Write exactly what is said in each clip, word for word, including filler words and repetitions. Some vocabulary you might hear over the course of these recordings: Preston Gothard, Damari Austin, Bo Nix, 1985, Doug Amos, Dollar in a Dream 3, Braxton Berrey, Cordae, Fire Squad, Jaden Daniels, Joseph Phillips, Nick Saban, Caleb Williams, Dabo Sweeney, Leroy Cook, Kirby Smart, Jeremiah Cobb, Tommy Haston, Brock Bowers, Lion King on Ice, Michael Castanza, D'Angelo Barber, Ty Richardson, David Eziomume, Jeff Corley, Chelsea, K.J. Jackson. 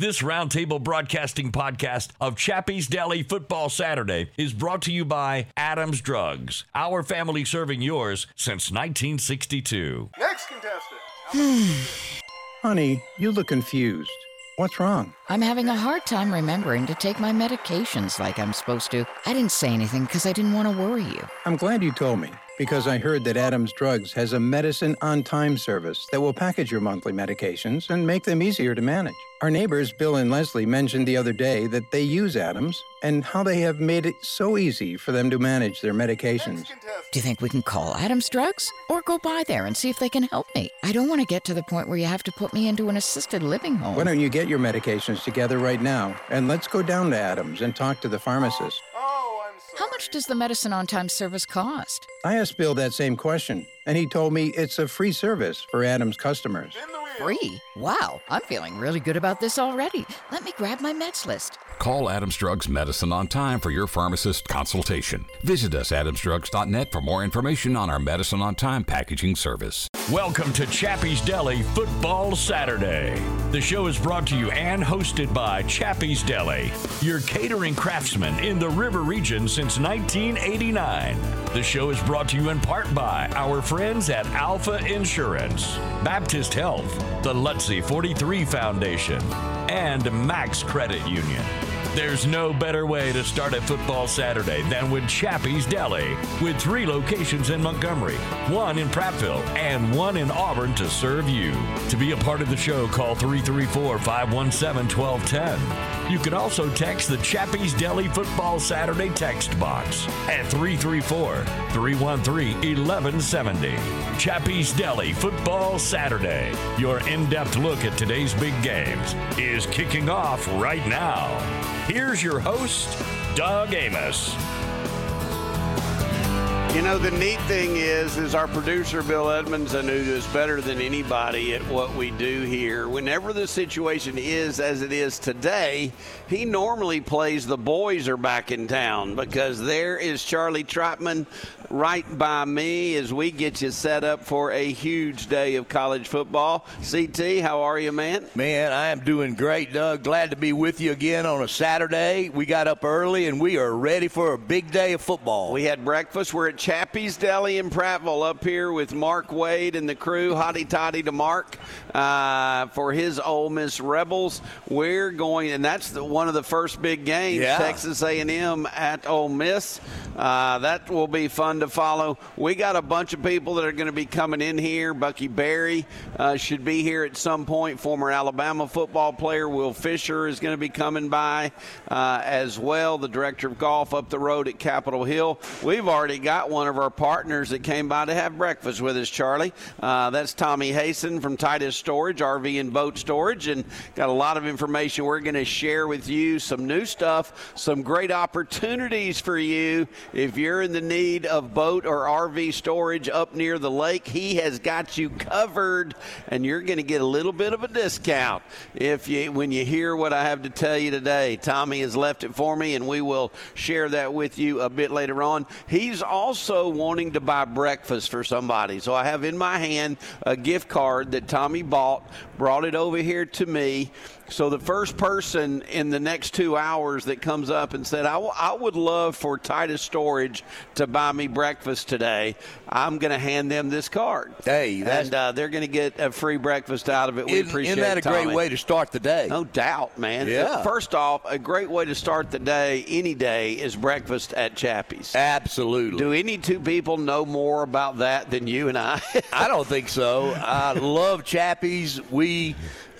This Roundtable Broadcasting podcast of Chappy's Deli Football Saturday is brought to you by Adams Drugs, our family serving yours since nineteen sixty-two. Next contestant. Honey, you look confused. What's wrong? I'm having a hard time remembering to take my medications like I'm supposed to. I didn't say anything because I didn't want to worry you. I'm glad you told me, because I heard that Adams Drugs has a medicine on-time service that will package your monthly medications and make them easier to manage. Our neighbors Bill and Leslie mentioned the other day that they use Adams and how they have made it so easy for them to manage their medications. Do you think we can call Adams Drugs or go by there and see if they can help me? I don't want to get to the point where you have to put me into an assisted living home. Why don't you get your medications together right now and let's go down to Adams and talk to the pharmacist. How much does the medicine on-time service cost? I asked Bill that same question, and he told me it's a free service for Adams customers. Free? Wow, I'm feeling really good about this already. Let me grab my meds list. Call Adams Drugs Medicine on Time for your pharmacist consultation. Visit us at adams drugs dot net for more information on our Medicine on Time packaging service. Welcome to Chappy's Deli Football Saturday. The show is brought to you and hosted by Chappy's Deli, your catering craftsman in the River Region since nineteen eighty-nine. The show is brought to you in part by our friends at Alpha Insurance, Baptist Health, the Lutzy forty-three Foundation, and Max Credit Union. There's no better way to start a football Saturday than with Chappy's Deli, with three locations in Montgomery, one in Prattville, and one in Auburn to serve you. To be a part of the show, call three three four, five one seven, one two one zero. You can also text the Chappy's Deli Football Saturday text box at three three four, three one three, one one seven zero. Chappy's Deli Football Saturday, your in-depth look at today's big games, is kicking off right now. Here's your host, Doug Amos. You know, the neat thing is, is our producer, Bill Edmondson, who is better than anybody at what we do here. Whenever the situation is as it is today, he normally plays The Boys Are Back in Town, because there is Charlie Trotman right by me as we get you set up for a huge day of college football. C T, how are you, man? Man, I am doing great, Doug. Glad to be with you again on a Saturday. We got up early, and we are ready for a big day of football. We had breakfast. We're at Chappy's Deli in Prattville up here with Mark Wade and the crew. Hotty toddy to Mark uh, for his Ole Miss Rebels. We're going, and that's the, one of the first big games, yeah. Texas A and M at Ole Miss. Uh, that will be fun to follow. We got a bunch of people that are going to be coming in here. Bucky Berrey uh, should be here at some point. Former Alabama football player Will Fisher is going to be coming by uh, as well. The director of golf up the road at Capitol Hill. We've already got one of our partners that came by to have breakfast with us, Charlie. Uh, that's Tommy Haston from Titus Storage, R V and Boat Storage, and got a lot of information we're going to share with you, some new stuff, some great opportunities for you. If you're in the need of boat or R V storage up near the lake, he has got you covered, and you're going to get a little bit of a discount if you when you hear what I have to tell you today. Tommy has left it for me, and we will share that with you a bit later on. He's also Also wanting to buy breakfast for somebody. So I have in my hand a gift card that Tommy bought, brought it over here to me. So the first person in the next two hours that comes up and said, I, w- I would love for Titus Storage to buy me breakfast today, I'm going to hand them this card. Hey, and uh, they're going to get a free breakfast out of it. We appreciate it. Isn't that a Tommy. Great way to start the day? No doubt, man. Yeah. First off, a great way to start the day any day is breakfast at Chappy's. Absolutely. Do any two people know more about that than you and I? I don't think so. I love Chappy's. We...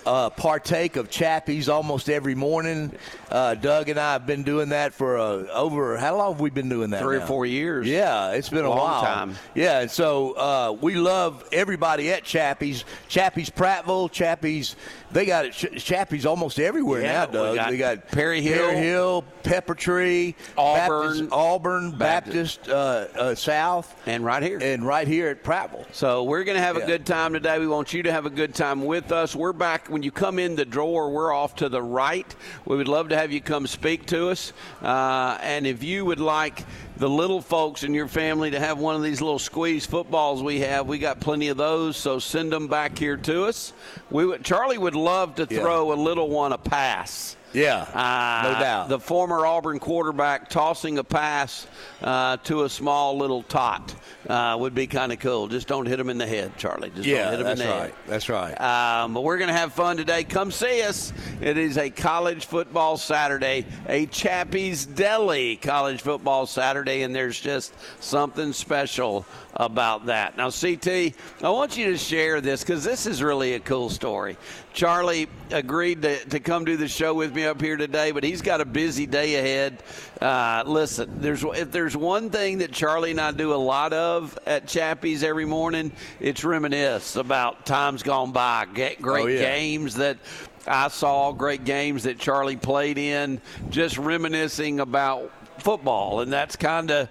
Uh, partake of Chappy's almost every morning. Uh, Doug and I have been doing that for uh, over, how long have we been doing that Three now? or four years. Yeah, it's been a, a long while. time. Yeah, and so uh, we love everybody at Chappy's. Chappy's Prattville, Chappy's, they got it, Ch- Chappy's almost everywhere yeah, now, Doug. We got, we got Perry Hill, Perry Hill, Pepper Tree, Auburn, Baptist, Auburn, Baptist, Baptist uh, uh, South. And right here. And right here at Prattville. So we're going to have yeah. a good time today. We want you to have a good time with us. We're back. when you come in the drawer, we're off to the right. We would love to have you come speak to us. Uh, and if you would like the little folks in your family to have one of these little squeeze footballs we have, we got plenty of those, so send them back here to us. We would, Charlie would love to throw yeah. a little one a pass. Yeah, uh, no doubt. The former Auburn quarterback tossing a pass uh, to a small little tot uh, would be kind of cool. Just don't hit him in the head, Charlie. Just yeah, don't hit him in the right. head. That's right. That's right. Um, but we're going to have fun today. Come see us. It is a college football Saturday, a Chappy's Deli college football Saturday, and there's just something special about that. Now, C T, I want you to share this because this is really a cool story. Charlie agreed to, to come do the show with me up here today, but he's got a busy day ahead. Uh, listen, there's if there's one thing that Charlie and I do a lot of at Chappy's every morning, it's reminisce about times gone by, great oh, yeah. games that I saw, great games that Charlie played in, just reminiscing about football, and that's kind of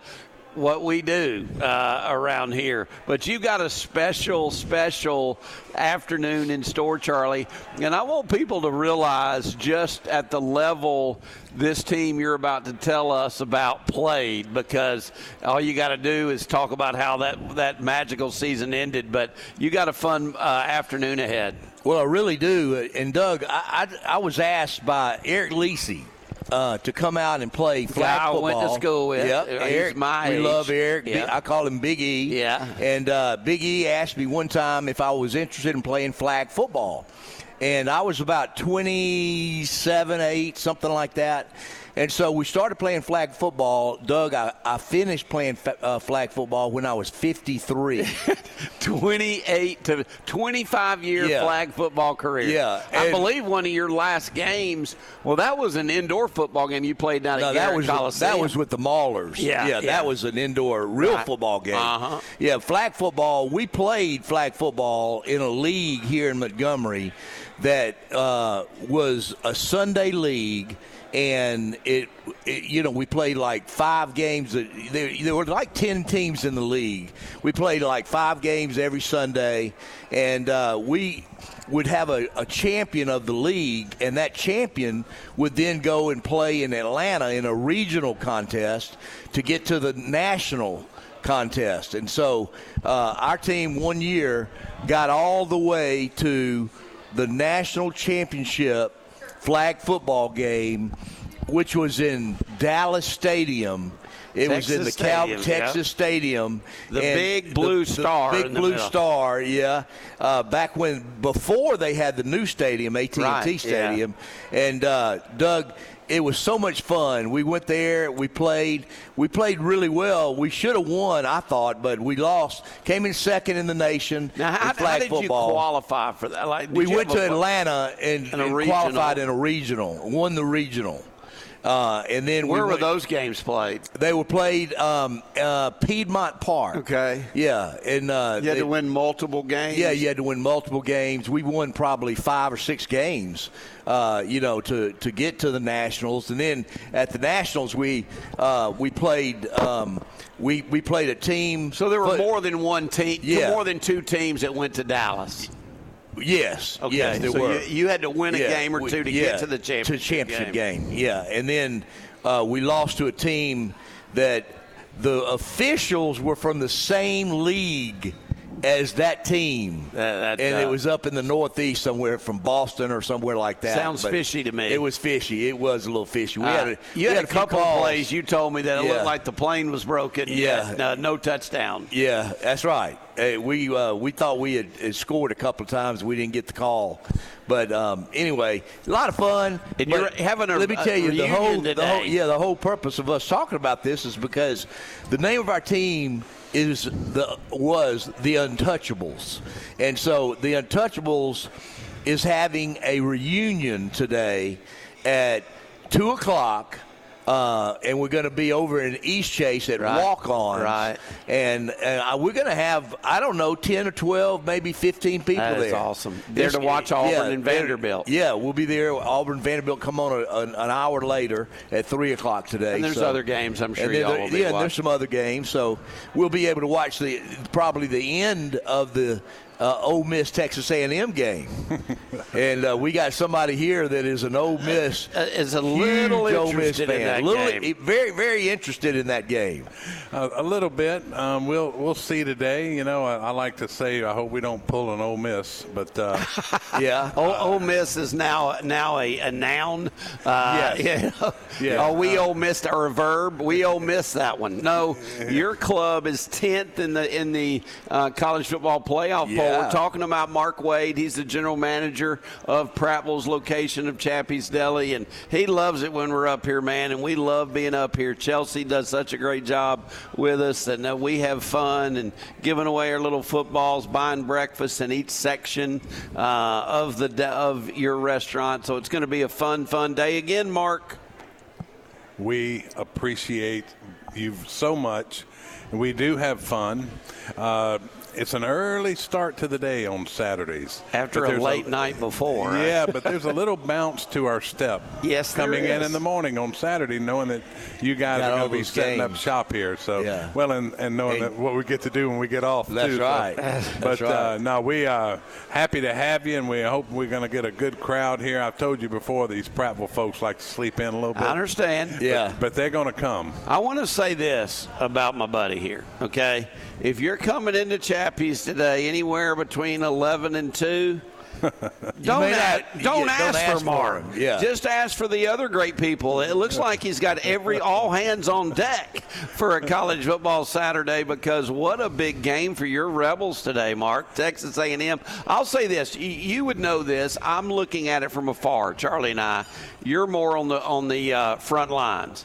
what we do uh, around here. But you got a special, special afternoon in store, Charlie. And I want people to realize just at the level this team you're about to tell us about played, because all you got to do is talk about how that, that magical season ended. But you got a fun uh, afternoon ahead. Well, I really do. And, Doug, I, I, I was asked by Eric Leasey Uh, to come out and play flag yeah, football. I went to school with yep. Eric. My we age. love Eric. Yep. I call him Big E. Yeah. And uh, Big E asked me one time if I was interested in playing flag football. And I was about twenty-seven, eight, something like that. And so we started playing flag football. Doug, I, I finished playing fa- uh, flag football when I was fifty-three. twenty-eight to twenty-five-year yeah. flag football career. Yeah. I believe one of your last games, well, that was an indoor football game you played down no, at Garrett was, Coliseum. That was with the Maulers. Yeah, yeah, yeah. That was an indoor real right. football game. Uh-huh. Yeah, flag football. We played flag football in a league here in Montgomery that uh, was a Sunday league. And, it, it, you know, we played like five games. There, there were like ten teams in the league. We played like five games every Sunday. And uh, we would have a, a champion of the league. And that champion would then go and play in Atlanta in a regional contest to get to the national contest. And so uh, our team one year got all the way to the national championship flag football game, which was in Dallas Stadium. It Texas was in the Cal- Stadium, Texas yeah. Stadium. The and big blue the, star. The big in the blue middle. star, yeah. Uh, back when, before they had the new stadium, A T and T right, Stadium. Yeah. And, uh, Doug, it was so much fun. We went there. We played. We played really well. We should have won, I thought, but we lost. Came in second in the nation. Now, how, in flag how did football. you qualify for that? Like, we went to a, Atlanta and, and qualified in a regional. Won the regional. Uh, and then where we were went, those games played? They were played um, uh, Piedmont Park. Okay. Yeah, and uh, you had they, to win multiple games. Yeah, you had to win multiple games. We won probably five or six games, uh, you know, to, to get to the Nationals. And then at the Nationals, we uh, we played um, we we played a team. So there were but, more than one team. Yeah. More than two teams that went to Dallas. Yes. Okay. Yes, there so were. You, you had to win a yeah. game or two to yeah. get to the championship, to championship game. game. Yeah. And then uh, we lost to a team that the officials were from the same league as that team. That, that, and uh, it was up in the Northeast somewhere from Boston or somewhere like that. Sounds but fishy to me. It was fishy. It was a little fishy. We uh, had a, you we had a couple of plays. You told me that it yeah. looked like the plane was broken. Yeah. No, no touchdown. Yeah, that's right. Hey, we uh, we thought we had, had scored a couple of times. We didn't get the call, but um, anyway, a lot of fun. And you're having a, let me tell you the whole, the whole yeah the whole purpose of us talking about this is because the name of our team is the was the Untouchables, and so the Untouchables is having a reunion today at two o'clock. Uh, and we're going to be over in East Chase at right. Walk-Ons. Right. And, and I, we're going to have, I don't know, ten or twelve, maybe fifteen people that there. That's awesome. There to watch Auburn yeah, and Vanderbilt. Yeah, we'll be there. Auburn, Vanderbilt come on a, a, an hour later at three o'clock today. And there's so. other games I'm sure y'all there, will be Yeah, watching. And there's some other games. So we'll be able to watch the probably the end of the uh, Ole Miss Texas A and M game. And uh, we got somebody here that is an Ole Miss, uh, is a little Ole Miss fan. In that little, game. Very, very interested in that game. Uh, a little bit. Um, we'll we'll see today. You know, I, I like to say I hope we don't pull an Ole Miss, but uh, yeah, o- uh, Ole Miss is now now a, a noun. Uh, yes. You know? Yeah. Oh, we uh, Ole Miss or a verb. We Ole Miss that one. No, your club is tenth in the in the uh, college football playoff yeah. poll. We're talking about Mark Wade. He's the general manager of Prattville's location of Chappy's Deli, and he loves it when we're up here, man, and we love being up here. Chelsea does such a great job with us, and uh, we have fun and giving away our little footballs, buying breakfast in each section uh, of the de- of your restaurant. So it's going to be a fun, fun day again, Mark. We appreciate you so much. We do have fun. Uh, it's an early start to the day on Saturdays. After a late a, night before. Yeah, right? But there's a little bounce to our step. Yes, there coming is. in in the morning on Saturday, knowing that you guys Got are going to be setting games. up shop here. So, yeah. well, and, and knowing and, that what we get to do when we get off. That's too, right. So. That's but right. Uh, no, we are happy to have you, and we hope we're going to get a good crowd here. I've told you before, these Prattville folks like to sleep in a little bit. I understand. But, yeah, but they're going to come. I want to say this about my buddy here. Okay, if you're coming into Chappy's today, anywhere between eleven and two, don't ask, not, don't, yeah, ask don't ask for Mark. Yeah. Just ask for the other great people. It looks like he's got every all hands on deck for a college football Saturday, because what a big game for your Rebels today, Mark. Texas A and M. I'll say this: you, you would know this. I'm looking at it from afar. Charlie and I. You're more on the on the uh, front lines.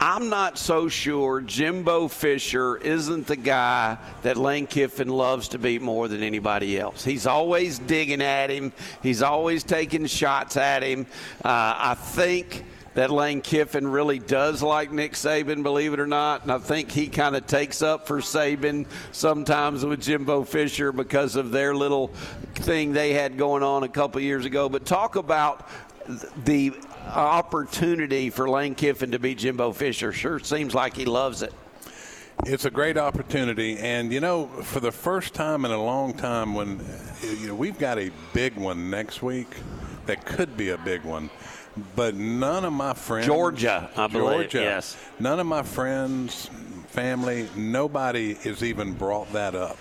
I'm not so sure Jimbo Fisher isn't the guy that Lane Kiffin loves to beat more than anybody else. He's always digging at him. He's always taking shots at him. Uh, I think that Lane Kiffin really does like Nick Saban, believe it or not, and I think he kind of takes up for Saban sometimes with Jimbo Fisher because of their little thing they had going on a couple years ago. But talk about the opportunity for Lane Kiffin to beat Jimbo Fisher. Sure seems like he loves it. It's a great opportunity. And, you know, for the first time in a long time, when you know we've got a big one next week that could be a big one, but none of my friends. Georgia, I believe. Georgia, yes. None of my friends, family, nobody has even brought that up.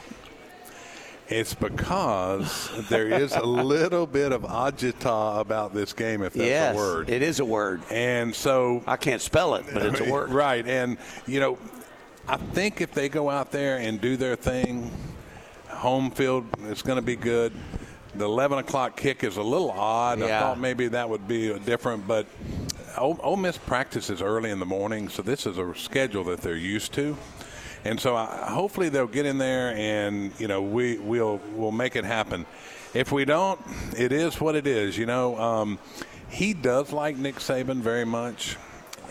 It's because there is a little bit of agita about this game, if that's yes, a word. Yes, it is a word. And so – I can't spell it, but it's a word. Right. And, you know, I think if they go out there and do their thing, home field is going to be good. The eleven o'clock kick is a little odd. Yeah. I thought maybe that would be different. But Ole, Ole Miss practices early in the morning, so this is a schedule that they're used to. And so I, hopefully they'll get in there and, you know, we, we'll we'll make it happen. If we don't, it is what it is. You know, um, he does like Nick Saban very much.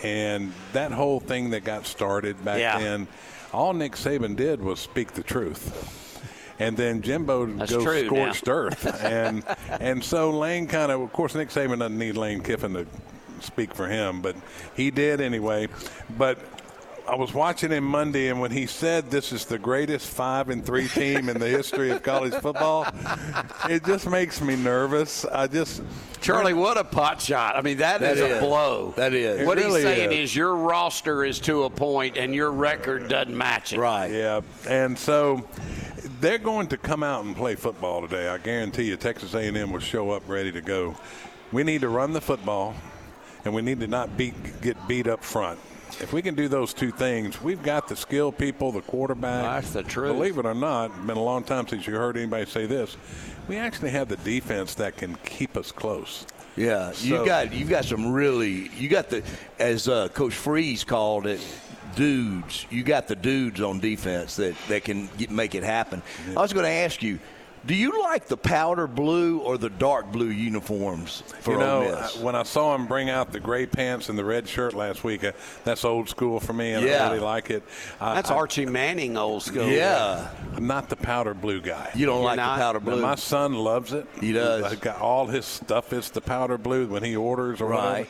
And that whole thing that got started back yeah. then, all Nick Saban did was speak the truth. And then Jimbo That's goes scorched now. earth. And and so Lane kind of, of course, Nick Saban doesn't need Lane Kiffin to speak for him. But he did anyway. But I was watching him Monday, and when he said this is the greatest five and three team in the history of college football, it just makes me nervous. I just Charlie, what a pot shot. I mean, that, that is, is a blow. That is. What really he's saying is. is your roster is to a point and your record doesn't match it. Right. Yeah. And so they're going to come out and play football today. I guarantee you Texas A and M will show up ready to go. We need to run the football, and we need to not beat, get beat up front. If we can do those two things, we've got the skill people, the quarterback. Well, that's the truth. Believe it or not, it's been a long time since you heard anybody say this. We actually have the defense that can keep us close. Yeah, so, you got you got some really you got the as uh, Coach Freeze called it. Dudes, you got the dudes on defense that, that can get, make it happen. Yeah. I was going to ask you, Do you like the powder blue or the dark blue uniforms for you know, Ole Miss? I, when I saw him bring out the gray pants and the red shirt last week, uh, that's old school for me, and yeah. I really like it. I, that's I, Archie Manning old school. Yeah. Right? I'm not the powder blue guy. You don't You're like not? the powder blue? No, my son loves it. He does. He, I got all his stuff is the powder blue when he orders or right. whatever.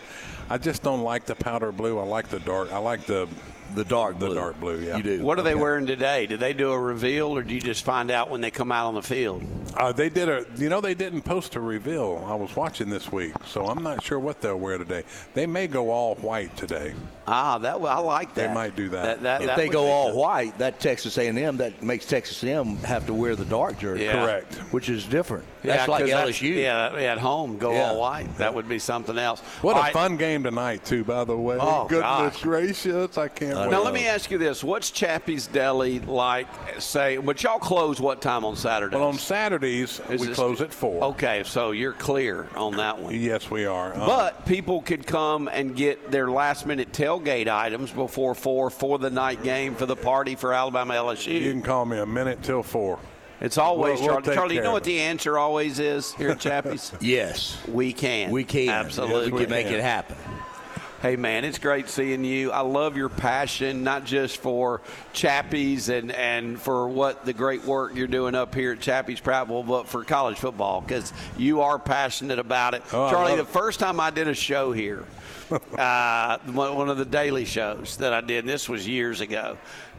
I just don't like the powder blue. I like the dark. I like the – The dark blue. The dark blue, yeah. You do. What are they wearing today? Do they do a reveal, or do you just find out when they come out on the field? Uh, they did a – you know, they didn't post a reveal. I was watching this week, so I'm not sure what they'll wear today. They may go all white today. Ah, that I like that. They might do that. that, that if that they go all white, that Texas A and M, that makes Texas A and M have to wear the dark jersey. Yeah. Correct. Which is different. Yeah, that's like L S U. That's, yeah, at home, go yeah. all white. Yeah. That would be something else. What all a right. fun game tonight, too, by the way. Oh, goodness gosh. gracious, I can't uh, wait. Now, let me ask you this. What's Chappy's Deli like, say, but y'all close what time on Saturdays? Well, on Saturdays, is we this, close at four. Okay, so you're clear on that one. Yes, we are. Um, but people could come and get their last-minute tell tailgate items before four for the night game, for the party, for Alabama L S U. You can call me a minute till four. It's always, we'll, Charlie. We'll Charlie, you know what the answer always is here at Chappy's? Yes. We can. We can. Absolutely. Yes, we can make it happen. Hey, man, it's great seeing you. I love your passion, not just for Chappy's and, and for what the great work you're doing up here at Chappy's Prattville, but for college football, because you are passionate about it. Oh, Charlie, the first time I did a show here, uh, one of the daily shows that I did, and this was years ago,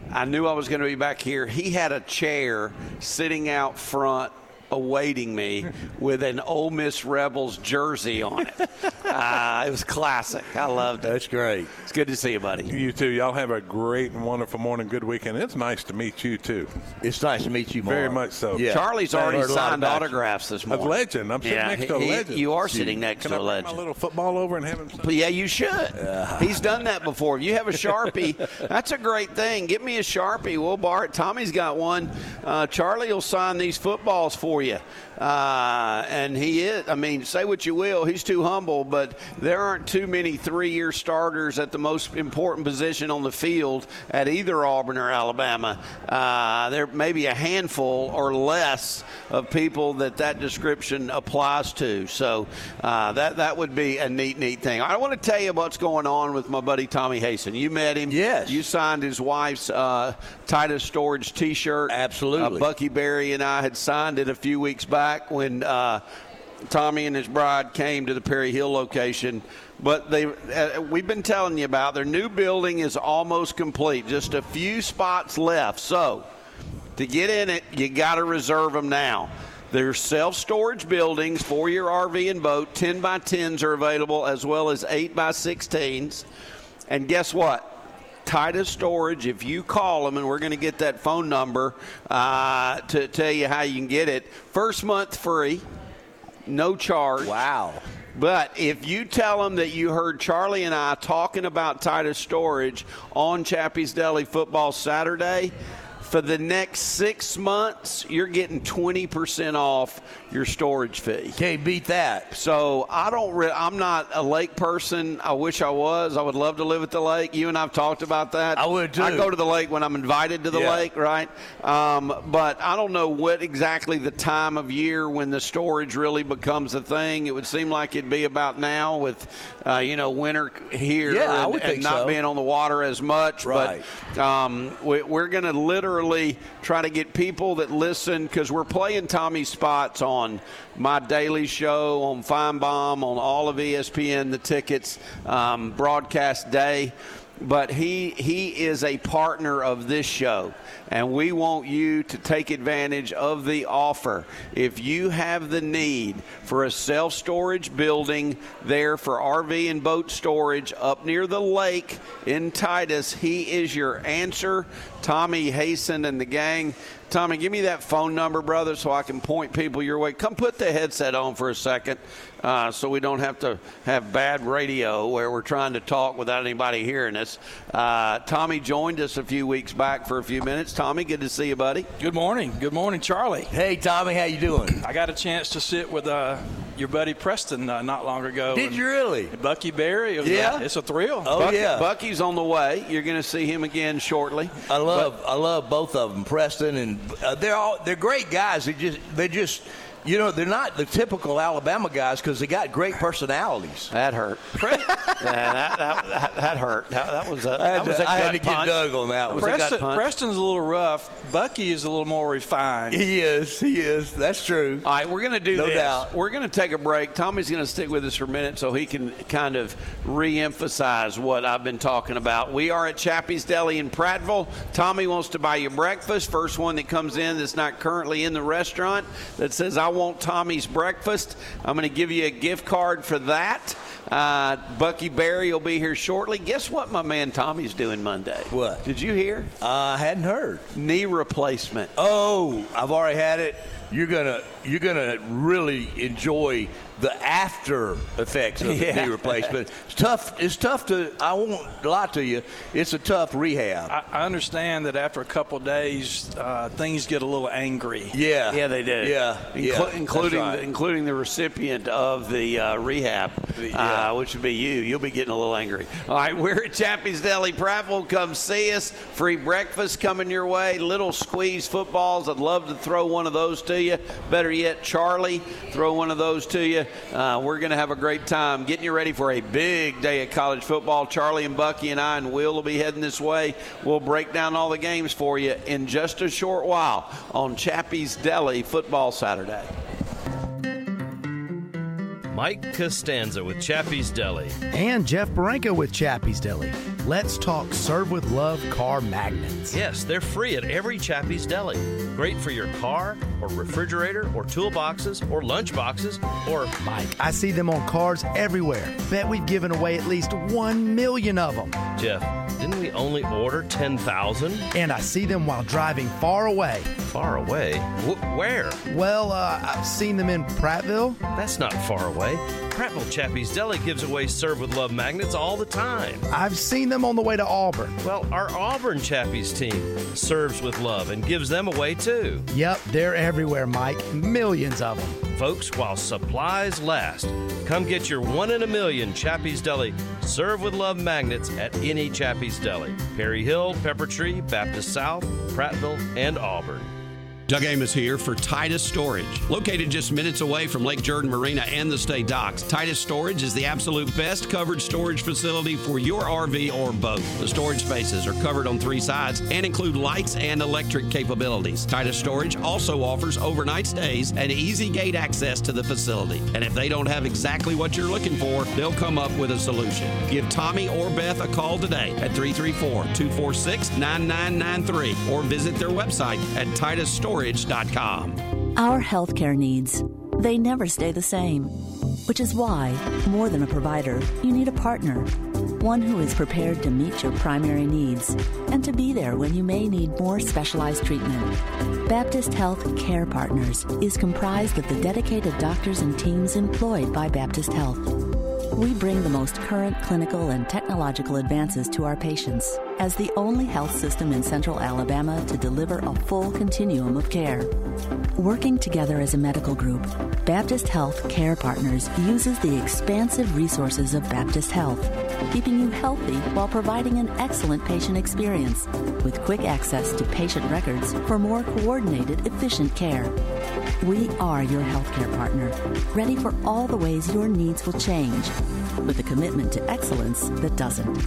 I knew I was going to be back here. He had a chair sitting out front awaiting me with an Ole Miss Rebels jersey on it. Uh, it was classic. I loved it. That's great. It's good to see you, buddy. You too. Y'all have a great and wonderful morning. Good weekend. It's nice to meet you, too. It's nice to meet you, Mark. Very much so. Yeah. Charlie's already signed autographs this morning. A legend. I'm sitting yeah, next he, to a legend. You are sitting next Can to I a legend. Can I bring my little football over and have him sign? Yeah, you should. Uh, He's done that before. If you have a Sharpie, that's a great thing. Give me a Sharpie. We'll borrow it. Tommy's got one. Uh, Charlie will sign these footballs for you. you. Uh, and he is, I mean, say what you will, he's too humble, but there aren't too many three-year starters at the most important position on the field at either Auburn or Alabama. Uh, there may be a handful or less of people that that description applies to. So uh, that, that would be a neat, neat thing. I want to tell you what's going on with my buddy Tommy Haston. You met him. Yes. You signed his wife's uh, Titus Storage T-shirt. Absolutely. Uh, Bucky Berrey and I had signed it a few weeks back. Back when uh, Tommy and his bride came to the Perry Hill location. But they, uh, we've been telling you about their new building is almost complete. Just a few spots left. So to get in it, you got to reserve them now. There's self-storage buildings for your R V and boat. ten by tens are available as well as eight by sixteens. And guess what? Titus Storage, if you call them, and we're going to get that phone number uh, to tell you how you can get it. First month free, no charge. Wow. But if you tell them that you heard Charlie and I talking about Titus Storage on Chappy's Deli Football Saturday, for the next six months, you're getting twenty percent off your storage fee. Can't beat that. So I don't re- I'm not a lake person. I wish I was. I would love to live at the lake. You and I have talked about that. I would, too. I go to the lake when I'm invited to the yeah. lake, right? Um, but I don't know what exactly the time of year when the storage really becomes a thing. It would seem like it'd be about now with, uh, you know, winter here yeah, and, I would and think not so. being on the water as much. Right. But um, we, we're going to literally try to get people that listen, because we're playing Tommy's spots on my daily show, on Feinbaum, on all of E S P N, the tickets, um, broadcast day. But he he is a partner of this show, and we want you to take advantage of the offer. If you have the need for a self-storage building there for R V and boat storage up near the lake in Titus, he is your answer. Tommy Haston and the gang. Tommy, give me that phone number, brother, so I can point people your way. Come put the headset on for a second uh, so we don't have to have bad radio where we're trying to talk without anybody hearing us. Uh, Tommy joined us a few weeks back for a few minutes. Tommy, good to see you, buddy. Good morning. Good morning, Charlie. Hey, Tommy, how you doing? I got a chance to sit with uh, your buddy Preston uh, not long ago. Did you really? Bucky Berrey. It was yeah. A, it's a thrill. Oh, Bucky, yeah. Bucky's on the way. You're going to see him again shortly. I love, but, I love both of them, Preston and uh, they're all they're great guys. They just they just. You know, they're not the typical Alabama guys because they got great personalities. That hurt. yeah, that, that, that, that hurt. That, that was a, that I had, was a I had to punch. Get Doug on that one. Preston, Preston's a little rough. Bucky is a little more refined. He is. He is. That's true. All right, we're going to do no this. No doubt. We're going to take a break. Tommy's going to stick with us for a minute so he can kind of reemphasize what I've been talking about. We are at Chappy's Deli in Prattville. Tommy wants to buy you breakfast. First one that comes in that's not currently in the restaurant that says, I want Tommy's breakfast. I'm going to give you a gift card for that. Uh, Bucky Berrey will be here shortly. Guess what my man Tommy's doing Monday? What? Did you hear? I uh, hadn't heard. Knee replacement. Oh, I've already had it. You're gonna you're gonna really enjoy the after effects of yeah. the knee replacement. It's tough. It's tough to. I won't lie to you. It's a tough rehab. I, I understand that after a couple of days, uh, things get a little angry. Yeah. Yeah, they do. Yeah. Inclu- yeah. Including right. the, including the recipient of the uh, rehab, yeah. uh, which would be you. You'll be getting a little angry. All right, we're at Chappy's Deli Prattville. Come see us. Free breakfast coming your way. Little squeeze footballs. I'd love to throw one of those to you. Better yet, Charlie, throw one of those to you. Uh, we're going to have a great time getting you ready for a big day of college football. Charlie and Bucky and I and Will will be heading this way. We'll break down all the games for you in just a short while on Chappy's Deli Football Saturday. Mike Castanza with Chappy's Deli. And Jeff Barranco with Chappy's Deli. Let's talk Serve With Love car magnets. Yes, they're free at every Chappy's Deli. Great for your car or refrigerator or toolboxes or lunch boxes or Mike. I see them on cars everywhere. Bet we've given away at least one million of them. Jeff, didn't we only order ten thousand? And I see them while driving far away. Far away? Wh- where? Well, uh, I've seen them in Prattville. That's not far away. Prattville Chappy's Deli gives away Serve With Love magnets all the time. I've seen them on the way to Auburn. Well, our Auburn Chappy's team serves with love and gives them away too. Yep, they're everywhere, Mike. Millions of them. Folks, while supplies last, come get your one in a million Chappy's Deli Serve With Love magnets at any Chappy's Deli. Perry Hill, Pepper Tree, Baptist South, Prattville, and Auburn. Doug Amos here for Titus Storage. Located just minutes away from Lake Jordan Marina and the state docks, Titus Storage is the absolute best covered storage facility for your R V or boat. The storage spaces are covered on three sides and include lights and electric capabilities. Titus Storage also offers overnight stays and easy gate access to the facility. And if they don't have exactly what you're looking for, they'll come up with a solution. Give Tommy or Beth a call today at three three four, two four six, nine nine nine three or visit their website at titus storage dot com. Our healthcare needs, they never stay the same, which is why, more than a provider, you need a partner, one who is prepared to meet your primary needs and to be there when you may need more specialized treatment. Baptist Health Care Partners is comprised of the dedicated doctors and teams employed by Baptist Health. We bring the most current clinical and technological advances to our patients as the only health system in Central Alabama to deliver a full continuum of care. Working together as a medical group, Baptist Health Care Partners uses the expansive resources of Baptist Health, keeping you healthy while providing an excellent patient experience with quick access to patient records for more coordinated, efficient care. We are your healthcare partner, ready for all the ways your needs will change, with a commitment to excellence that doesn't.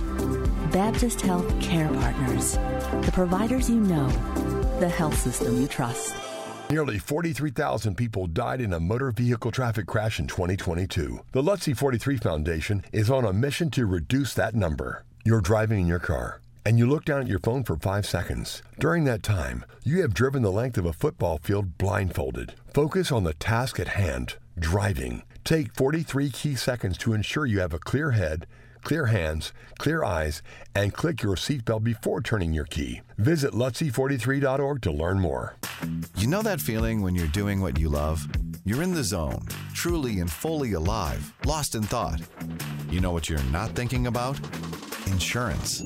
Baptist Health Care Partners, the providers you know, the health system you trust. Nearly forty-three thousand people died in a motor vehicle traffic crash in twenty twenty-two. The L U T C forty-three Foundation is on a mission to reduce that number. You're driving in your car, and you look down at your phone for five seconds. During that time, you have driven the length of a football field blindfolded. Focus on the task at hand, driving. Take forty-three key seconds to ensure you have a clear head, clear hands, clear eyes, and click your seatbelt before turning your key. Visit L U T C forty-three dot org to learn more. You know that feeling when you're doing what you love? You're in the zone, truly and fully alive, lost in thought. You know what you're not thinking about? Insurance.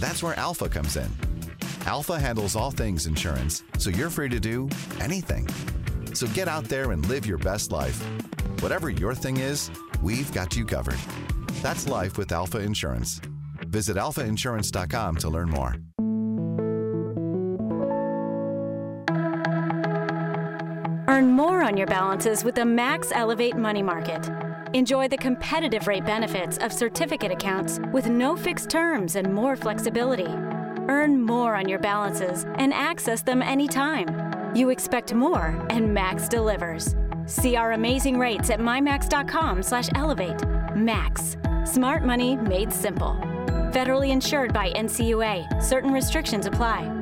That's where Alpha comes in. Alpha handles all things insurance, so you're free to do anything. So get out there and live your best life. Whatever your thing is, we've got you covered. That's life with Alpha Insurance. Visit alpha insurance dot com to learn more. Earn more on your balances with the Max Elevate Money Market. Enjoy the competitive rate benefits of certificate accounts with no fixed terms and more flexibility. Earn more on your balances and access them anytime. You expect more, and Max delivers. See our amazing rates at my max dot com slash elevate. Max. Smart money made simple. Federally insured by N C U A. Certain restrictions apply.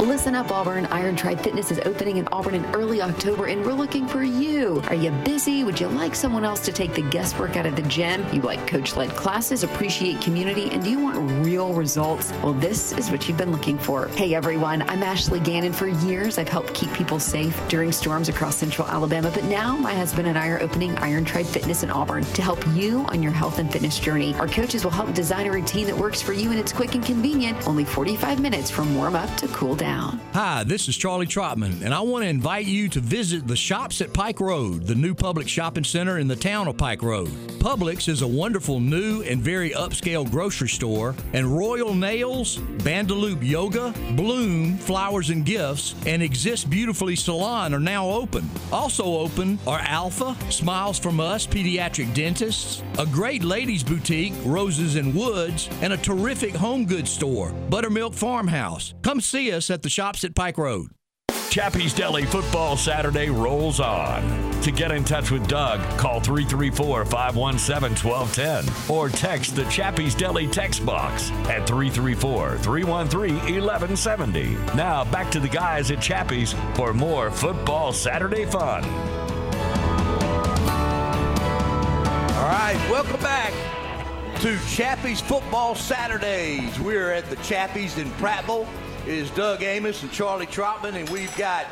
Listen up, Auburn. Iron Tribe Fitness is opening in Auburn in early October, and we're looking for you. Are you busy? Would you like someone else to take the guesswork out of the gym? You like coach-led classes, appreciate community, and do you want real results? Well, this is what you've been looking for. Hey, everyone. I'm Ashley Gannon. For years, I've helped keep people safe during storms across central Alabama, but now my husband and I are opening Iron Tribe Fitness in Auburn to help you on your health and fitness journey. Our coaches will help design a routine that works for you, and it's quick and convenient, only forty-five minutes from warm-up to cool down. Hi, this is Charlie Trotman, and I want to invite you to visit the Shops at Pike Road, the new public shopping center in the town of Pike Road. Publix is a wonderful new and very upscale grocery store, and Royal Nails, Bandaloop Yoga, Bloom Flowers and Gifts, and Exist Beautifully Salon are now open. Also open are Alpha, Smiles From Us Pediatric Dentists, a great ladies boutique, Roses and Woods, and a terrific home goods store, Buttermilk Farmhouse. Come see us at the Shops at Pike Road. Chappy's Deli Football Saturday rolls on. To get in touch with Doug, call three three four, five one seven, one two one zero or text the Chappy's Deli text box at three three four, three one three, one one seven zero. Now back to the guys at Chappy's for more Football Saturday fun. All right, welcome back to Chappy's Football Saturdays. We're at the Chappy's in Prattville. It is Doug Amos and Charlie Trotman, and we've got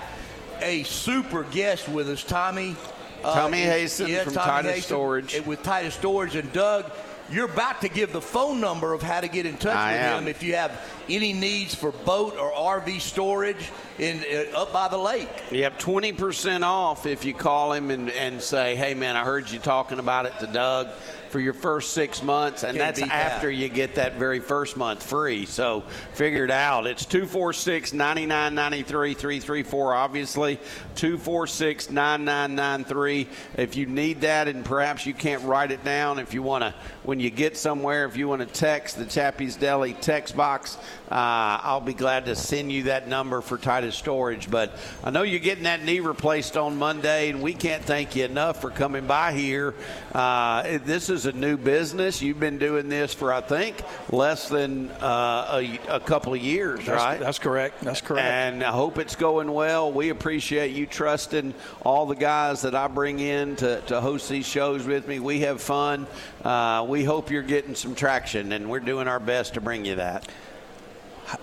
a super guest with us, Tommy. Uh, Tommy Haston yeah, from Tommy Titus Haston, Storage. With Titus Storage. And, Doug, you're about to give the phone number of how to get in touch I with am. him if you have any needs for boat or R V storage in uh, up by the lake. You have twenty percent off if you call him and, and say, hey, man, I heard you talking about it to Doug. For your first six months, and that's after you get that very first month free. So figure it out. It's two four six, nine nine nine three, three three four, obviously. two four six, nine nine nine three. If you need that and perhaps you can't write it down, if you want to, when you get somewhere, if you want to text the Chappy's Deli text box, Uh, I'll be glad to send you that number for Titus Storage. But I know you're getting that knee replaced on Monday, and we can't thank you enough for coming by here. Uh, this is a new business. You've been doing this for, I think, less than uh, a, a couple of years, that's, right? That's correct. That's correct. And I hope it's going well. We appreciate you trusting all the guys that I bring in to, to host these shows with me. We have fun. Uh, we hope you're getting some traction, and we're doing our best to bring you that.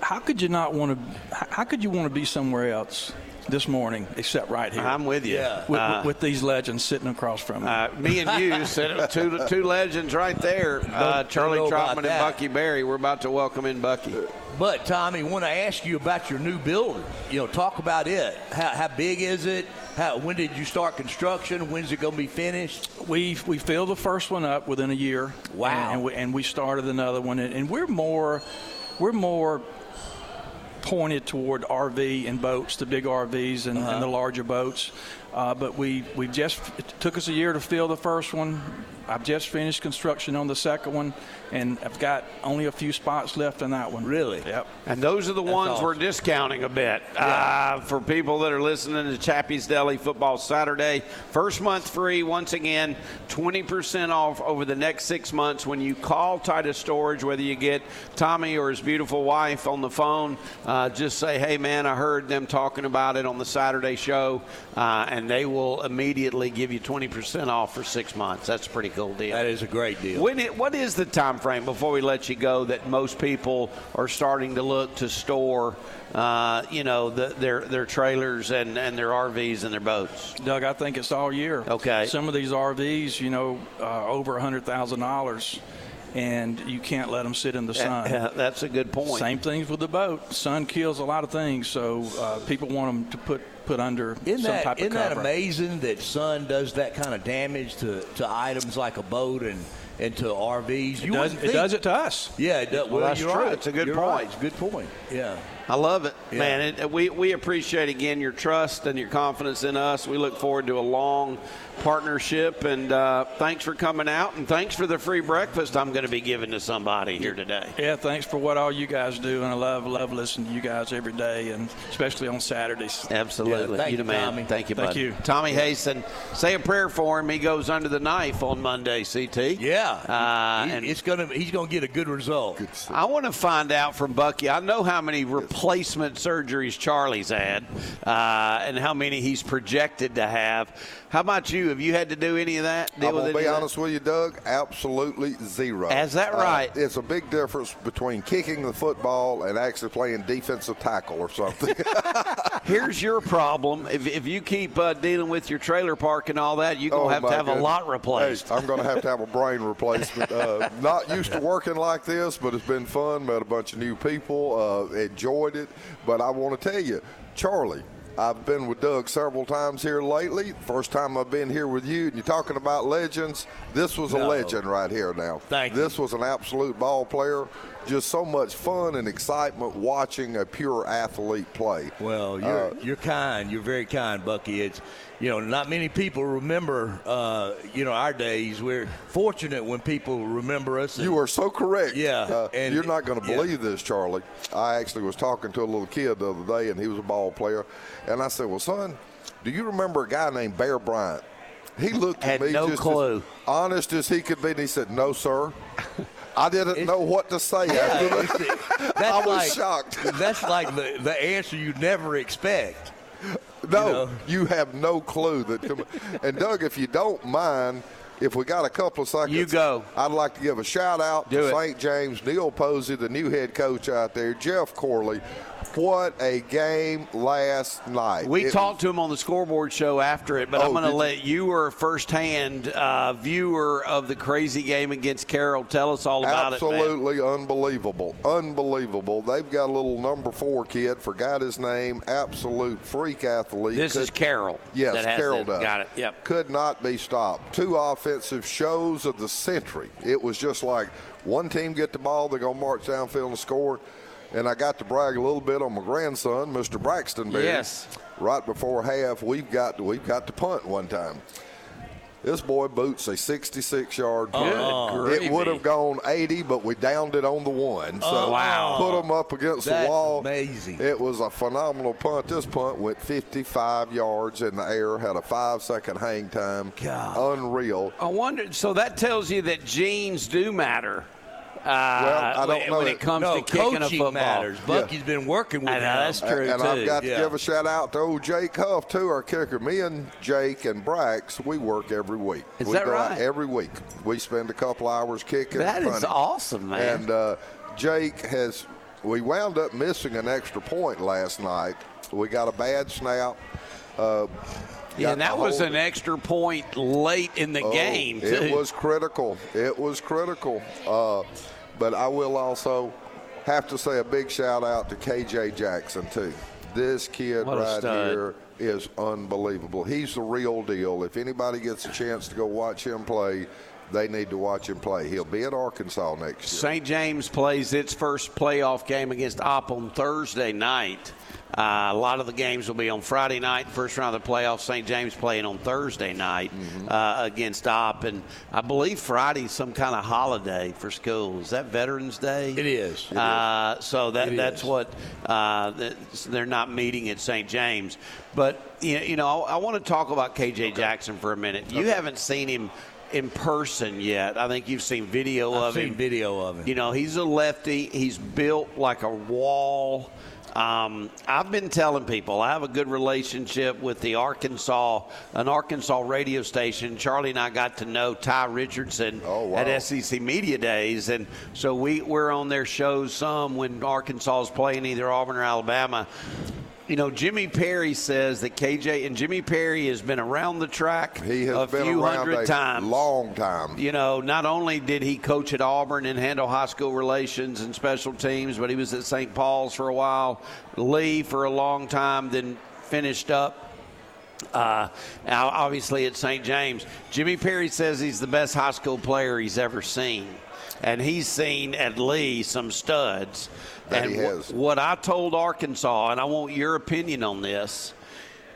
How could you not want to? How could you want to be somewhere else this morning except right here? I'm with you. Yeah. With, uh, with these legends sitting across from me. Uh, me and you, sit, two two legends right there. Uh, Charlie Trotman and Bucky Berrey. We're about to welcome in Bucky. But Tommy, want to ask you about your new building. You know, talk about it. How, how big is it? How, when did you start construction? When's it going to be finished? We we filled the first one up within a year. Wow. And, and, we, and we started another one, and, and we're more. We're more pointed toward R V and boats, the big R Vs and, uh-huh. and the larger boats. Uh, but we we just – it took us a year to fill the first one. I've just finished construction on the second one, and I've got only a few spots left on that one. Really? Yep. And those are the That's ones awesome. we're discounting a bit. Yeah. Uh, for people that are listening to Chappy's Deli Football Saturday, first month free, once again, twenty percent off over the next six months. When you call Titus Storage, whether you get Tommy or his beautiful wife on the phone, uh, just say, hey, man, I heard them talking about it on the Saturday show, uh, and they will immediately give you twenty percent off for six months. That's a pretty cool deal. That is a great deal. When it, what is the time frame before we let you go that most people are starting to look to store, uh, you know, the, their their trailers and, and their R Vs and their boats? Doug, I think it's all year. Okay. Some of these R Vs, you know, uh, over one hundred thousand dollars. And you can't let them sit in the sun. Yeah, that's a good point. Same things with the boat. Sun kills a lot of things, so uh, people want them to put put under isn't some that, type of isn't cover. Isn't that amazing that sun does that kind of damage to, to items like a boat and, and to R Vs? You it, does, think, it does it to us. Yeah, it does. Well, well that's you're true. Right. It's a good you're point. Right. It's a good point. Yeah. I love it, yeah. man. It, we, we appreciate, again, your trust and your confidence in us. We look forward to a long partnership, and uh, thanks for coming out, and thanks for the free breakfast I'm going to be giving to somebody here today. Yeah, thanks for what all you guys do, and I love love listening to you guys every day, and especially on Saturdays. Absolutely. Yeah, thank you, you man. Tommy. Thank you, buddy. Thank you. Tommy Haston, say a prayer for him. He goes under the knife on Monday, C T. Yeah. Uh, he, and it's gonna, he's going to get a good result. Good I want to find out from Bucky. I know how many reports placement surgeries Charlie's had uh, and how many he's projected to have. How about you? Have you had to do any of that? Deal I will be honest with you, Doug, absolutely zero. Is that right? Uh, it's a big difference between kicking the football and actually playing defensive tackle or something. Here's your problem. If, if you keep uh, dealing with your trailer park and all that, you're going to oh, have to have goodness. a lot replaced. Hey, I'm going to have to have a brain replacement. Uh, not used to working like this, but it's been fun. Met a bunch of new people. Uh, enjoyed it, but I want to tell you, Charlie, I've been with Doug several times here lately. First time I've been here with you, and you're talking about legends. This was no. a legend right here now. Thank you. This was an absolute ball player. Just so much fun and excitement watching a pure athlete play. Well, you're, uh, you're kind. You're very kind, Bucky. It's, you know, not many people remember, uh, you know, our days. We're fortunate when people remember us. And, you are so correct. Yeah. Uh, and you're not going to believe yeah. this, Charlie. I actually was talking to a little kid the other day, and he was a ball player. And I said, well, son, do you remember a guy named Bear Bryant? He looked at me no just clue. as honest as he could be, and he said, no, sir. I didn't it's, know what to say. Yeah, after that. I was like, shocked. That's like the, the answer you never expect. No, you know? You have no clue. That. And, Doug, if you don't mind, if we got a couple of seconds, you go. I'd like to give a shout-out to Saint James, Neil Posey, the new head coach out there, Jeff Corley. What a game last night. We it talked was, to him on the scoreboard show after it, but oh, I'm going to let you were a firsthand uh, viewer of the crazy game against Carroll. Tell us all about absolutely it, Absolutely unbelievable. Unbelievable. They've got a little number four kid, forgot his name, absolute freak athlete. This Could, is Carroll. Yes, Carroll does. Got it, yep. Could not be stopped. Two offensive shows of the century. It was just like one team get the ball, they're going to march downfield and score. And I got to brag a little bit on my grandson, Mister Braxton Berrey. Yes. Right before half, we've got to, we've got to punt one time. This boy boots a sixty-six-yard punt. Oh, it would have gone eighty, but we downed it on the one. So oh, wow. Put him up against That's the wall. Amazing. It was a phenomenal punt. This punt went fifty-five yards in the air, had a five-second hang time. God. Unreal. I wonder. So that tells you that genes do matter. Uh, well, I don't when, know when it comes no, to kicking a football. Matters. Bucky's yeah. been working with I know, him. That's true, and, and I've got yeah. to give a shout-out to old Jake Huff, too, our kicker. Me and Jake and Brax, we work every week. Is we that go right? Out every week. We spend a couple hours kicking. That is awesome, man. And uh, Jake has – we wound up missing an extra point last night. We got a bad snap. Uh, Yeah, and that was an extra point late in the oh, game, too. It was critical. It was critical. Uh, but I will also have to say a big shout-out to K J. Jackson, too. This kid right here is unbelievable. He's the real deal. If anybody gets a chance to go watch him play, they need to watch him play. He'll be at Arkansas next year. Saint James plays its first playoff game against Oppeln Thursday night. Uh, a lot of the games will be on Friday night, first round of the playoffs. Saint James playing on Thursday night mm-hmm. uh, against Opp. And I believe Friday's some kind of holiday for school. Is that Veterans Day? It is. It uh, is. So that, that's is. what uh, – they're not meeting at Saint James. But, you know, I want to talk about K J. Okay. Jackson for a minute. You okay. haven't seen him – in person yet. I think you've seen video I've of seen him. video of him. You know, he's a lefty. He's built like a wall. Um, I've been telling people I have a good relationship with the Arkansas, an Arkansas radio station. Charlie and I got to know Ty Richardson oh, wow. at S E C Media Days. And so we, we're on their shows some when Arkansas is playing either Auburn or Alabama. You know, Jimmy Perry says that K J – and Jimmy Perry has been around the track he has a been few around hundred a times. long time. You know, not only did he coach at Auburn and handle high school relations and special teams, but he was at Saint Paul's for a while, Lee for a long time, then – finished up. Uh, now obviously at Saint James. Jimmy Perry says he's the best high school player he's ever seen. And he's seen at least some studs. That and he has. W- what I told Arkansas, and I want your opinion on this,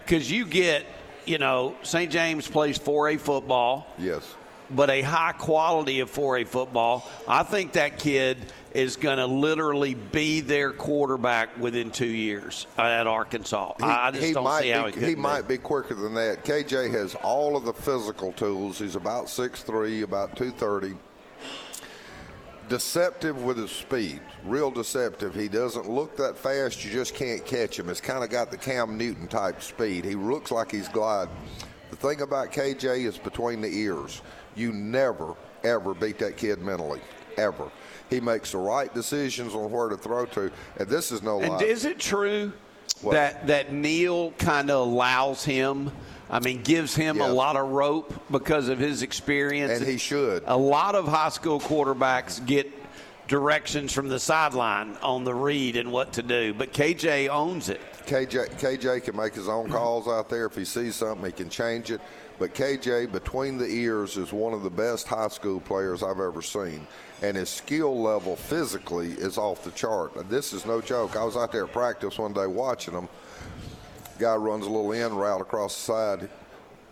because you get, you know, Saint James plays four A football. Yes. But a high quality of four A football. I think that kid is going to literally be their quarterback within two years at Arkansas. He, I just don't see how he could be. He might be quicker than that. K J has all of the physical tools. He's about six three, about two thirty. Deceptive with his speed, real deceptive. He doesn't look that fast. You just can't catch him. It's kind of got the Cam Newton type speed. He looks like he's gliding. The thing about K J is between the ears. You never, ever beat that kid mentally, ever. He makes the right decisions on where to throw to, and this is no and lie. And is it true what? that that Neil kind of allows him, I mean, gives him yes. a lot of rope because of his experience? And he should. A lot of high school quarterbacks get directions from the sideline on the read and what to do, but K J owns it. K J K J can make his own calls out there. If he sees something, he can change it. But K J, between the ears, is one of the best high school players I've ever seen. And his skill level physically is off the chart. And this is no joke. I was out there at practice one day watching him. Guy runs a little end route across the side,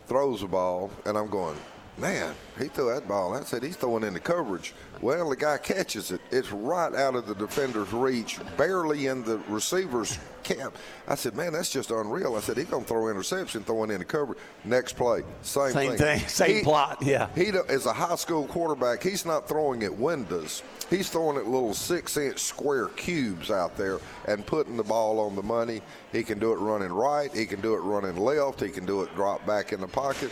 throws the ball, and I'm going, man, he threw that ball. I said, he's throwing into coverage. Well, the guy catches it. It's right out of the defender's reach, barely in the receiver's camp. I said, man, that's just unreal. I said, he's going to throw interception, throwing into coverage. Next play, same, same thing. thing. Same he, plot, yeah. He is a high school quarterback. He's not throwing at windows. He's throwing at little six-inch square cubes out there and putting the ball on the money. He can do it running right. He can do it running left. He can do it drop back in the pocket.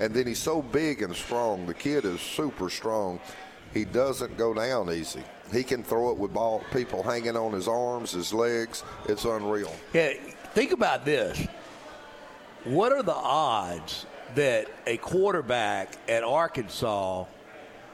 And then he's so big and strong. The kid is super strong. He doesn't go down easy. He can throw it with ball, people hanging on his arms, his legs. It's unreal. Yeah, think about this. What are the odds that a quarterback at Arkansas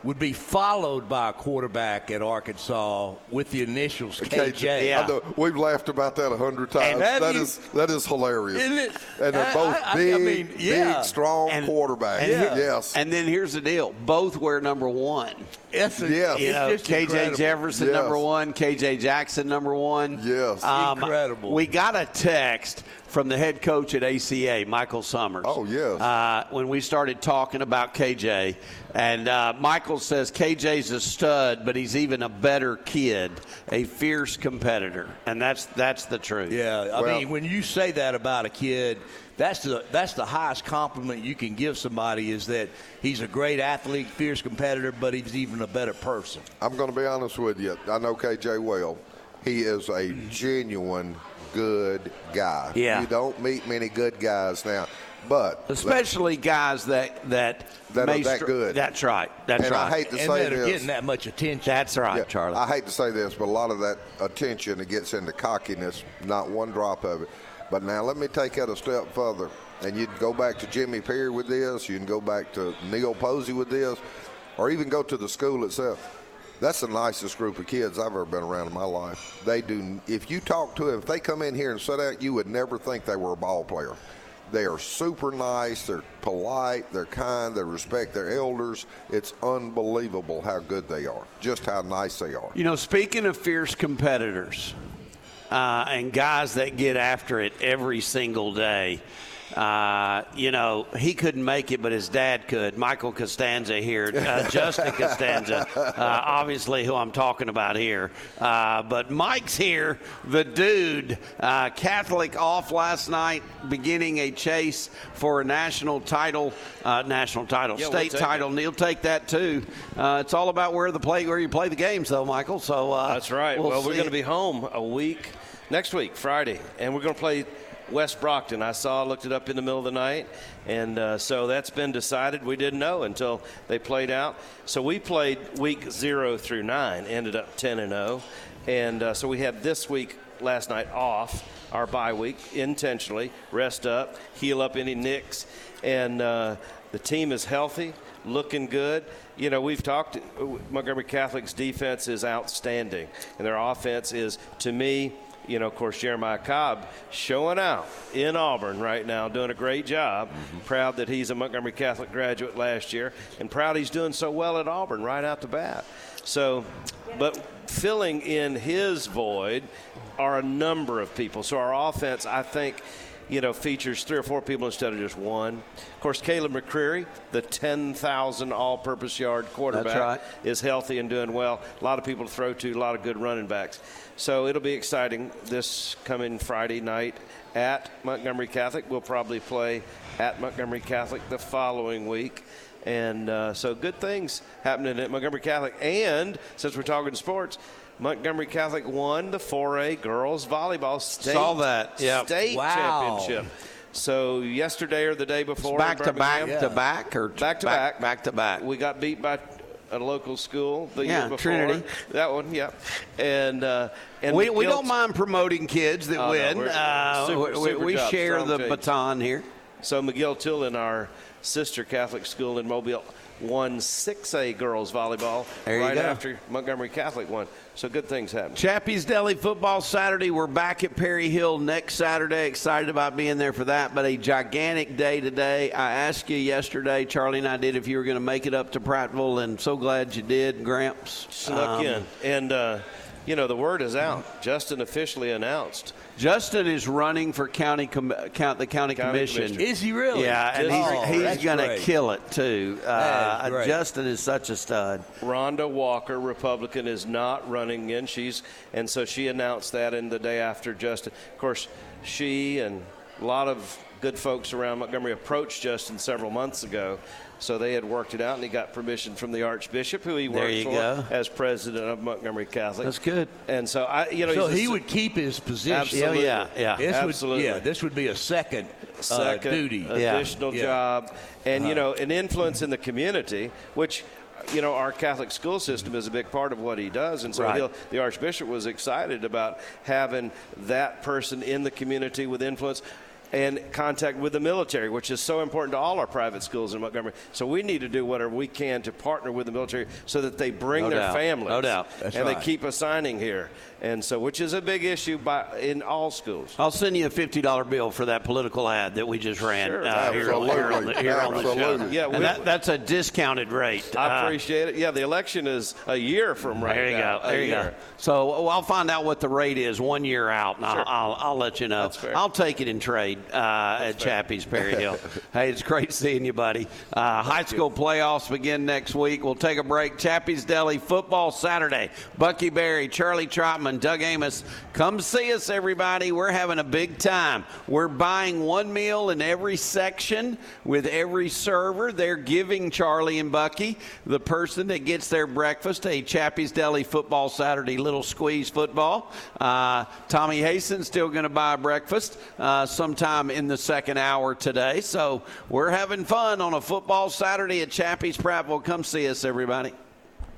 would be followed by a quarterback at Arkansas with the initials K J? Yeah. I know, we've laughed about that a hundred times. That you, is that is hilarious. Isn't it? And they're both I, I, big, I mean, yeah. big, strong and, quarterbacks. And yeah. Yes. And then here's the deal: both wear number one. Yes. yes. You know, K J incredible. Jefferson yes. number one, K J Jackson number one. Yes. Um, incredible. We got a text from the head coach at A C A, Michael Summers. Oh, yes. Uh, when we started talking about K J, and uh, Michael says K J's a stud, but he's even a better kid, a fierce competitor, and that's that's the truth. Yeah, I well, mean, when you say that about a kid, that's the that's the highest compliment you can give somebody is that he's a great athlete, fierce competitor, but he's even a better person. I'm going to be honest with you. I know K J well. He is a genuine good guy. Yeah. You don't meet many good guys now, but especially guys that that that are that str- good. That's right. That's and right. I hate to and say that are getting that much attention. That's right, yeah, Charlie. I hate to say this, but a lot of that attention it gets into cockiness. Not one drop of it. But now let me take that a step further, and you can go back to Jimmy Perry with this. You can go back to Neil Posey with this, or even go to the school itself. That's the nicest group of kids I've ever been around in my life. They do. If you talk to them, if they come in here and sit out, you would never think they were a ball player. They are super nice. They're polite. They're kind. They respect their elders. It's unbelievable how good they are, just how nice they are. You know, speaking of fierce competitors uh, and guys that get after it every single day, Uh, you know, he couldn't make it, but his dad could. Michael Castanza here, uh, Justin Castanza, uh, obviously who I'm talking about here. Uh, but Mike's here, the dude, uh, Catholic off last night, beginning a chase for a national title, uh, national title, yeah, state we'll title. It. Neil, take that too. Uh, it's all about where the play, where you play the games, though, Michael. So uh, that's right. Well, well we're going to be home a week next week, Friday, and we're going to play West Brockton. I saw, looked it up in the middle of the night, and uh, so that's been decided. We didn't know until they played out. So we played week zero through nine, ended up ten and oh, and uh, so we had this week last night off, our bye week, intentionally, rest up, heal up any nicks, and uh, the team is healthy, looking good. You know, we've talked, Montgomery Catholic's defense is outstanding, and their offense is, to me, you know, of course, Jeremiah Cobb showing out in Auburn right now, doing a great job. Mm-hmm. Proud that he's a Montgomery Catholic graduate last year, and proud he's doing so well at Auburn right out the bat. So, but filling in his void are a number of people. So our offense, I think, you know, features three or four people instead of just one. Of course, Caleb McCreary, the ten thousand all-purpose yard quarterback, that's right, is healthy and doing well. A lot of people to throw to, a lot of good running backs. So it'll be exciting this coming Friday night at Montgomery Catholic. We'll probably play at Montgomery Catholic the following week. And uh, so good things happening at Montgomery Catholic. And since we're talking sports, Montgomery Catholic won the four A girls volleyball state, Saw that. Yep. state wow. championship. So yesterday or the day before. Back to back, yeah. to back or back to back, back. Back to back. We got beat by a local school the yeah, year before. Trinity. That one, yeah. And uh, and we, we don't mind promoting kids that oh, win. No, uh, super, super we we share the change. baton here. So McGill-Tulin, our sister Catholic school in Mobile, won six A girls volleyball right go. after Montgomery Catholic won. So good things happen. Chappy's Deli football Saturday. We're back at Perry Hill next Saturday. Excited about being there for that, but a gigantic day today. I asked you yesterday, Charlie and I did, if you were going to make it up to Prattville, and so glad you did, Gramps. Snuck um, in. And, uh, you know, the word is out. Justin officially announced. Justin is running for county com- count the county, county commission. Commissioner. Is he really? Yeah, and oh, he's, he's going to kill it, too. Uh, is Justin is such a stud. Rhonda Walker, Republican, is not running in. She's and so she announced that in the day after Justin. Of course, she and a lot of good folks around Montgomery approached Justin several months ago. So they had worked it out, and he got permission from the Archbishop, who he worked for go. as president of Montgomery Catholic. That's good. And so I, you know, so he a, would keep his position. Absolutely, yeah, yeah, this absolutely. Would, yeah, this would be a second, second uh, duty, additional yeah. job, and uh, you know, an influence in the community, which. You know, our Catholic school system is a big part of what he does. And so right. the Archbishop was excited about having that person in the community with influence and contact with the military, which is so important to all our private schools in Montgomery. So we need to do whatever we can to partner with the military so that they bring no their doubt. families. No doubt. That's and right. they keep assigning here. And so, which is a big issue by in all schools. I'll send you a fifty dollar bill for that political ad that we just ran sure. uh, here, here on the, here on the show. Yeah, we, and that, that's a discounted rate. I appreciate uh, it. Yeah, the election is a year from right now. There you now, go. There you year. go. So well, I'll find out what the rate is one year out, and sure. I'll, I'll, I'll let you know. That's fair. I'll take it in trade. Uh, at Chappy's Perry Hill. Hey, it's great seeing you, buddy. Uh, high school playoffs begin next week. We'll take a break. Chappy's Deli football Saturday. Bucky Berrey, Charlie Trotman, Doug Amos. Come see us, everybody. We're having a big time. We're buying one meal in every section with every server. They're giving Charlie and Bucky, the person that gets their breakfast, a Chappy's Deli football Saturday little squeeze football. Uh, Tommy Haston still going to buy breakfast uh, sometime in the second hour today. So we're having fun on a football Saturday at Chappy's Prattville. Come see us, everybody.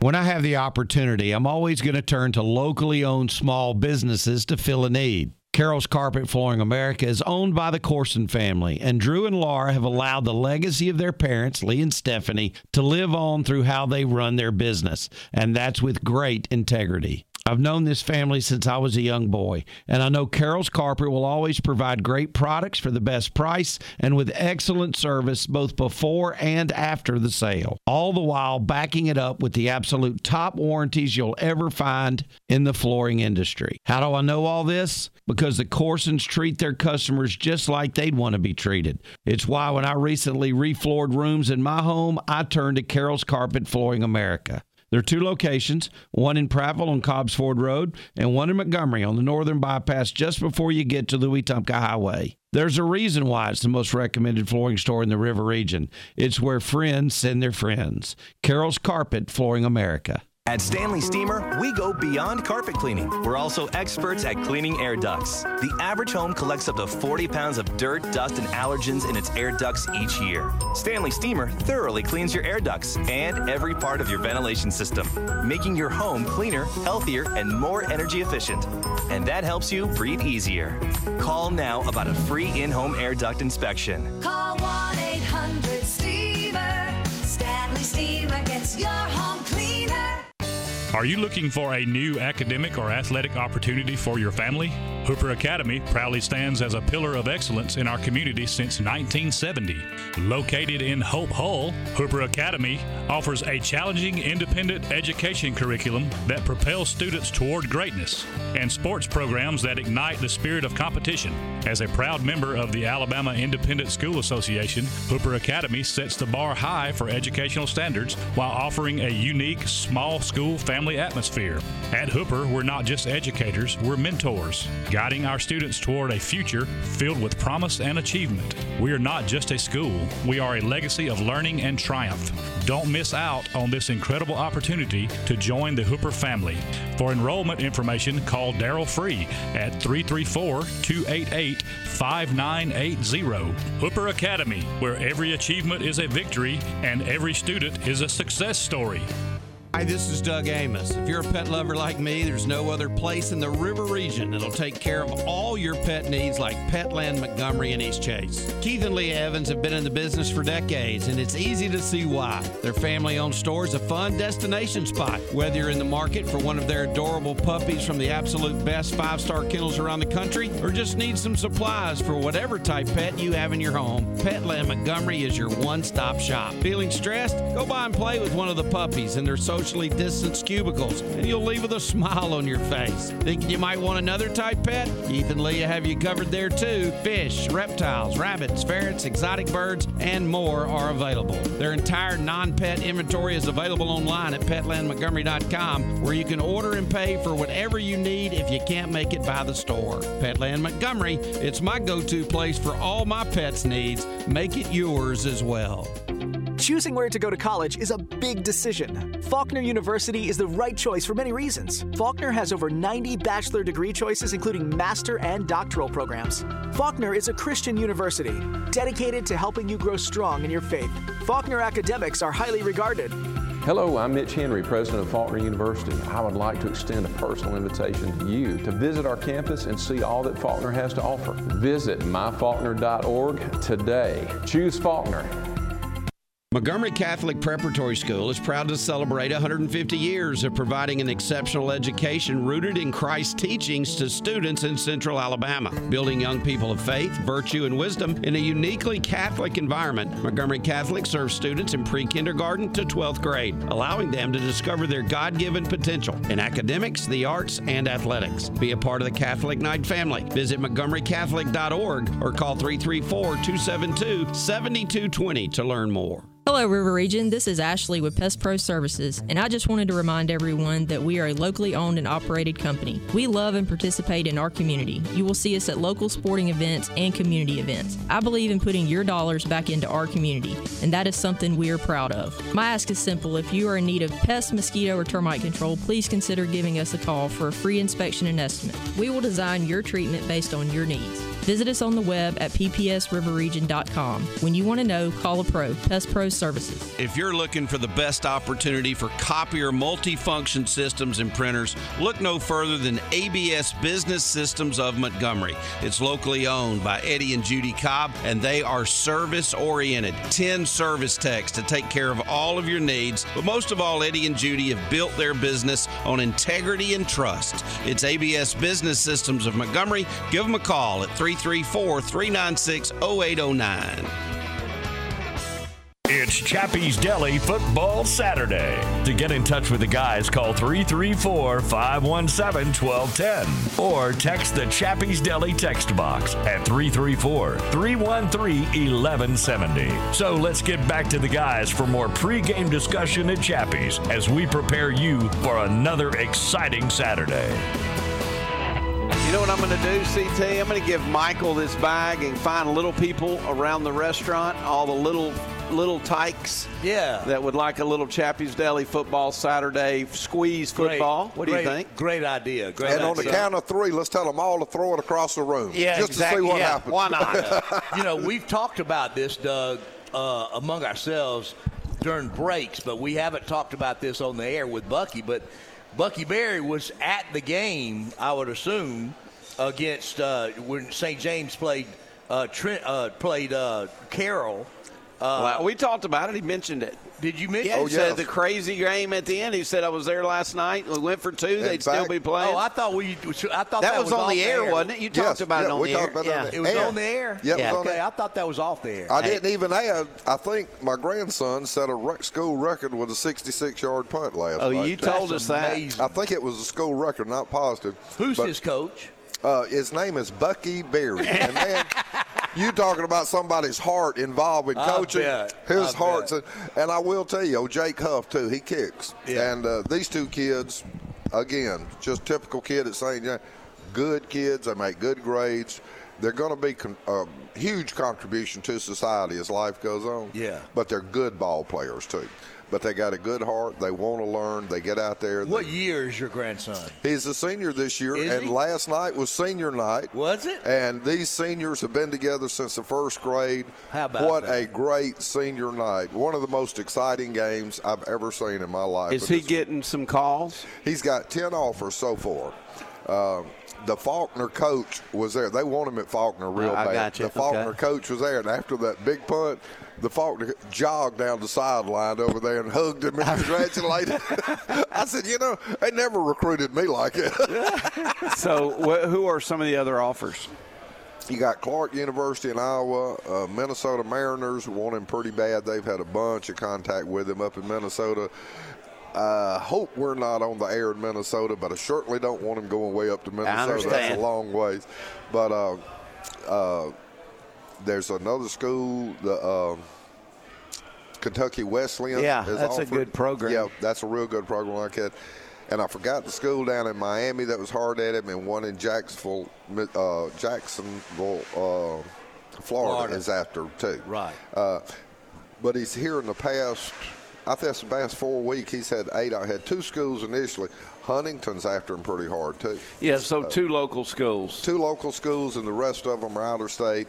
When I have the opportunity, I'm always going to turn to locally owned small businesses to fill a need. Carroll's Carpet Flooring America is owned by the Corson family, and Drew and Laura have allowed the legacy of their parents, Lee and Stephanie, to live on through how they run their business, and that's with great integrity. I've known this family since I was a young boy, and I know Carroll's Carpet will always provide great products for the best price and with excellent service both before and after the sale, all the while backing it up with the absolute top warranties you'll ever find in the flooring industry. How do I know all this? Because the Corsons treat their customers just like they'd want to be treated. It's why when I recently refloored rooms in my home, I turned to Carroll's Carpet Flooring America. There are two locations, one in Prattville on Cobbs Ford Road and one in Montgomery on the northern bypass just before you get to the Wetumpka Highway. There's a reason why it's the most recommended flooring store in the River region. It's where friends send their friends. Carroll's Carpet Flooring America. At Stanley Steamer, we go beyond carpet cleaning. We're also experts at cleaning air ducts. The average home collects up to forty pounds of dirt, dust, and allergens in its air ducts each year. Stanley Steamer thoroughly cleans your air ducts and every part of your ventilation system, making your home cleaner, healthier, and more energy efficient. And that helps you breathe easier. Call now about a free in-home air duct inspection. Call one eight hundred steamer. Stanley Steamer gets your home cleaner. Are you looking for a new academic or athletic opportunity for your family? Hooper Academy proudly stands as a pillar of excellence in our community since nineteen seventy. Located in Hope Hull, Hooper Academy offers a challenging independent education curriculum that propels students toward greatness and sports programs that ignite the spirit of competition. As a proud member of the Alabama Independent School Association, Hooper Academy sets the bar high for educational standards while offering a unique small school family atmosphere. At Hooper, we're not just educators, we're mentors, guiding our students toward a future filled with promise and achievement. We are not just a school, we are a legacy of learning and triumph. Don't miss out on this incredible opportunity to join the Hooper family. For enrollment information, call Darryl Free at three three four, two eight eight, five nine eight zero. Hooper Academy, where every achievement is a victory and every student is a success story. Hi, this is Doug Amos. If you're a pet lover like me, there's no other place in the river region that'll take care of all your pet needs like Petland Montgomery and East Chase. Keith and Leah Evans have been in the business for decades, and it's easy to see why. Their family-owned store is a fun destination spot. Whether you're in the market for one of their adorable puppies from the absolute best five-star kennels around the country, or just need some supplies for whatever type pet you have in your home, Petland Montgomery is your one-stop shop. Feeling stressed? Go by and play with one of the puppies and their social socially distanced cubicles, and you'll leave with a smile on your face. Thinking you might want another type pet? Keith and Leah have you covered there too. Fish, reptiles, rabbits, ferrets, exotic birds, and more are available. Their entire non-pet inventory is available online at Petland Montgomery dot com, where you can order and pay for whatever you need if you can't make it by the store. Petland Montgomery, it's my go-to place for all my pets' needs. Make it yours as well. Choosing where to go to college is a big decision. Faulkner University is the right choice for many reasons. Faulkner has over ninety bachelor degree choices, including master and doctoral programs. Faulkner is a Christian university dedicated to helping you grow strong in your faith. Faulkner academics are highly regarded. Hello, I'm Mitch Henry, president of Faulkner University. I would like to extend a personal invitation to you to visit our campus and see all that Faulkner has to offer. Visit my faulkner dot org today. Choose Faulkner. Montgomery Catholic Preparatory School is proud to celebrate one hundred fifty years of providing an exceptional education rooted in Christ's teachings to students in Central Alabama. Building young people of faith, virtue, and wisdom in a uniquely Catholic environment, Montgomery Catholic serves students in pre-kindergarten to twelfth grade, allowing them to discover their God-given potential in academics, the arts, and athletics. Be a part of the Catholic Night family. Visit montgomery catholic dot org or call three three four, two seven two, seven two two zero to learn more. Hello, River Region. This is Ashley with Pest Pro Services, and I just wanted to remind everyone that we are a locally owned and operated company. We love and participate in our community. You will see us at local sporting events and community events. I believe in putting your dollars back into our community, and that is something we are proud of. My ask is simple. If you are in need of pest, mosquito, or termite control, please consider giving us a call for a free inspection and estimate. We will design your treatment based on your needs. Visit us on the web at p p s river region dot com. When you want to know, call a pro. Pest Pro Services. If you're looking for the best opportunity for copier multifunction systems and printers, look no further than A B S Business Systems of Montgomery. It's locally owned by Eddie and Judy Cobb, and they are service-oriented. Ten service techs to take care of all of your needs. But most of all, Eddie and Judy have built their business on integrity and trust. It's A B S Business Systems of Montgomery. Give them a call at three three four, three nine six, zero eight zero nine. It's Chappy's Deli Football Saturday. To get in touch with the guys, call three three four, five one seven, one two one zero or text the Chappy's Deli text box at three three four, three one three, one one seven zero. So let's get back to the guys for more pregame discussion at Chappy's as we prepare you for another exciting Saturday. You know what I'm going to do, C T? I'm going to give Michael this bag and find little people around the restaurant, all the little little tykes yeah. that would like a little Chappy's Deli Football Saturday squeeze football. Great, what do great, you think? Great idea. Great and idea. On the count of three, let's tell them all to throw it across the room yeah, just exactly. to see what yeah, happens. Why not? uh, you know, we've talked about this, Doug, uh, among ourselves during breaks, but we haven't talked about this on the air with Bucky, but Bucky Berrey was at the game, I would assume, against uh, when Saint James played uh, Trent, uh, played uh, Carroll, Uh, well, we talked about it. He mentioned it. Did you mention? Yeah, oh, he said yes. The crazy game at the end. He said, "I was there last night. We went for two. In They'd fact, still be playing." Oh, I thought we. I thought that, that was, was on the air, air, wasn't it? You talked yes, about yeah, it on we the talked air. About yeah. it, on the it air. was on the air. Yeah, yeah. It was on okay. Air. I thought that was off the air. I hey. didn't even add. I think my grandson set a school record with a sixty-six yard punt last oh, night. Oh, you told That's us amazing. that. I think it was a school record, not positive. Who's but, his coach? Uh, his name is Bucky Berrey. And man, you talking about somebody's heart involved with coaching. His I'll heart's in, and I will tell you, oh, Jake Huff, too, he kicks. Yeah. And uh, these two kids, again, just typical kid at Saint John. Good kids. They make good grades. They're going to be con- a huge contribution to society as life goes on. Yeah. But they're good ball players, too. But they got a good heart. They want to learn. They get out there. What they, year is your grandson? He's a senior this year, is and he? Last night was senior night. Was it? And these seniors have been together since the first grade. How about What that? a great senior night. One of the most exciting games I've ever seen in my life. Is he getting some calls? He's got ten offers so far. Uh, the Faulkner coach was there. They want him at Faulkner real bad. I got you. The Faulkner okay. coach was there, and after that big punt, the Faulkner jogged down the sideline over there and hugged him and congratulated him. I said, you know, they never recruited me like that. So wh- who are some of the other offers? You got Clark University in Iowa, uh, Minnesota Mariners want him pretty bad. They've had a bunch of contact with him up in Minnesota. I uh, hope we're not on the air in Minnesota, but I certainly don't want him going way up to Minnesota. That's a long ways. But uh, uh, there's another school, the uh, Kentucky Wesleyan. Yeah, that's offered. a good program. Yeah, that's a real good program like that. And I forgot the school down in Miami that was hard at him, and one in Jacksonville, uh, Jacksonville, uh, Florida, Florida is after too. Right. Uh, but he's here in the past. I think the past four weeks he's had eight. I had two schools initially. Huntington's after him pretty hard, too. Yeah, so uh, two local schools. Two local schools, and the rest of them are out of state.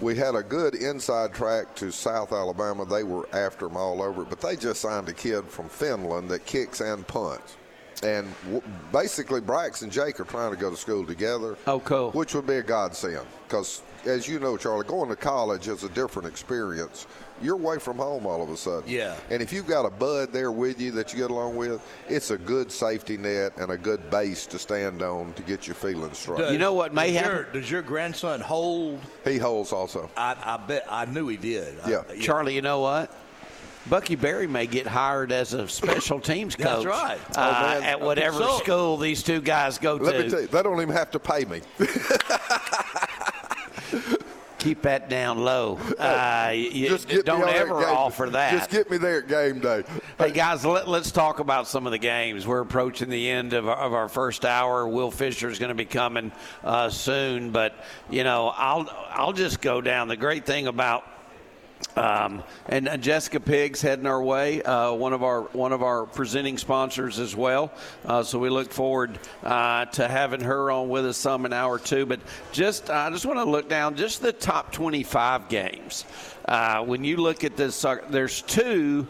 We had a good inside track to South Alabama. They were after him all over. But they just signed a kid from Finland that kicks and punts. And w- basically Brax and Jake are trying to go to school together. Oh, cool. Which would be a godsend because, as you know, Charlie, going to college is a different experience. You're away from home all of a sudden. Yeah. And if you've got a bud there with you that you get along with, it's a good safety net and a good base to stand on to get your feelings straight. Does, you know what may does happen? Your, does your grandson hold? He holds also. I, I bet. I knew he did. Yeah. I, yeah. Charlie, you know what? Bucky Berrey may get hired as a special teams coach. That's right. Uh, oh, at whatever so. school these two guys go Let to. Let me tell you, they don't even have to pay me. Keep that down low. Uh, you don't ever offer that. Just get me there at game day. Hey, guys, let, let's talk about some of the games. We're approaching the end of our, of our first hour. Will Fisher is going to be coming uh, soon. But, you know, I'll I'll just go down. The great thing about Um, and uh, Jessica Pigg's heading our way, uh, one of our one of our presenting sponsors as well. Uh, so we look forward uh, to having her on with us some an hour or two. But just I uh, just want to look down just the top twenty-five games. Uh, when you look at this, uh, there's two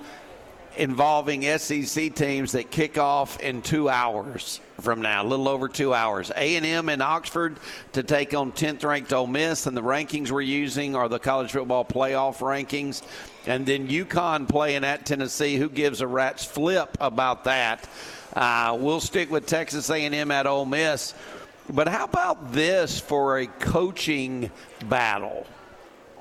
involving S E C teams that kick off in two hours from now, a little over two hours. A and M in Oxford to take on tenth-ranked Ole Miss, and the rankings we're using are the college football playoff rankings. And then UConn playing at Tennessee. Who gives a rat's flip about that? Uh, we'll stick with Texas A and M at Ole Miss. But how about this for a coaching battle?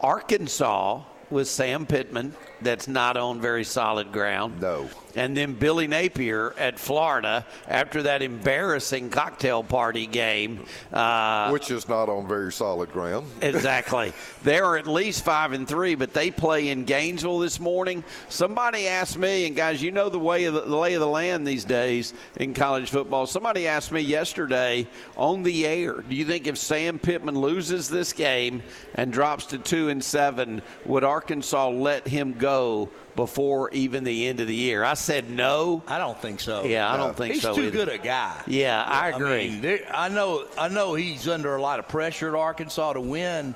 Arkansas with Sam Pittman, that's not on very solid ground. No. And then Billy Napier at Florida after that embarrassing cocktail party game. Uh, Which is not on very solid ground. Exactly. They are at least five and three, but they play in Gainesville this morning. Somebody asked me, and guys, you know the way of the, the lay of the land these days in college football. Somebody asked me yesterday on the air, do you think if Sam Pittman loses this game and drops to two and seven, would Arkansas let him go before even the end of the year? I said no. I don't think so. Yeah, I no. don't think he's so. He's too either. good a guy. Yeah, I agree. I mean, I know, I know he's under a lot of pressure at Arkansas to win,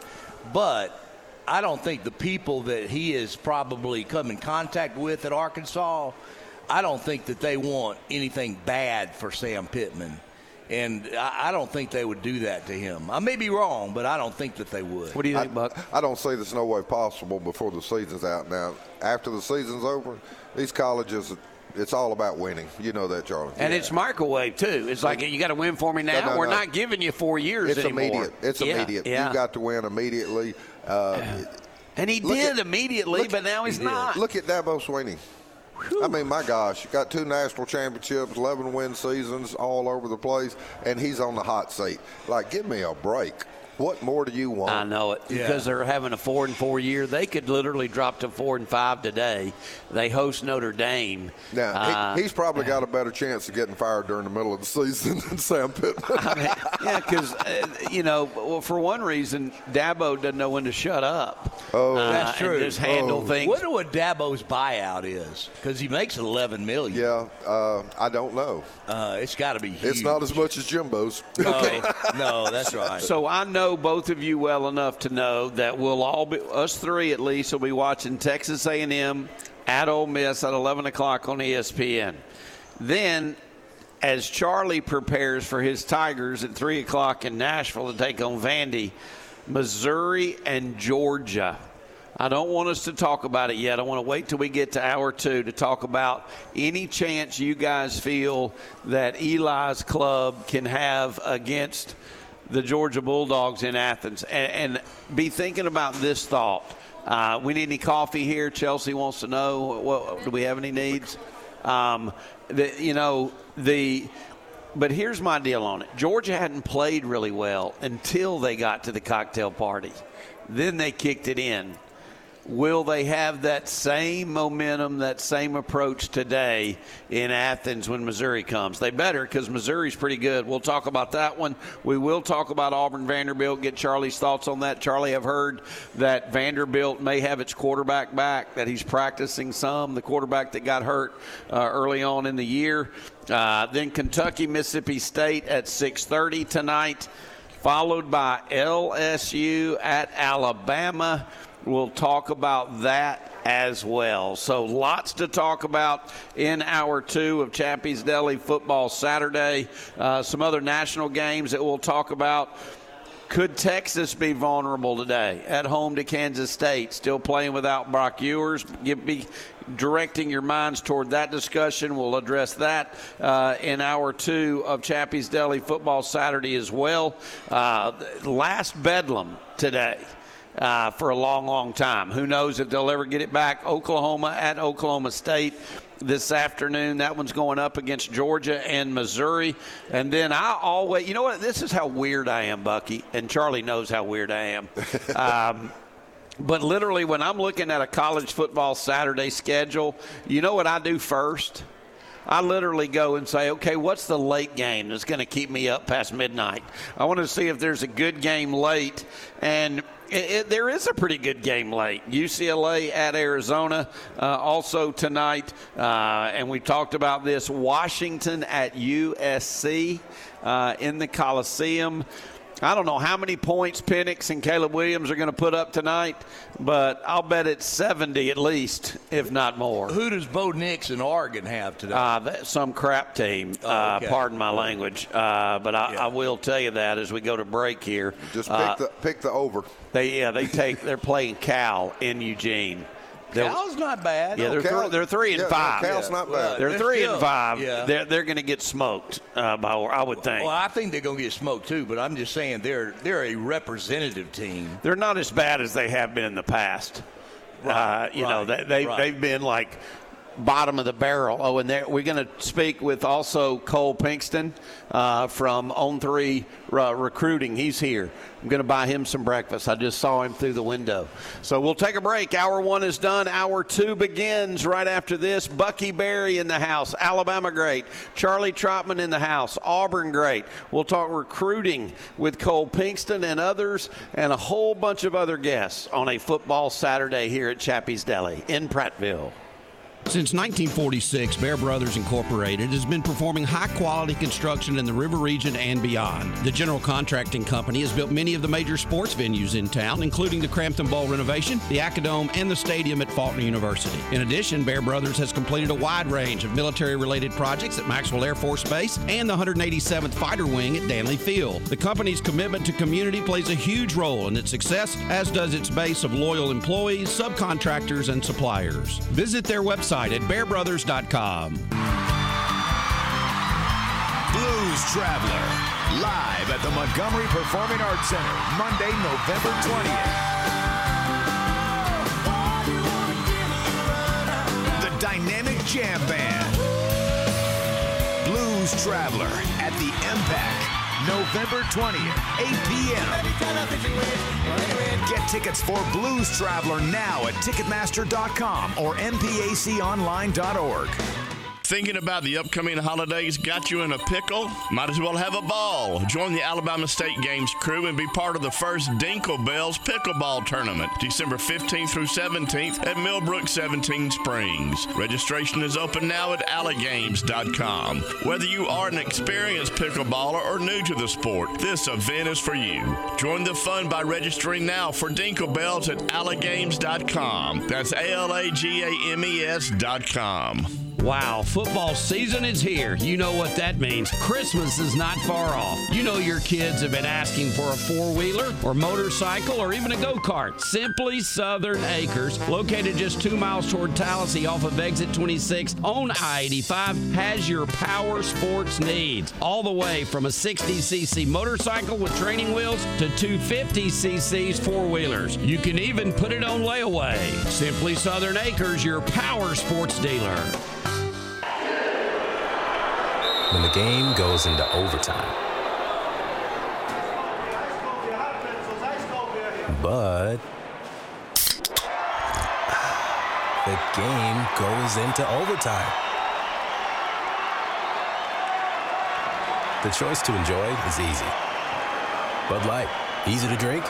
but I don't think the people that he has probably come in contact with at Arkansas, I don't think that they want anything bad for Sam Pittman. And I don't think they would do that to him. I may be wrong, but I don't think that they would. What do you think, I, Buck? I don't see there's no way possible before the season's out. Now, after the season's over, these colleges, it's all about winning. You know that, Charlie. And yeah. It's microwave, too. It's like, you got to win for me now. No, no, We're no. not giving you four years it's anymore. It's immediate. It's yeah, immediate. Yeah. You got to win immediately. Uh, yeah. And he did at, immediately, but now he's he not. Look at Dabo Sweeney. I mean, my gosh, got two national championships, eleven-win seasons all over the place, and he's on the hot seat. Like, give me a break. What more do you want? I know it. Yeah. Because they're having a four and four year. They could literally drop to four and five today. They host Notre Dame. Now, uh, he, he's probably got a better chance of getting fired during the middle of the season than Sam Pittman. I mean, yeah, because, uh, you know, well, for one reason, Dabo doesn't know when to shut up. Oh, uh, that's true. And just handle oh. things. Wonder what Dabo's buyout is, because he makes eleven million dollars. Yeah, uh, I don't know. Uh, it's got to be huge. It's not as much as Jimbo's. Okay. No, that's right. So I know. Both of you well enough to know that we'll all be, us three at least, will be watching Texas A and M at Ole Miss at eleven o'clock on E S P N. Then, as Charlie prepares for his Tigers at three o'clock in Nashville to take on Vandy, Missouri and Georgia. I don't want us to talk about it yet. I want to wait till we get to hour two to talk about any chance you guys feel that Eli's club can have against the Georgia Bulldogs in Athens, and, and be thinking about this thought. Uh, we need any coffee here? Chelsea wants to know, well, do we have any needs? Um, the, you know, the but here's my deal on it. Georgia hadn't played really well until they got to the cocktail party. Then they kicked it in. Will they have that same momentum, that same approach today in Athens when Missouri comes? They better, because Missouri's pretty good. We'll talk about that one. We will talk about Auburn Vanderbilt, get Charlie's thoughts on that. Charlie, I've heard that Vanderbilt may have its quarterback back, that he's practicing some, the quarterback that got hurt uh, early on in the year. Uh, then Kentucky, Mississippi State at six thirty tonight, followed by L S U at Alabama. We'll talk about that as well. So lots to talk about in hour two of Chappy's Deli Football Saturday. Uh, some other national games that we'll talk about. Could Texas be vulnerable today at home to Kansas State? Still playing without Brock Ewers. Give me directing your minds toward that discussion. We'll address that uh, in hour two of Chappy's Deli Football Saturday as well. Uh, last bedlam today. Uh, for a long, long time. Who knows if they'll ever get it back. Oklahoma at Oklahoma State this afternoon. That one's going up against Georgia and Missouri. And then I always – you know what? This is how weird I am, Bucky, and Charlie knows how weird I am. Um, but literally when I'm looking at a college football Saturday schedule, you know what I do first? I literally go and say, okay, what's the late game that's going to keep me up past midnight? I want to see if there's a good game late. And – It, it, there is a pretty good game late. U C L A at Arizona uh, also tonight. Uh, and we talked about this. Washington at U S C uh, in the Coliseum. I don't know how many points Penix and Caleb Williams are going to put up tonight, but I'll bet it's seventy at least, if not more. Who does Bo Nix and Oregon have today? Uh, that's some crap team, oh, okay. uh, pardon my language. Uh, but I, yeah. I will tell you that as we go to break here. Just pick, uh, the, pick the over. They yeah, they take they're playing Cal in Eugene. They're, Cal's not bad. Yeah, no, they're, Cal, th- they're three and yeah, five. No, Cal's yeah. not bad. They're, they're three still, and five. Yeah. They're they're going to get smoked uh, by, I would think. Well, I think they're going to get smoked too. But I'm just saying they're they're a representative team. They're not as bad as they have been in the past. Right, uh, you right, know, they, they right. they've been like bottom of the barrel. Oh, and we're going to speak with also Cole Pinkston uh, from On three uh, Recruiting. He's here. I'm going to buy him some breakfast. I just saw him through the window. So we'll take a break. Hour one is done. Hour two begins right after this. Bucky Berrey in the house. Alabama great. Charlie Trotman in the house. Auburn great. We'll talk recruiting with Cole Pinkston and others and a whole bunch of other guests on a football Saturday here at Chappy's Deli in Prattville. Since nineteen forty-six, Bear Brothers Incorporated has been performing high-quality construction in the river region and beyond. The general contracting company has built many of the major sports venues in town, including the Crampton Bowl renovation, the Acadome, and the stadium at Faulkner University. In addition, Bear Brothers has completed a wide range of military-related projects at Maxwell Air Force Base and the one hundred eighty-seventh Fighter Wing at Danley Field. The company's commitment to community plays a huge role in its success, as does its base of loyal employees, subcontractors, and suppliers. Visit their website at bear brothers dot com. Blues Traveler, live at the Montgomery Performing Arts Center, Monday, November twentieth. The Dynamic Jam Band. Blues Traveler at the Impact. November twentieth, eight p.m. Get tickets for Blues Traveler now at Ticketmaster dot com or m p a c online dot org. Thinking about the upcoming holidays got you in a pickle? Might as well have a ball. Join the Alabama State Games crew and be part of the first Dinkle Bells Pickleball Tournament, December fifteenth through seventeenth at Millbrook seventeen Springs. Registration is open now at alligames dot com. Whether you are an experienced pickleballer or new to the sport, this event is for you. Join the fun by registering now for Dinkle Bells at alligames dot com. That's A L A G A M E S dot com. Wow, football season is here. You know what that means. Christmas is not far off. You know your kids have been asking for a four-wheeler or motorcycle or even a go-kart. Simply Southern Acres, located just two miles toward Tallahassee off of exit twenty-six on I eighty-five, has your power sports needs. All the way from a sixty c c motorcycle with training wheels to two fifty c c's four-wheelers. You can even put it on layaway. Simply Southern Acres, your power sports dealer. When the game goes into overtime. But the game goes into overtime. The choice to enjoy is easy. Bud Light, easy to drink,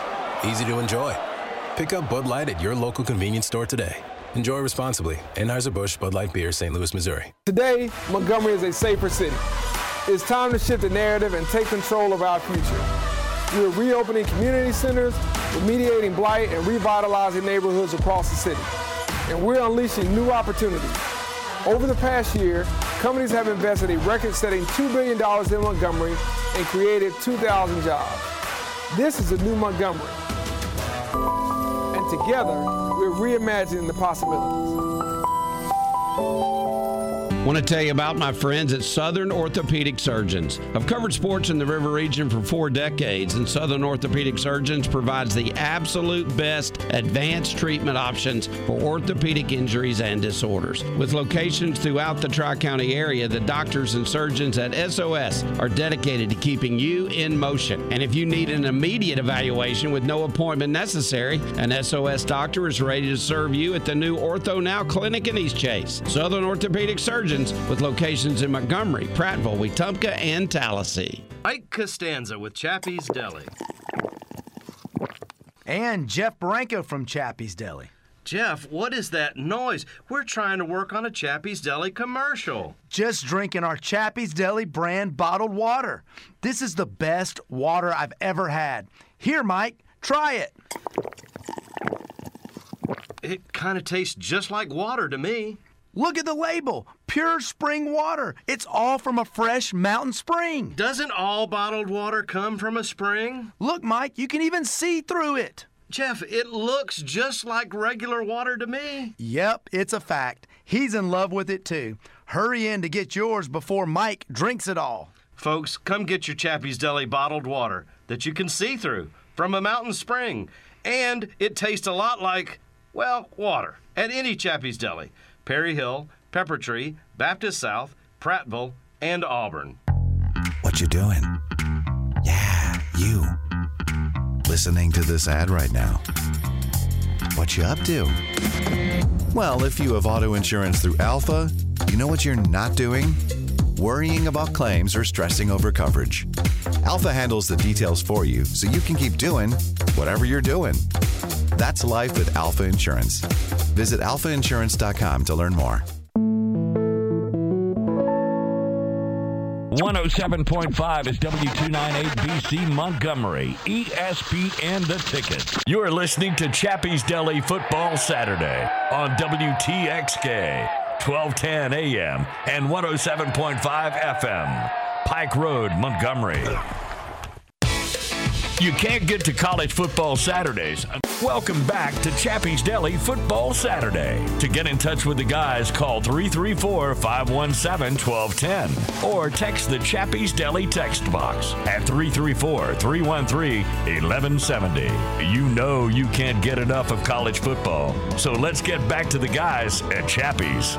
easy to enjoy. Pick up Bud Light at your local convenience store today. Enjoy responsibly. Anheuser-Busch Bud Light Beer, Saint Louis, Missouri. Today, Montgomery is a safer city. It's time to shift the narrative and take control of our future. We're reopening community centers, remediating blight, and revitalizing neighborhoods across the city. And we're unleashing new opportunities. Over the past year, companies have invested a record-setting two billion dollars in Montgomery and created two thousand jobs. This is a new Montgomery. And together, we're reimagining the possibilities. Want to tell you about my friends at Southern Orthopedic Surgeons. I've covered sports in the River Region for four decades, and Southern Orthopedic Surgeons provides the absolute best advanced treatment options for orthopedic injuries and disorders. With locations throughout the Tri-County area, the doctors and surgeons at S O S are dedicated to keeping you in motion. And if you need an immediate evaluation with no appointment necessary, an S O S doctor is ready to serve you at the new Ortho Now Clinic in East Chase. Southern Orthopedic Surgeons, with locations in Montgomery, Prattville, Wetumpka, and Tallahassee. Ike Costanza with Chappy's Deli. And Jeff Branco from Chappy's Deli. Jeff, what is that noise? We're trying to work on a Chappy's Deli commercial. Just drinking our Chappy's Deli brand bottled water. This is the best water I've ever had. Here, Mike, try it. It kind of tastes just like water to me. Look at the label. Pure spring water. It's all from a fresh mountain spring. Doesn't all bottled water come from a spring? Look, Mike, you can even see through it. Jeff, it looks just like regular water to me. Yep, it's a fact. He's in love with it, too. Hurry in to get yours before Mike drinks it all. Folks, come get your Chappy's Deli bottled water that you can see through from a mountain spring. And it tastes a lot like, well, water at any Chappy's Deli. Perry Hill, Pepper Tree, Baptist South, Prattville, and Auburn. What you doing? Yeah, you. Listening to this ad right now. What you up to? Well, if you have auto insurance through Alpha, you know what you're not doing? Worrying about claims or stressing over coverage. Alpha handles the details for you so you can keep doing whatever you're doing. That's life with Alpha Insurance. Visit alpha insurance dot com to learn more. one oh seven point five is W two ninety-eight B C Montgomery. E S P N The Ticket. You're listening to Chappy's Deli Football Saturday on W T X K. twelve ten a m and one oh seven point five F M. Pike Road, Montgomery. You can't get to college football Saturdays. Welcome back to Chappy's Deli Football Saturday. To get in touch with the guys, call three three four, five one seven, one two one zero or text the Chappy's Deli text box at three three four, three one three, one one seven zero. You know you can't get enough of college football, so let's get back to the guys at Chappy's.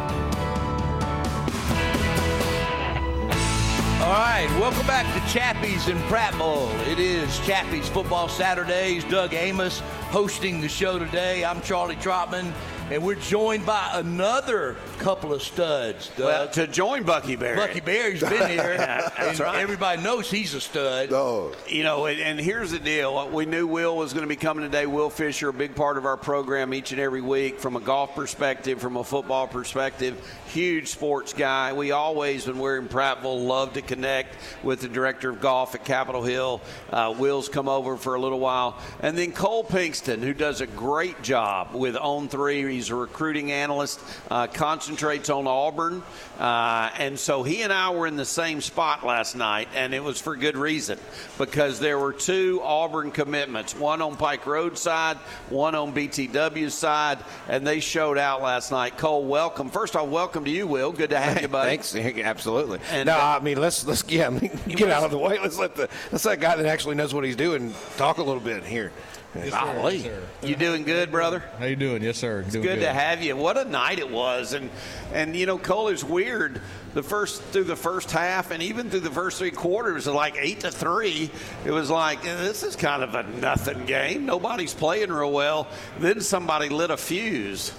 All right, welcome back to Chappy's and Pratt Bowl. It is Chappy's Football Saturdays. Doug Amos hosting the show today. I'm Charlie Trotman, and we're joined by another couple of studs, Doug. Well, to join Bucky Berrey. Bucky Berrey's been here. That's right. Everybody knows he's a stud. Oh. You know, and, and here's the deal. We knew Will was going to be coming today. Will Fisher, a big part of our program each and every week from a golf perspective, from a football perspective. Huge sports guy. We always, when we're in Prattville, love to connect with the director of golf at Capitol Hill. Uh, Will's come over for a little while. And then Cole Pinkston, who does a great job with On Three. He's a recruiting analyst, uh, concentrates on Auburn. Uh, and so he and I were in the same spot last night, and it was for good reason because there were two Auburn commitments, one on Pike Road side, one on B T W side, and they showed out last night. Cole, welcome. First off, welcome to you, Will. Good to have you, buddy. Thanks. Absolutely. And, no, uh, I mean, let's let's yeah, I mean, get was, out of the way. Let's let the let's let a guy that actually knows what he's doing talk a little bit here. Yes, golly. Sir. You doing good, brother? How you doing? Yes, sir. It's doing good, good to have you. What a night it was. And, and you know, Cole, is weird. The first through the first half and even through the first three quarters, like eight to three, it was like, this is kind of a nothing game. Nobody's playing real well. Then somebody lit a fuse.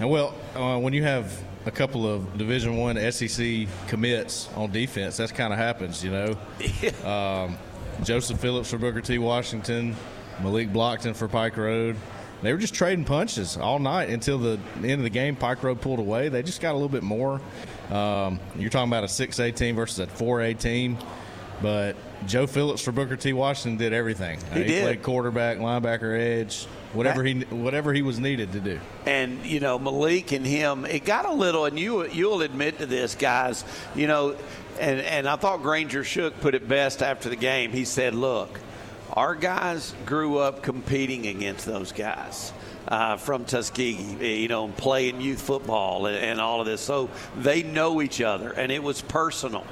And, well, uh, when you have a couple of Division One S E C commits on defense, that's kind of happens, you know. Yeah. Um, Joseph Phillips for Booker T. Washington, Malik Blockton for Pike Road. They were just trading punches all night until the end of the game. Pike Road pulled away. They just got a little bit more. Um, you're talking about a six A team versus a four A team. But Joe Phillips for Booker T. Washington did everything. He, uh, he did. Played quarterback, linebacker, edge, whatever he whatever he was needed to do. And, you know, Malik and him, it got a little, and you, you'll admit to this, guys, you know, and, and I thought Granger Shook put it best after the game. He said, look, our guys grew up competing against those guys uh, from Tuskegee, you know, playing youth football and, and all of this. So they know each other, and it was personal.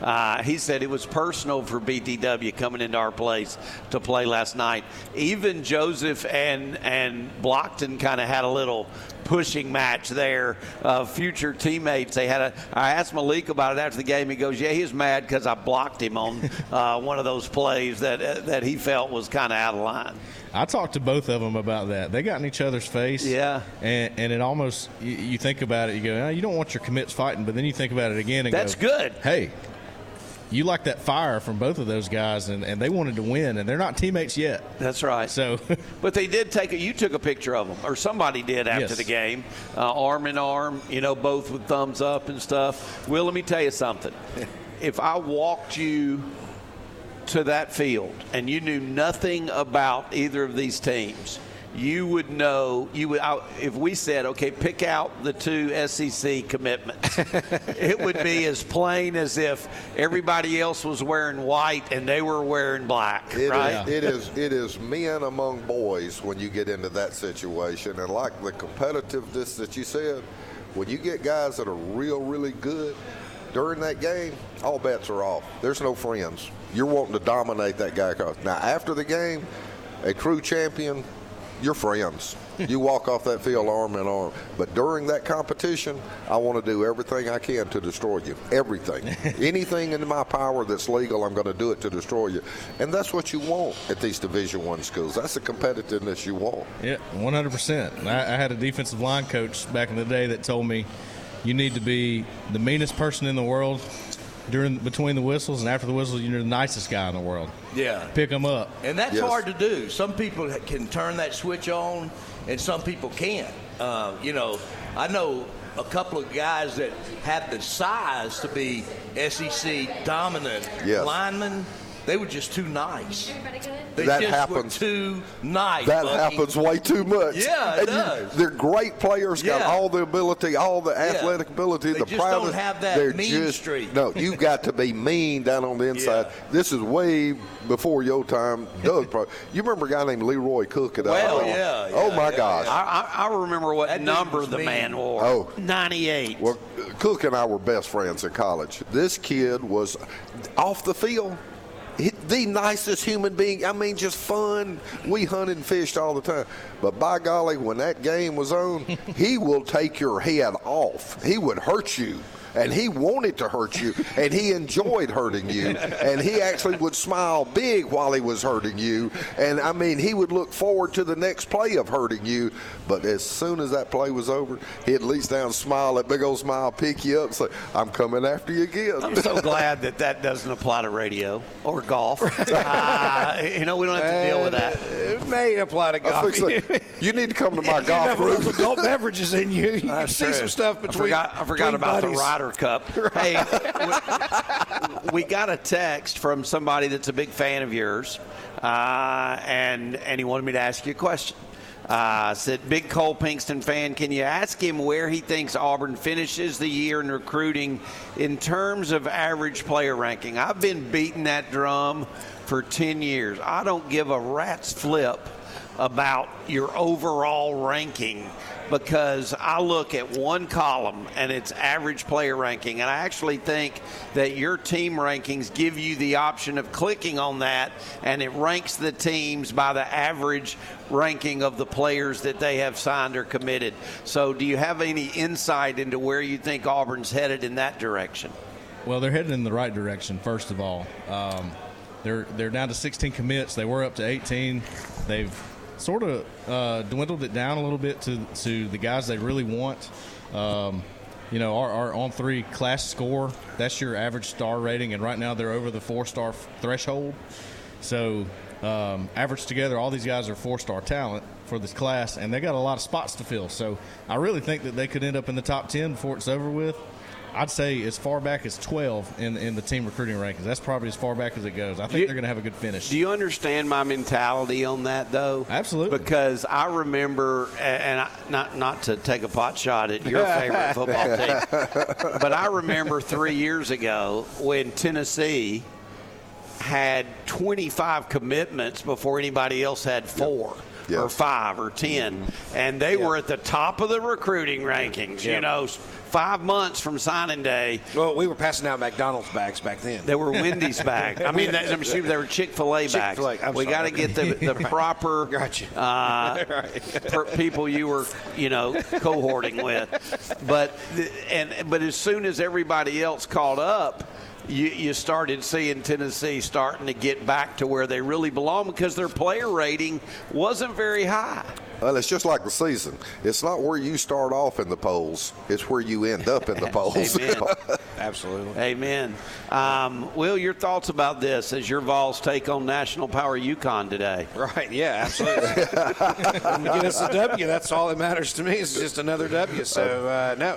Uh, he said it was personal for B T W coming into our place to play last night. Even Joseph and and Blockton kind of had a little pushing match there. Uh, future teammates, they had a. I asked Malik about it after the game. He goes, "Yeah, he's mad because I blocked him on uh, one of those plays that uh, that he felt was kind of out of line." I talked to both of them about that. They got in each other's face. Yeah. And, and it almost, you, you think about it, you go, oh, you don't want your commits fighting, but then you think about it again and that's go, good. Hey, you like that fire from both of those guys, and, and they wanted to win, and they're not teammates yet. That's right. So, but they did take a – you took a picture of them, or somebody did after yes. the game, uh, arm in arm, you know, both with thumbs up and stuff. Will, let me tell you something. If I walked you – to that field and you knew nothing about either of these teams, you would know you would I, if we said, okay, pick out the two S E C commitments, it would be as plain as if everybody else was wearing white and they were wearing black. It right is, it is it is men among boys when you get into that situation. And like the competitiveness that you said, when you get guys that are real really good during that game, all bets are off. There's no friends. You're wanting to dominate that guy across. Now, after the game, a true champion, you're friends. You walk off that field arm in arm. But during that competition, I want to do everything I can to destroy you. Everything. Anything in my power that's legal, I'm going to do it to destroy you. And that's what you want at these Division One schools. That's the competitiveness you want. Yeah, one hundred percent. I, I had a defensive line coach back in the day that told me, you need to be the meanest person in the world during between the whistles, and after the whistles, you're the nicest guy in the world. Yeah. Pick them up. And that's yes. hard to do. Some people can turn that switch on, and some people can't. Uh, you know, I know a couple of guys that have the size to be S E C dominant yes. linemen. They were just too nice. They that just happens. Were too nice. That Bucky. happens way too much. Yeah, it and does. You, they're great players, yeah. got all the ability, all the athletic yeah. ability. They the just proudest, don't have that mean just, streak. No, you've got to be mean down on the inside. Yeah. This is way before your time. Doug, probably, you remember a guy named Leroy Cook at Well, yeah, yeah. Oh, my yeah, gosh. Yeah. I, I remember what that number the mean. man wore. Oh. ninety-eight. Well, Cook and I were best friends in college. This kid was off the field. The nicest human being. I mean, just fun. We hunted and fished all the time. But by golly, when that game was on, he will take your head off. He would hurt you. And he wanted to hurt you, and he enjoyed hurting you, and he actually would smile big while he was hurting you, and, I mean, he would look forward to the next play of hurting you, but as soon as that play was over, he'd reach down and smile, that big old smile, pick you up and say, I'm coming after you again. I'm so glad that that doesn't apply to radio or golf. uh, you know, we don't have to and deal with that. It may apply to golf. Like, you need to come to my golf group. Some adult beverages in you. You can see true. some stuff between I forgot, I forgot about buddies. the rider. Cup. Hey, we, we got a text from somebody that's a big fan of yours, uh, and and he wanted me to ask you a question. Uh, said, big Cole Pinkston fan, can you ask him where he thinks Auburn finishes the year in recruiting in terms of average player ranking? I've been beating that drum for ten years. I don't give a rat's flip about your overall ranking, because I look at one column and it's average player ranking, and I actually think that your team rankings give you the option of clicking on that, and it ranks the teams by the average ranking of the players that they have signed or committed. So do you have any insight into where you think Auburn's headed in that direction? Well, they're headed in the right direction, first of all. Um, they're, they're down to sixteen commits. They were up to eighteen. They've sort of uh, dwindled it down a little bit to to the guys they really want. Um, you know, our, our on-three class score, that's your average star rating, and right now they're over the four-star f- threshold. So um, average together, all these guys are four-star talent for this class, and they got a lot of spots to fill. So I really think that they could end up in the top ten before it's over with. I'd say as far back as twelve in in the team recruiting rankings. That's probably as far back as it goes. I think you, they're going to have a good finish. Do you understand my mentality on that, though? Absolutely. Because I remember, and I, not not to take a pot shot at your favorite football team, but I remember three years ago when Tennessee had twenty-five commitments before anybody else had four. Yep. Yes. Or five or ten, mm-hmm. and they yeah. were at the top of the recruiting rankings, yeah. you know, five months from signing day. Well, we were passing out McDonald's bags back then. They were Wendy's bags. I mean, that, I'm sure they were Chick-fil-A, Chick-fil-A bags. I'm we got to get the, the proper gotcha. uh, right. per, people you were, you know, cohorting with. But and but as soon as everybody else caught up, You, you started seeing Tennessee starting to get back to where they really belong because their player rating wasn't very high. Well, it's just like the season. It's not where you start off in the polls. It's where you end up in the polls. Amen. Absolutely. Amen. Um, Will, your thoughts about this as your Vols take on National Power UConn today? Right, yeah, absolutely. When we get us a W, that's all that matters to me. It's just another W. So, uh, no.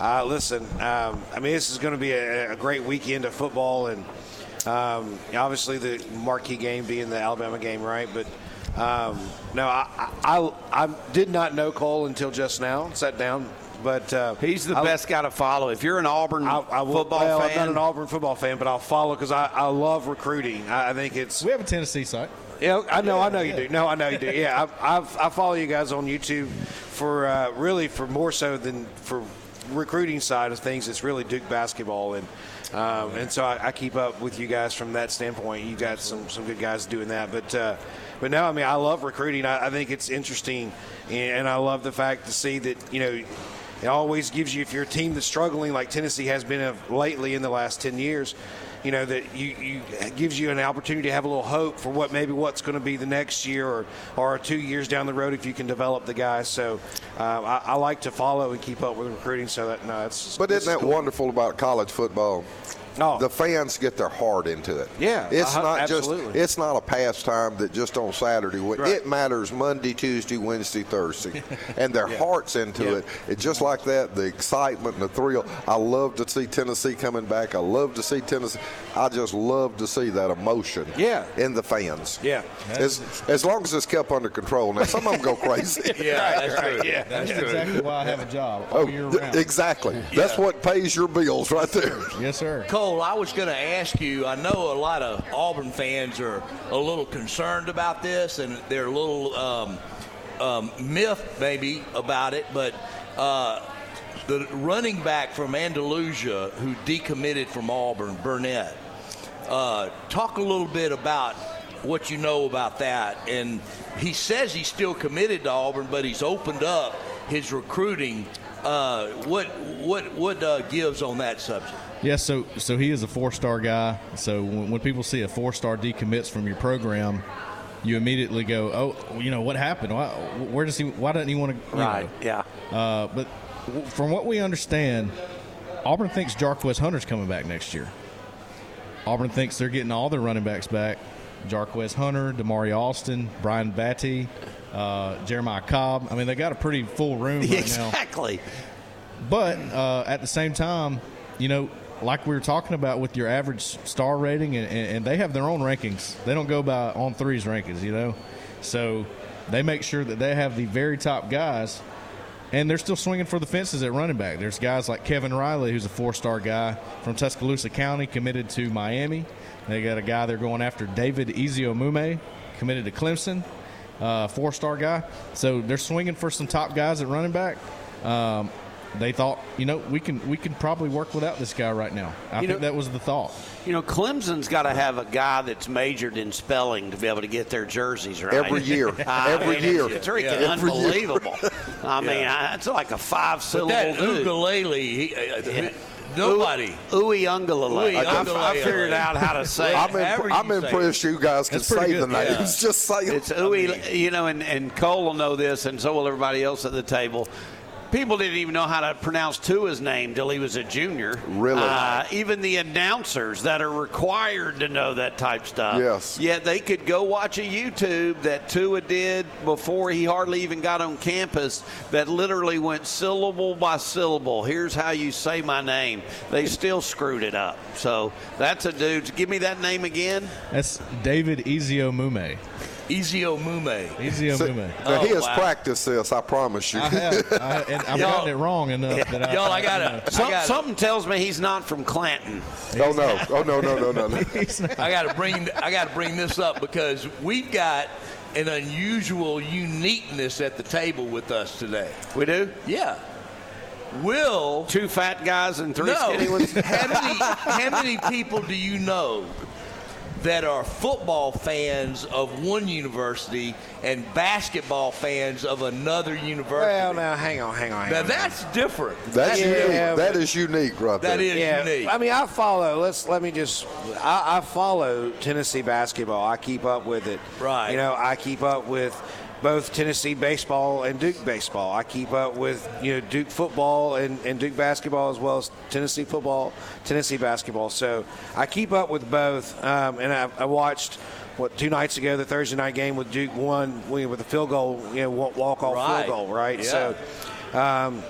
Uh, listen, um, I mean, this is going to be a, a great weekend of football, and um, obviously the marquee game being the Alabama game, right? But um, no, I, I, I did not know Cole until just now. Sat down, but uh, he's the I, best guy to follow. If you're an Auburn I, I will, football well, fan, I'm not an Auburn football fan, but I'll follow because I, I love recruiting. I, I think it's we have a Tennessee site. Yeah, I know, yeah, I know yeah. you do. No, I know you do. Yeah, I I've, I follow you guys on YouTube for uh, really for more so than for. recruiting side of things. It's really Duke basketball, and um, and so I, I keep up with you guys from that standpoint. You got some, some good guys doing that, but uh, but no, I mean, I love recruiting. I, I think it's interesting, and I love the fact to see that, you know, it always gives you, if you're a team that's struggling like Tennessee has been of lately in the last ten years, you know, that you, you it gives you an opportunity to have a little hope for what maybe what's going to be the next year or, or two years down the road if you can develop the guys. So uh, I, I like to follow and keep up with recruiting. So that no, it's but isn't that cool. Wonderful about college football? Oh. The fans get their heart into it. Yeah, it's uh, not absolutely. just it's not a pastime that just on Saturday. Right. It matters Monday, Tuesday, Wednesday, Thursday, and their yeah. hearts into yeah. it. It's just like that. The excitement and the thrill. I love to see Tennessee coming back. I love to see Tennessee. I just love to see that emotion. Yeah. in the fans. Yeah, that's, as as long as it's kept under control. Now some of them go crazy. yeah, that's right. True. Yeah, that's, that's true. exactly why I have a job all oh, year round. Exactly. Yeah. That's what pays your bills right there. Yes, sir. Cole, I was going to ask you, I know a lot of Auburn fans are a little concerned about this, and they're a little um, um, miffed maybe about it, but uh, the running back from Andalusia who decommitted from Auburn, Burnett, uh, talk a little bit about what you know about that. And he says he's still committed to Auburn, but he's opened up his recruiting. Uh, what what what uh, gives on that subject? Yes, yeah, so so he is a four-star guy. So when, when people see a four-star decommits from your program, you immediately go, "Oh, you know what happened? Why, where does he? Why doesn't he want to?" Right. Know? Yeah. Uh, but w- from what we understand, Auburn thinks Jarquez Hunter's coming back next year. Auburn thinks they're getting all their running backs back: Jarquez Hunter, Damari Austin, Brian Batty, uh, Jeremiah Cobb. I mean, they got a pretty full room right exactly. now. Exactly. But uh, at the same time, you know. Like we were talking about with your average star rating, and, and they have their own rankings. They don't go by on threes rankings, you know. So they make sure that they have the very top guys, and they're still swinging for the fences at running back. There's guys like Kevin Riley, who's a four-star guy from Tuscaloosa County, committed to Miami. They got a guy they're going after, David Eziomume, committed to Clemson, uh, four-star guy. So they're swinging for some top guys at running back. Um, They thought, you know, we can we can probably work without this guy right now. I you think know, that was the thought. You know, Clemson's got to have a guy that's majored in spelling to be able to get their jerseys right. Every year. I Every mean, year. It's, it's freaking yeah. Every unbelievable. Year. I mean, yeah. I, it's like a five-syllable dude. Ukulele, he, uh, yeah. Nobody. Uwe Ungalele. I figured out how to say I'm it. Imp- I'm impressed you guys can say the names. Yeah. Just say it. It's Uwe, I mean, you know, and, and Cole will know this, and so will everybody else at the table. People didn't even know how to pronounce Tua's name till he was a junior. Really? Uh, even the announcers that are required to know that type stuff. Yes. Yet they could go watch a YouTube that Tua did before he hardly even got on campus that literally went syllable by syllable. Here's how you say my name. They still screwed it up. So that's a dude. Give me that name again. That's David Eziomume. Eziomume. Eziomume. So, he has wow. practiced this, I promise you. I have. I, and I've gotten it wrong enough that I. Y'all, I, I got to. Some, something it. tells me he's not from Clanton. Oh, no. Oh, no, no, no, no, no. I got to bring I got to bring this up because we've got an unusual uniqueness at the table with us today. We do? Yeah. Will. Two fat guys and three no. skinny ones. How many, how many people do you know that are football fans of one university and basketball fans of another university? Well, now, hang on, hang on, hang now, on. Now, that's different. That's yeah, unique. Yeah, that is unique right that there. That is yeah. unique. I mean, I follow. Let's let me just – I follow Tennessee basketball. I keep up with it. Right. You know, I keep up with – both Tennessee baseball and Duke baseball. I keep up with, you know, Duke football and, and Duke basketball as well as Tennessee football, Tennessee basketball. So I keep up with both. Um, and I, I watched, what, two nights ago, the Thursday night game with Duke won with a field goal, you know, walk-off right. field goal, right? Yeah. So, um,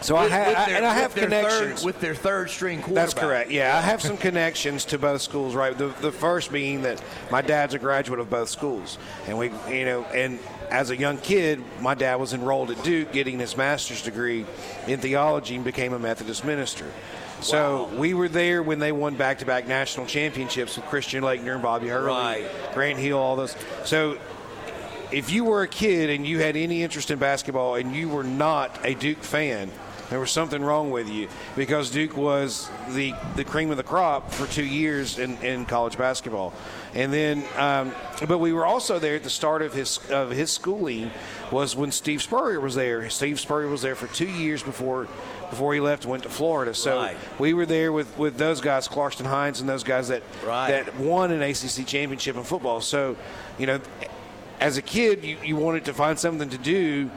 so with, I, ha- with their, and I have connections. Third, with their third-string quarterback. That's correct, yeah. I have some connections to both schools, right? The, the first being that my dad's a graduate of both schools. And we, you know, and – as a young kid, my dad was enrolled at Duke getting his master's degree in theology and became a Methodist minister. So wow. we were there when they won back-to-back national championships with Christian Laettner and Bobby Hurley, right. Grant Hill, all those. So if you were a kid and you had any interest in basketball and you were not a Duke fan, there was something wrong with you because Duke was the, the cream of the crop for two years in, in college basketball. And then, um, but we were also there at the start of his of his schooling was when Steve Spurrier was there. Steve Spurrier was there for two years before before he left and went to Florida. So right. we were there with, with those guys, Clarkston Hines and those guys that right. that won an A C C championship in football. So, you know, as a kid, you, you wanted to find something to do.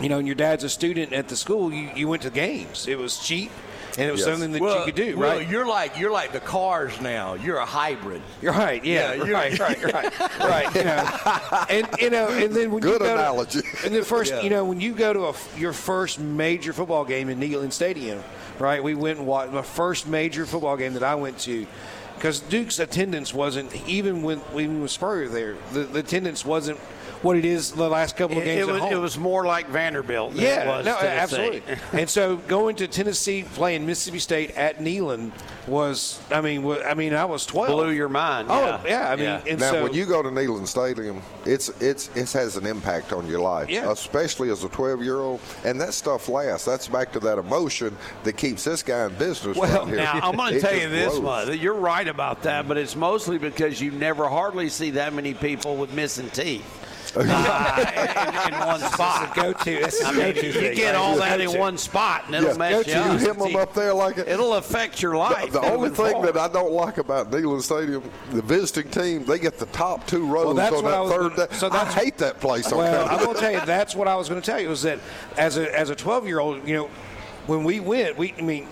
You know, and your dad's a student at the school, you, you went to games. It was cheap. And it was yes. something that well, you could do, right? Well, you're like you're like the cars now. You're a hybrid. You're right. Yeah. yeah you're right, right. Right. Right. Right. You know. And you know. And then when good you go analogy. To, and the first, yeah. you know, when you go to a, your first major football game in Neyland Stadium, right? We went and watched my first major football game that I went to. Because Duke's attendance wasn't, even when we were Spurrier there, the, the attendance wasn't what it is the last couple of games it, it was, at home. It was more like Vanderbilt than yeah, it was no, Tennessee. Absolutely. And so going to Tennessee, playing Mississippi State at Neyland was, I mean, I mean, I was twelve. Blew your mind. Yeah. Oh, yeah. I mean, yeah. And now, so, when you go to Neyland Stadium, it's it's it has an impact on your life, yeah. especially as a twelve-year-old. And that stuff lasts. That's back to that emotion that keeps this guy in business. Well, right now, here. I'm going to tell you this much. You're right about that, but it's mostly because you never hardly see that many people with missing teeth. uh, in, in one spot. Go to. I mean, you thing, get right? all that in one spot, and it'll yes. mess you up. You him them up there like it. It'll affect your life. The, the only thing forward. that I don't like about Neyland Stadium, the visiting team, they get the top two rows well, on that third gonna, day. So I hate that place. On well, I'm going to tell you, that's what I was going to tell you was that as a as a twelve-year-old, you know, when we went, we I mean.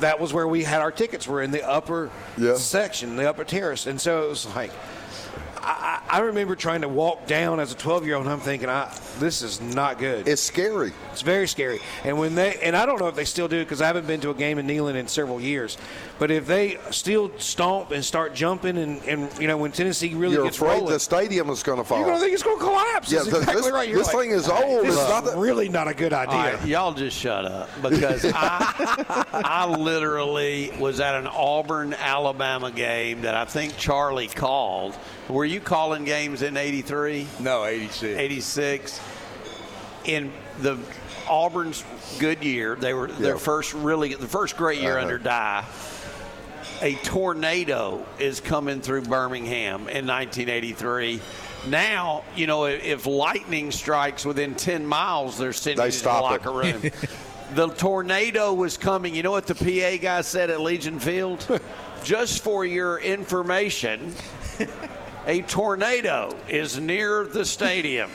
that was where we had our tickets were in the upper yeah. section, the upper terrace. And so it was like, I, I remember trying to walk down as a twelve-year-old, and I'm thinking, I, this is not good. It's scary. It's very scary. And when they, and I don't know if they still do because I haven't been to a game in Neyland in several years, but if they still stomp and start jumping and, and you know, when Tennessee really you're gets rolling. You're afraid the stadium is going to fall. You're going to think it's going to collapse. Yeah, That's the, exactly this, right. You're this like, thing is old. Right, this uh, is really not a good idea. Right, y'all just shut up because I, I literally was at an Auburn, Alabama game that I think Charlie called. Were you calling games in eighty-three? No, eighty-six. eighty-six. In the Auburn's good year, they were their yep. first really the first great year uh-huh. under Dye. A tornado is coming through Birmingham in nineteen eighty-three. Now, you know, if lightning strikes within ten miles, they're sitting in the locker room. The tornado was coming. You know what the P A guy said at Legion Field? Just for your information, a tornado is near the stadium.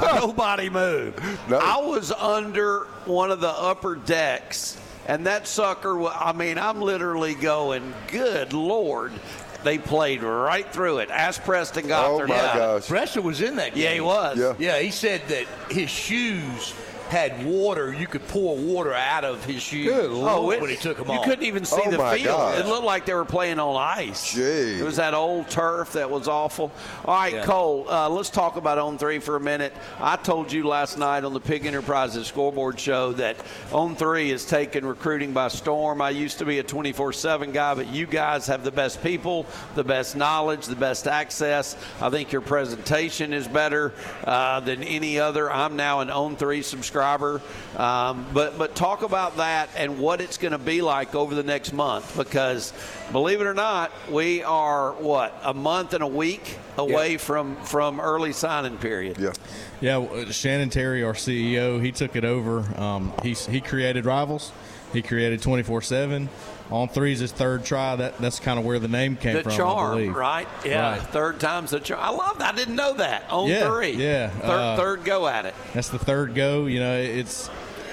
Nobody moved. No. I was under one of the upper decks, and that sucker, I mean, I'm literally going, good Lord. They played right through it. Ask Preston Gothard. Oh, my gosh. Preston was in that game. Yeah, he was. Yeah. yeah, he said that his shoes had water. You could pour water out of his shoes. Good Lord. Oh, when he took them off. You couldn't even see oh the field. Gosh. It looked like they were playing on ice. Gee. It was that old turf that was awful. All right, yeah. Cole, uh, let's talk about On Three for a minute. I told you last night on the Pigg Enterprises Scoreboard Show that On Three has taken recruiting by storm. I used to be a twenty-four seven guy, but you guys have the best people, the best knowledge, the best access. I think your presentation is better uh, than any other. I'm now an On Three subscriber. Um, but but talk about that and what it's going to be like over the next month, because believe it or not, we are what a month and a week away yeah. from from early signing period. Yeah, yeah. Shannon Terry, our C E O, he took it over. Um, he he created Rivals. He created twenty-four seven. On Three is his third try. That that's kind of where the name came the from. The charm, right? Yeah, right. Third time's the charm. I love that. I didn't know that. On yeah, Three, yeah, third, uh, third go at it. That's the third go. You know, it's.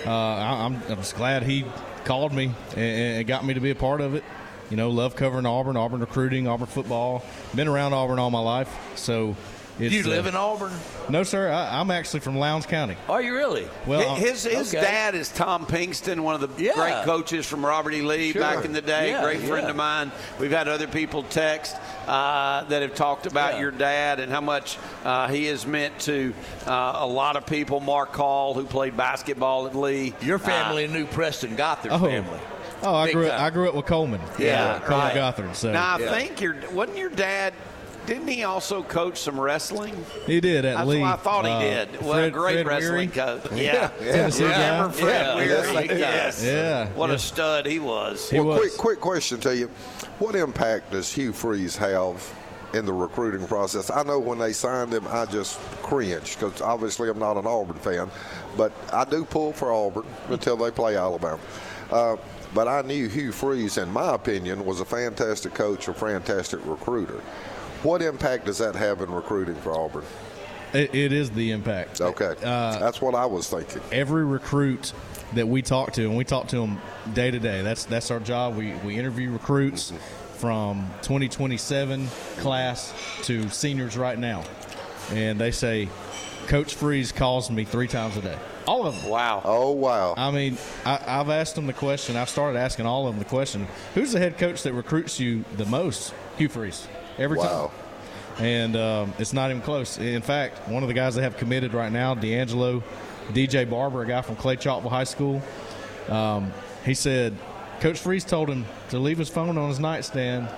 Uh, I, I'm I'm just glad he called me and, and got me to be a part of it. You know, love covering Auburn, Auburn recruiting, Auburn football. Been around Auburn all my life, so. It's, you live uh, in Auburn? No, sir. I, I'm actually from Lowndes County. Are you really? Well, his his okay. dad is Tom Pinkston, one of the yeah. great coaches from Robert E. Lee sure. back in the day. Yeah, great yeah. friend of mine. We've had other people text uh, that have talked about yeah. your dad and how much uh, he has meant to uh, a lot of people. Mark Hall, who played basketball at Lee. Your family uh, knew Preston Gothard's oh. family. Oh, I Big grew up, I grew up with Coleman. Yeah, yeah Coleman right. Gothard. So now I yeah. think your wasn't your dad. Didn't he also coach some wrestling? He did at That's Lee. That's what I thought he did. Uh, well, Fred, a great Fred wrestling Weary. Coach. Yeah. yeah. yeah. Fred yeah. Weary. Yes. Yeah. What yeah. a stud he was. He well, was. Quick, quick question to you. What impact does Hugh Freeze have in the recruiting process? I know when they signed him, I just cringed because obviously I'm not an Auburn fan. But I do pull for Auburn until they play Alabama. Uh, but I knew Hugh Freeze, in my opinion, was a fantastic coach, a fantastic recruiter. What impact does that have in recruiting for Auburn? It, it is the impact. Okay. Uh, That's what I was thinking. Every recruit that we talk to, and we talk to them day to day. That's that's our job. We we interview recruits from twenty twenty-seven class to seniors right now, and they say, Coach Freeze calls me three times a day. All of them. Wow. Oh, wow. I mean, I, I've asked them the question. I've started asking all of them the question. Who's the head coach that recruits you the most? Hugh Freeze. Every wow. time. And um, it's not even close. In fact, one of the guys that have committed right now, D'Angelo, D J Barber, a guy from Clay Chalkville High School, um, he said Coach Freeze told him to leave his phone on his nightstand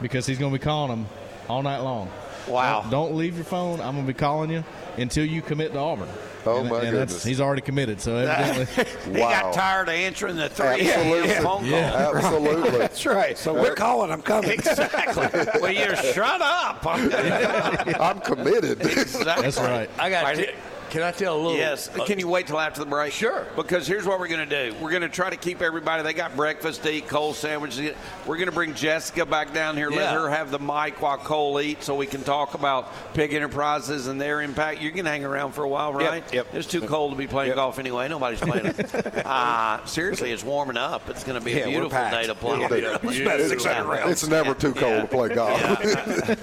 because he's going to be calling him all night long. Wow. Don't, don't leave your phone. I'm going to be calling you until you commit to Auburn. Oh, and, my and goodness. That's, he's already committed, so evidently. He wow. got tired of answering the three Absolutely. Yeah. phone calls. Yeah. Absolutely. Right. That's right. So we're calling. I'm coming. Exactly. Well, you shut up. I'm committed. Exactly. That's right. I got it. Can I tell a little? Yes. Uh, Can you wait till after the break? Sure. Because here's what we're going to do. We're going to try to keep everybody. They got breakfast to eat, Cole sandwiches. We're going to bring Jessica back down here. Yeah. Let her have the mic while Cole eats so we can talk about Pigg Enterprises and their impact. You're going to hang around for a while, right? Yep. yep. It's too cold to be playing yep. golf anyway. Nobody's playing it. uh, seriously, it's warming up. It's going to be yeah, a beautiful day to play. It's about six hundred rounds. It's never too cold yeah. to play golf. Yeah.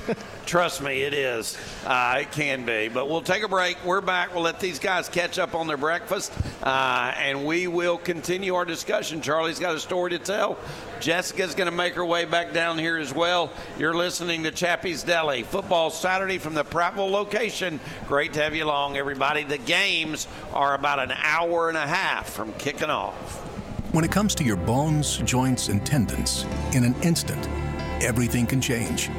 Trust me, it is. Uh, it can be. But we'll take a break. We're back. We'll let these guys catch up on their breakfast, uh, and we will continue our discussion. Charlie's got a story to tell. Jessica's going to make her way back down here as well. You're listening to Chappy's Deli. Football Saturday from the Prattville location. Great to have you along, everybody. The games are about an hour and a half from kicking off. When it comes to your bones, joints, and tendons, in an instant, everything can change.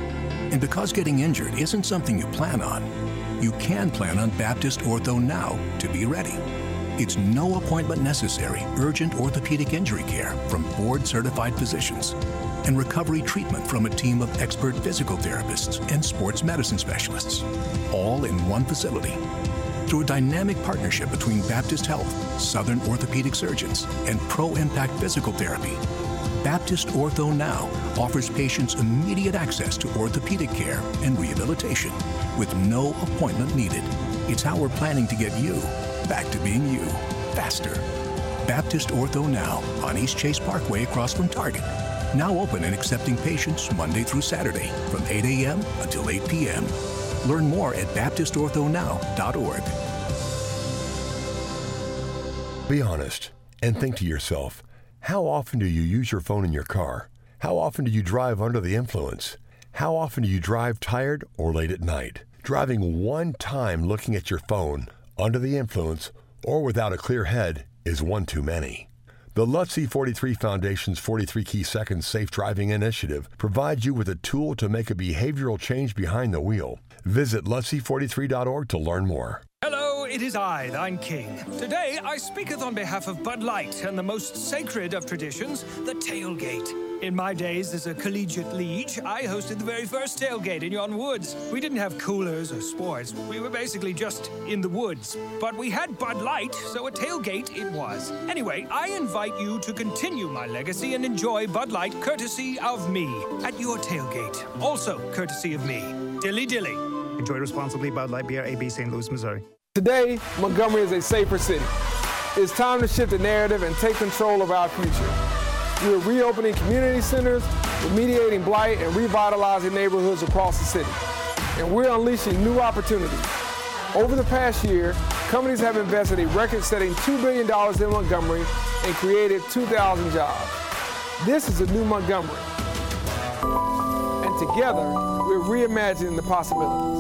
And because getting injured isn't something you plan on, you can plan on Baptist Ortho now to be ready. It's no appointment necessary, urgent orthopedic injury care from board-certified physicians and recovery treatment from a team of expert physical therapists and sports medicine specialists, all in one facility. Through a dynamic partnership between Baptist Health, Southern Orthopedic Surgeons, and Pro Impact Physical Therapy, Baptist Ortho Now offers patients immediate access to orthopedic care and rehabilitation with no appointment needed. It's how we're planning to get you back to being you faster. Baptist Ortho Now on East Chase Parkway across from Target. Now open and accepting patients Monday through Saturday from eight a.m. until eight p.m. Learn more at baptist ortho now dot org. Be honest and think to yourself, how often do you use your phone in your car? How often do you drive under the influence? How often do you drive tired or late at night? Driving one time looking at your phone, under the influence, or without a clear head is one too many. The L U T C forty-three Foundation's forty-three Key Seconds Safe Driving Initiative provides you with a tool to make a behavioral change behind the wheel. Visit L U T C forty-three dot org to learn more. Hello, it is I, thine king. Today I speaketh on behalf of Bud Light and the most sacred of traditions, the tailgate. In my days as a collegiate liege, I hosted the very first tailgate in yon woods. We didn't have coolers or sports. We were basically just in the woods. But we had Bud Light, so a tailgate it was. Anyway, I invite you to continue my legacy and enjoy Bud Light courtesy of me at your tailgate. Also courtesy of me. Dilly Dilly. Enjoy responsibly. Bud Light Beer, A B, Saint Louis, Missouri. Today, Montgomery is a safer city. It's time to shift the narrative and take control of our future. We're reopening community centers, remediating blight, and revitalizing neighborhoods across the city. And we're unleashing new opportunities. Over the past year, companies have invested a record-setting two billion dollars in Montgomery and created two thousand jobs. This is a new Montgomery. And together, we're reimagining the possibilities.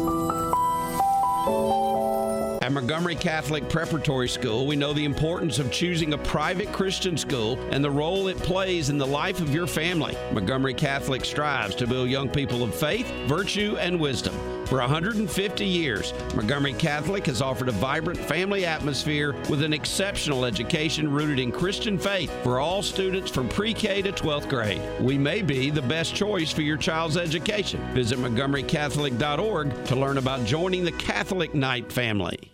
At Montgomery Catholic Preparatory School, we know the importance of choosing a private Christian school and the role it plays in the life of your family. Montgomery Catholic strives to build young people of faith, virtue, and wisdom. For one hundred fifty years, Montgomery Catholic has offered a vibrant family atmosphere with an exceptional education rooted in Christian faith for all students from pre-K to twelfth grade. We may be the best choice for your child's education. Visit Montgomery Catholic dot org to learn about joining the Catholic Knight family.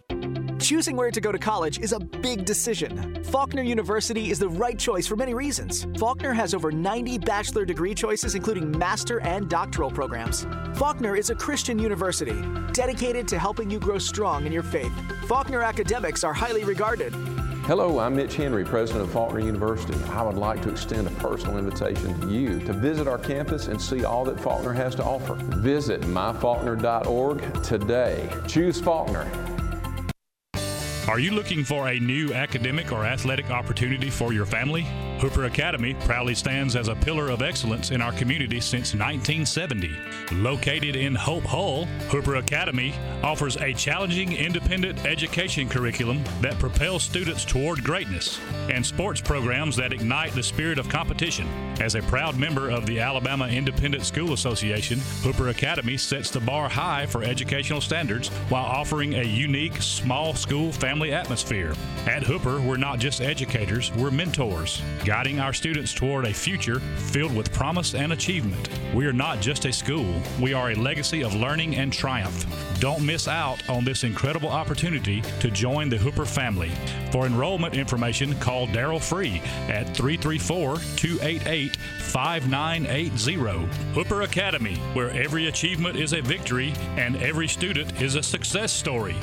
Choosing where to go to college is a big decision. Faulkner University is the right choice for many reasons. Faulkner has over ninety bachelor degree choices, including master and doctoral programs. Faulkner is a Christian university dedicated to helping you grow strong in your faith. Faulkner academics are highly regarded. Hello, I'm Mitch Henry, president of Faulkner University. I would like to extend a personal invitation to you to visit our campus and see all that Faulkner has to offer. Visit my faulkner dot org today. Choose Faulkner. Are you looking for a new academic or athletic opportunity for your family? Hooper Academy proudly stands as a pillar of excellence in our community since nineteen seventy. Located in Hope Hull, Hooper Academy offers a challenging independent education curriculum that propels students toward greatness and sports programs that ignite the spirit of competition. As a proud member of the Alabama Independent School Association, Hooper Academy sets the bar high for educational standards while offering a unique small school family atmosphere. At Hooper, we're not just educators, we're mentors, guiding our students toward a future filled with promise and achievement. We are not just a school, we are a legacy of learning and triumph. Don't miss out on this incredible opportunity to join the Hooper family. For enrollment information, call Darryl Free at three three four, two eight eight, five nine eight zero. Hooper Academy, where every achievement is a victory and every student is a success story.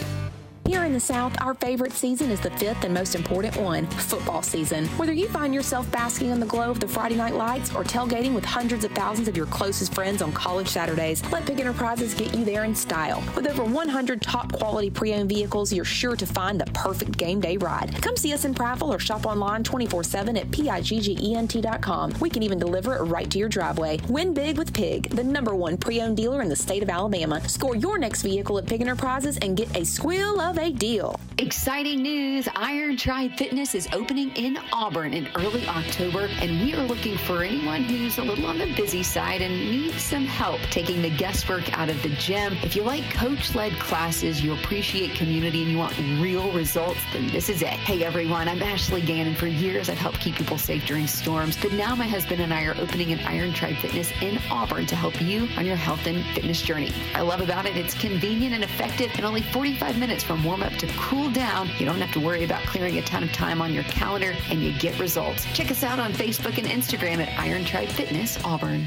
Here in the South, our favorite season is the fifth and most important one, football season. Whether you find yourself basking in the glow of the Friday night lights or tailgating with hundreds of thousands of your closest friends on college Saturdays, let Pigg Enterprises get you there in style. With over one hundred top-quality pre-owned vehicles, you're sure to find the perfect game day ride. Come see us in Prattville or shop online twenty-four seven at pigg ent dot com. We can even deliver it right to your driveway. Win big with Pigg, the number one pre-owned dealer in the state of Alabama. Score your next vehicle at Pigg Enterprises and get a squeal of a deal. Exciting news. Iron Tribe Fitness is opening in Auburn in early October, and we are looking for anyone who's a little on the busy side and needs some help taking the guesswork out of the gym. If you like coach-led classes, you appreciate community, and you want real results, then this is it. Hey everyone, I'm Ashley Gannon. For years, I've helped keep people safe during storms, but now my husband and I are opening an Iron Tribe Fitness in Auburn to help you on your health and fitness journey. I love about it, it's convenient and effective, and only forty-five minutes from warm up to cool down. You don't have to worry about clearing a ton of time on your calendar, and you get results. Check us out on Facebook and Instagram at Iron Tribe Fitness Auburn.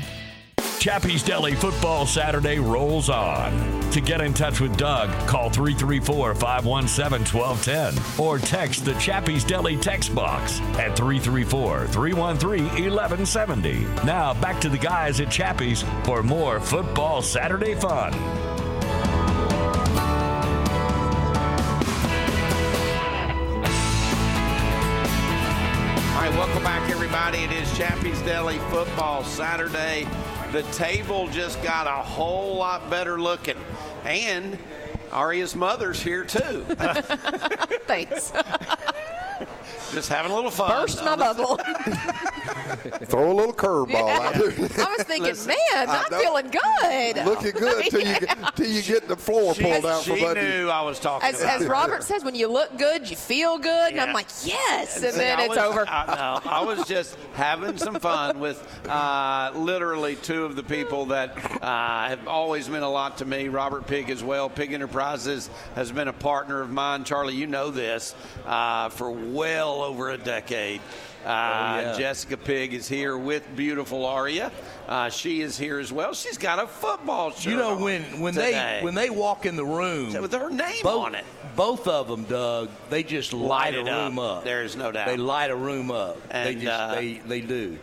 Chappy's Deli Football Saturday rolls on. To get in touch with Doug, call three three four, five one seven, one two one zero or text the Chappy's Deli text box at three three four, three one three, one one seven zero. Now back to the guys at Chappy's for more Football Saturday fun. Welcome back, everybody. It is Chappy's Deli Football Saturday. The table just got a whole lot better looking. And Aria's mother's here, too. Thanks. Just having a little fun. Burst my bubble. Throw a little curveball yeah. out there. I was thinking, Listen, man, I'm feeling good. Looking good till yeah. you get, till you get the floor she, pulled out from under you. She knew I was talking as, about As Robert says, when you look good, you feel good. Yeah. And I'm like, yes. And, and see, then I it's was, over. I, no, I was just having some fun with uh, literally two of the people that uh, have always meant a lot to me. Robert Pigg as well. Pigg Enterprises has been a partner of mine. Charlie, you know this, uh, for well over a decade. Uh, oh, yeah. Jessica Pigg is here with beautiful Aria. Uh, she is here as well. She's got a football shirt. You know, when when today. they when they walk in the room with her name both, on it, both of them, Doug, they just light, light a room up. up. There is no doubt. They light a room up. And, they just uh, they they do.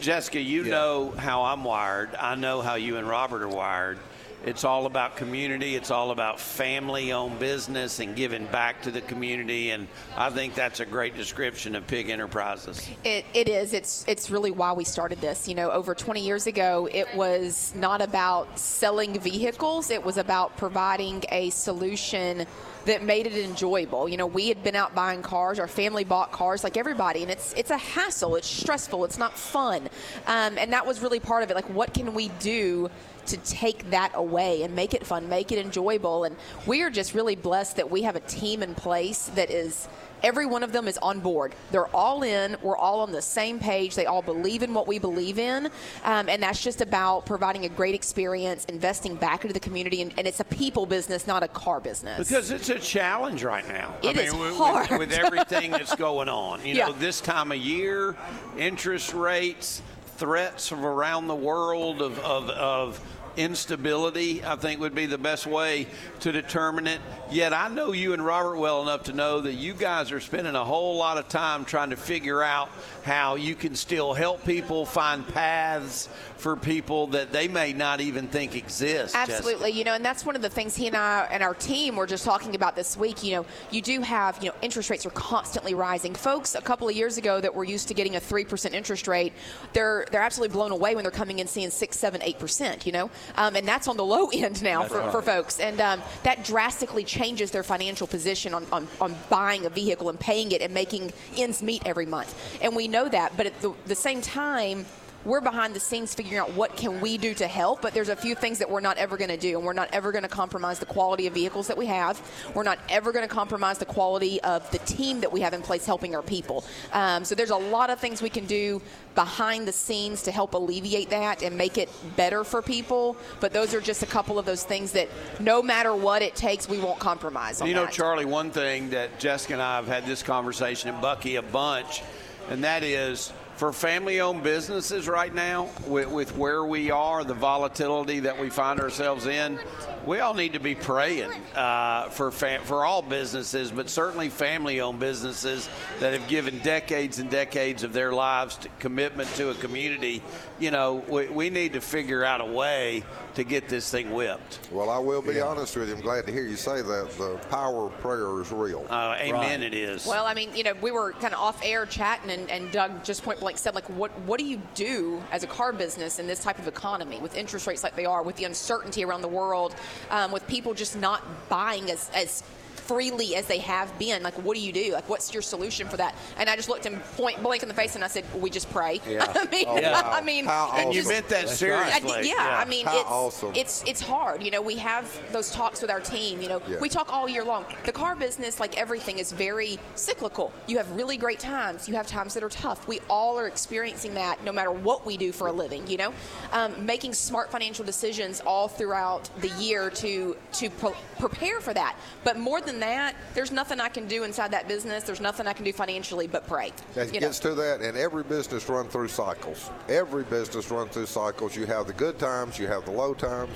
Jessica, you yeah. know how I'm wired. I know how you and Robert are wired. It's all about community. It's all about family-owned business and giving back to the community, and I think that's a great description of Pigg Enterprises. It, it is. It's it's really why we started this. You know, over twenty years ago, it was not about selling vehicles. It was about providing a solution that made it enjoyable. You know, we had been out buying cars. Our family bought cars like everybody, and it's it's a hassle. It's stressful. It's not fun, um, and that was really part of it. Like, what can we do to take that away and make it fun, make it enjoyable? And we are just really blessed that we have a team in place that is, every one of them is on board. They're all in. We're all on the same page. They all believe in what we believe in. Um, and that's just about providing a great experience, investing back into the community. And, and it's a people business, not a car business. Because it's a challenge right now. It I is mean, hard. With, with everything that's going on. You yeah. know, this time of year, interest rates, threats from around the world of, of, of instability, I think, would be the best way to determine it. Yet I know you and Robert well enough to know that you guys are spending a whole lot of time trying to figure out how you can still help people find paths for people that they may not even think exist. Absolutely. Jessica. You know, and that's one of the things he and I and our team were just talking about this week. You know, you do have, you know, interest rates are constantly rising. Folks a couple of years ago that were used to getting a three percent interest rate, they're they're absolutely blown away when they're coming in seeing six, seven, eight percent, you know, um, and that's on the low end now for, right. for folks. And um, that drastically changes their financial position on, on, on buying a vehicle and paying it and making ends meet every month. And we know that, but at the, the same time, we're behind the scenes figuring out what can we do to help, but there's a few things that we're not ever going to do, and we're not ever going to compromise the quality of vehicles that we have. We're not ever going to compromise the quality of the team that we have in place helping our people. Um, so there's a lot of things we can do behind the scenes to help alleviate that and make it better for people, but those are just a couple of those things that no matter what it takes, we won't compromise on. You know, that. Charlie, one thing that Jessica and I have had this conversation, and Bucky a bunch, and that is, for family-owned businesses right now, with, with where we are, the volatility that we find ourselves in, we all need to be praying uh, for fam- for all businesses, but certainly family-owned businesses that have given decades and decades of their lives to commitment to a community. You know, we, we need to figure out a way to get this thing whipped. Well, I will be yeah. honest with you. I'm glad to hear you say that. The power of prayer is real. Uh, amen, right. It is. Well, I mean, you know, we were kind of off-air chatting, and, and Doug just point blank Like said, like what what do you do as a car business in this type of economy with interest rates like they are, with the uncertainty around the world, um, with people just not buying as as freely as they have been? Like, what do you do? Like, what's your solution for that? And I just looked him point blank in the face and I said, we just pray. Yeah. I mean, oh, wow. I mean, how and awesome. You meant that seriously. I, yeah, yeah, I mean, it's, awesome. it's it's hard. You know, we have those talks with our team. You know, yeah. we talk all year long. The car business, like everything, is very cyclical. You have really great times. You have times that are tough. We all are experiencing that no matter what we do for a living, you know. Um, making smart financial decisions all throughout the year to, to pro- prepare for that. But more than that, there's nothing I can do inside that business. There's nothing I can do financially but pray. It you gets know. to that, and every business run through cycles. Every business runs through cycles. You have the good times, you have the low times,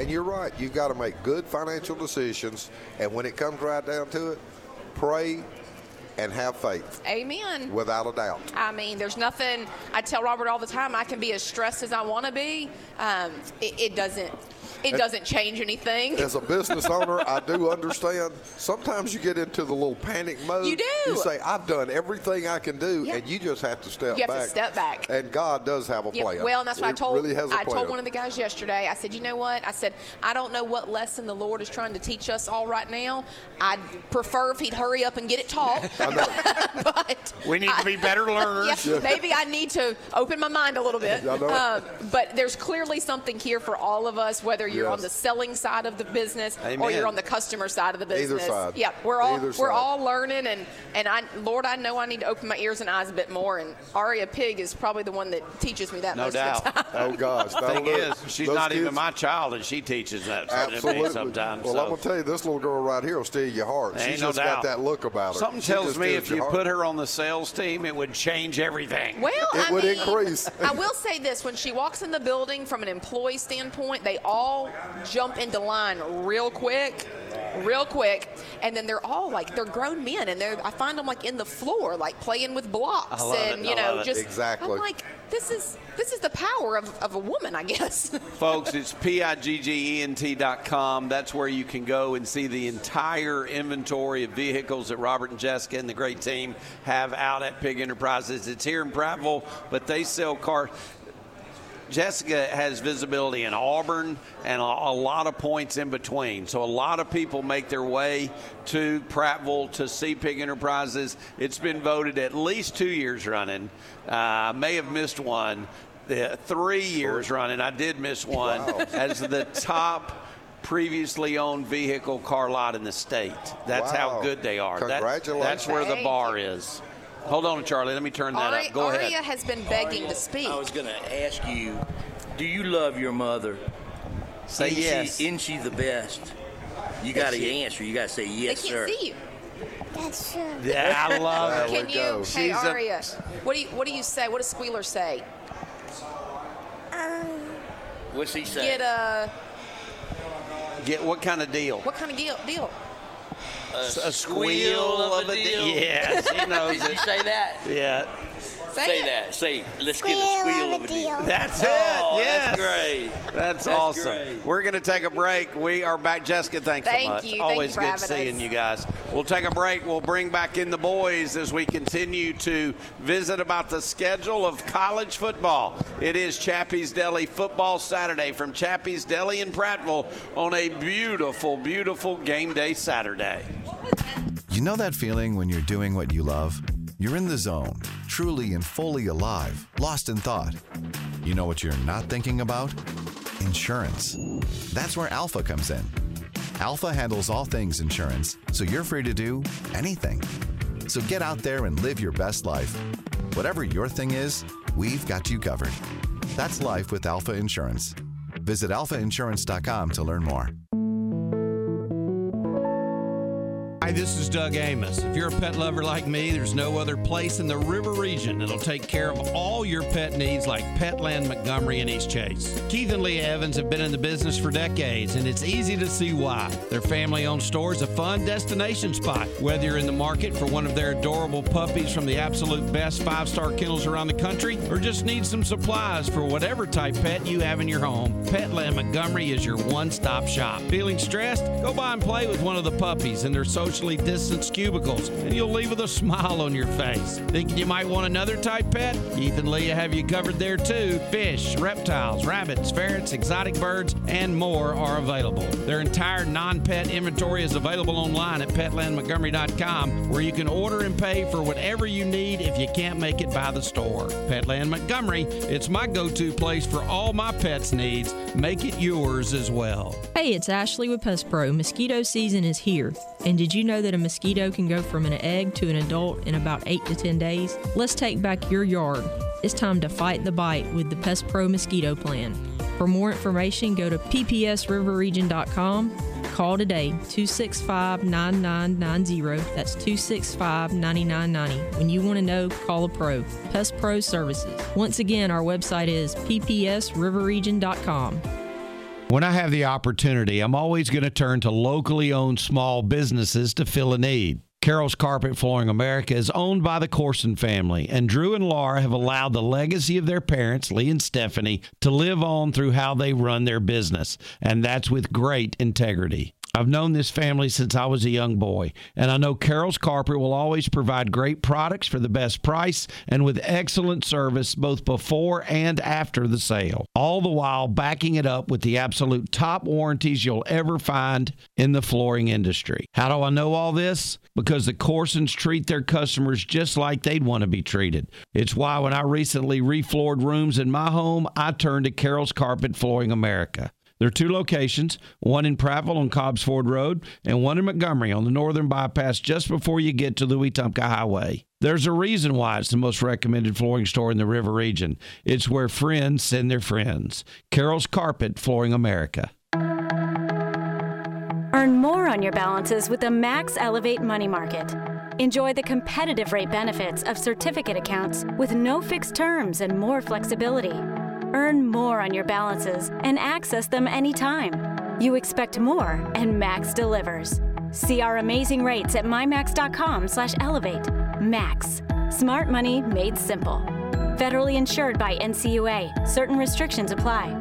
and you're right. You've got to make good financial decisions, and when it comes right down to it, pray and have faith. Amen. Without a doubt. I mean, there's nothing. I tell Robert all the time, I can be as stressed as I want to be. Um, it, it doesn't. It doesn't change anything. As a business owner, I do understand. Sometimes you get into the little panic mode. You do. You say, I've done everything I can do, yeah. and you just have to step back. You have back. to step back. And God does have a yeah. plan. Well, and that's what it I told really has a I plan. told one of the guys yesterday. I said, you know what? I said, I don't know what lesson the Lord is trying to teach us all right now. I'd prefer if he'd hurry up and get it taught. I know. But we need I, to be better learners. Yeah, yeah. Maybe I need to open my mind a little bit. I know. Um, but there's clearly something here for all of us, whether you're yes. on the selling side of the business Amen. or you're on the customer side of the business. Either side. Yeah, we're all Either we're side. all learning, and and I Lord, I know I need to open my ears and eyes a bit more. And Aria Pigg is probably the one that teaches me that no most doubt. of the time. Oh gosh, the thing is, she's Those not kids, even my child, and she teaches that absolutely. to me sometimes. Well, so. I'm gonna tell you, this little girl right here will steal your heart. She's no just doubt. got that look about her. Something she tells me if you heart. put her on the sales team, it would change everything. Well, it I would mean, increase. I will say this: when she walks in the building, from an employee standpoint, they all jump into line real quick, real quick, and then they're all like, they're grown men, and they're I find them like in the floor, like playing with blocks, and it. you I know, just exactly. I'm like, this is this is the power of, of a woman, I guess. Folks, it's piggent dot com. That's where you can go and see the entire inventory of vehicles that Robert and Jessica and the great team have out at Pigg Enterprises. It's here in Prattville, but they sell cars. Jessica has visibility in Auburn and a, a lot of points in between. So a lot of people make their way to Prattville to see Pigg Enterprises. It's been voted at least two years running. Uh, may have missed one. The, three years running, I did miss one, wow. as the top previously owned vehicle car lot in the state. That's wow. how good they are. Congratulations. That, that's where the bar is. Hold on, Charlie. Let me turn that Ari- up. Go Aria ahead. Aria has been begging Aria, to speak. I was going to ask you, do you love your mother? Say isn't yes. She, isn't she the best? You got to answer. You got to say yes, sir. They can't sir. see you. That's true. Yeah, I love it. Can you? Hey, She's Aria, a- what do you what do you say? What does Squealer say? Um, What's he saying? Get a. Get what kind of deal? What kind of deal? Deal? A, a squeal, squeal of, of a deal. deal. Yes, he knows it. Did you say that? Yeah. Say, say that. Say, let's squeal get a squeal of a deal. deal. That's oh, it. Yes. That's great. That's, that's awesome. Great. We're going to take a break. We are back. Jessica, thanks Thank so much. You. Always Thank you good seeing us. you guys. We'll take a break. We'll bring back in the boys as we continue to visit about the schedule of college football. It is Chappy's Deli Football Saturday from Chappy's Deli in Prattville on a beautiful, beautiful game day Saturday. You know that feeling when you're doing what you love? You're in the zone, truly and fully alive, lost in thought. You know what you're not thinking about? Insurance. That's where Alpha comes in. Alpha handles all things insurance, so you're free to do anything. So get out there and live your best life. Whatever your thing is, we've got you covered. That's life with Alpha Insurance. Visit alpha insurance dot com to learn more. Hi, this is Doug Amos. If you're a pet lover like me, there's no other place in the river region that'll take care of all your pet needs like Petland Montgomery and East Chase. Keith and Leah Evans have been in the business for decades, and it's easy to see why. Their family-owned store is a fun destination spot. Whether you're in the market for one of their adorable puppies from the absolute best five-star kennels around the country, or just need some supplies for whatever type pet you have in your home, Petland Montgomery is your one-stop shop. Feeling stressed? Go by and play with one of the puppies in their social socially distanced cubicles, and you'll leave with a smile on your face. Thinking you might want another type pet? Keith and Leah have you covered there too. Fish, reptiles, rabbits, ferrets, exotic birds, and more are available. Their entire non-pet inventory is available online at petland montgomery dot com, where you can order and pay for whatever you need if you can't make it by the store. Petland Montgomery, it's my go-to place for all my pets' needs. Make it yours as well. Hey, it's Ashley with Pest Pro. Mosquito season is here. And did you know that a mosquito can go from an egg to an adult in about eight to ten days? Let's take back your yard. It's time to fight the bite with the Pest Pro Mosquito Plan. For more information, go to p p s river region dot com. Call today, two six five, nine nine nine zero. That's two six five, nine nine nine zero. When you want to know, call a pro. Pest Pro Services. Once again, our website is p p s river region dot com. When I have the opportunity, I'm always going to turn to locally owned small businesses to fill a need. Carroll's Carpet Flooring America is owned by the Corson family, and Drew and Laura have allowed the legacy of their parents, Lee and Stephanie, to live on through how they run their business, and that's with great integrity. I've known this family since I was a young boy, and I know Carroll's Carpet will always provide great products for the best price and with excellent service both before and after the sale, all the while backing it up with the absolute top warranties you'll ever find in the flooring industry. How do I know all this? Because the Corsons treat their customers just like they'd want to be treated. It's why when I recently refloored rooms in my home, I turned to Carroll's Carpet Flooring America. There are two locations, one in Prattville on Cobbs Ford Road and one in Montgomery on the northern bypass just before you get to Louis-Tumpka Highway. There's a reason why it's the most recommended flooring store in the river region. It's where friends send their friends. Carroll's Carpet Flooring America. Earn more on your balances with the Max Elevate Money Market. Enjoy the competitive rate benefits of certificate accounts with no fixed terms and more flexibility. Earn more on your balances and access them anytime. You expect more, and Max delivers. See our amazing rates at my max dot com slash elevate. Max. Smart money made simple. Federally insured by N C U A. Certain restrictions apply.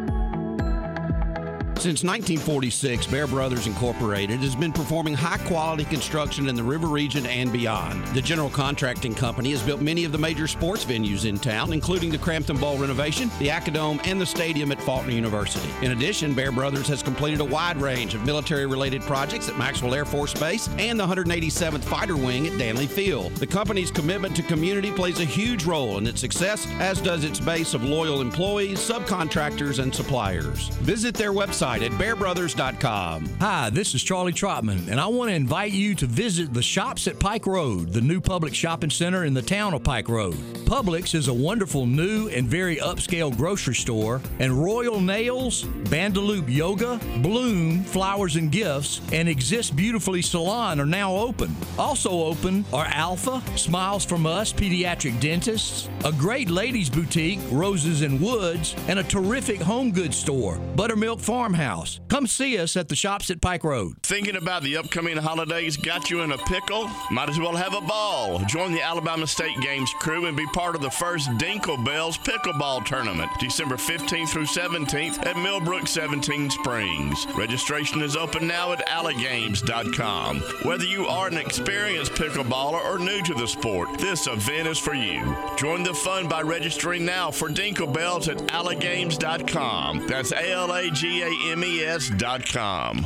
Since nineteen forty-six, Bear Brothers Incorporated has been performing high-quality construction in the river region and beyond. The General Contracting Company has built many of the major sports venues in town, including the Crampton Bowl renovation, the Acadome, and the stadium at Faulkner University. In addition, Bear Brothers has completed a wide range of military-related projects at Maxwell Air Force Base and the one hundred eighty-seventh Fighter Wing at Danley Field. The company's commitment to community plays a huge role in its success, as does its base of loyal employees, subcontractors, and suppliers. Visit their website website at bear brothers dot com. Hi, this is Charlie Trotman, and I want to invite you to visit the Shops at Pike Road, the new public shopping center in the town of Pike Road. Publix is a wonderful new and very upscale grocery store, and Royal Nails, Bandaloop Yoga, Bloom Flowers and Gifts, and Exist Beautifully Salon are now open. Also open are Alpha, Smiles From Us Pediatric Dentists, a great ladies boutique, Roses and Woods, and a terrific home goods store, Buttermilk Farmhouse. Come see us at the Shops at Pike Road. Thinking about the upcoming holidays got you in a pickle? Might as well have a ball. Join the Alabama State Games crew and be part of the first Dinkle Bells Pickleball Tournament, December fifteenth through seventeenth at Millbrook seventeen Springs. Registration is open now at alligames dot com. Whether you are an experienced pickleballer or new to the sport, this event is for you. Join the fun by registering now for Dinkle Bells at alligames dot com. That's A L A G A M E S dot com.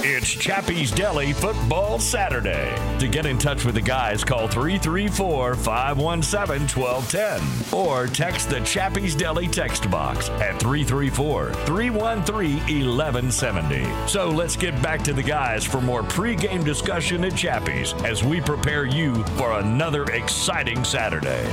It's Chappy's Deli Football Saturday. To get in touch with the guys, call three three four, five one seven, one two one zero or text the Chappy's Deli text box at three three four, three one three, one one seven zero. So let's get back to the guys for more pregame discussion at Chappy's as we prepare you for another exciting Saturday.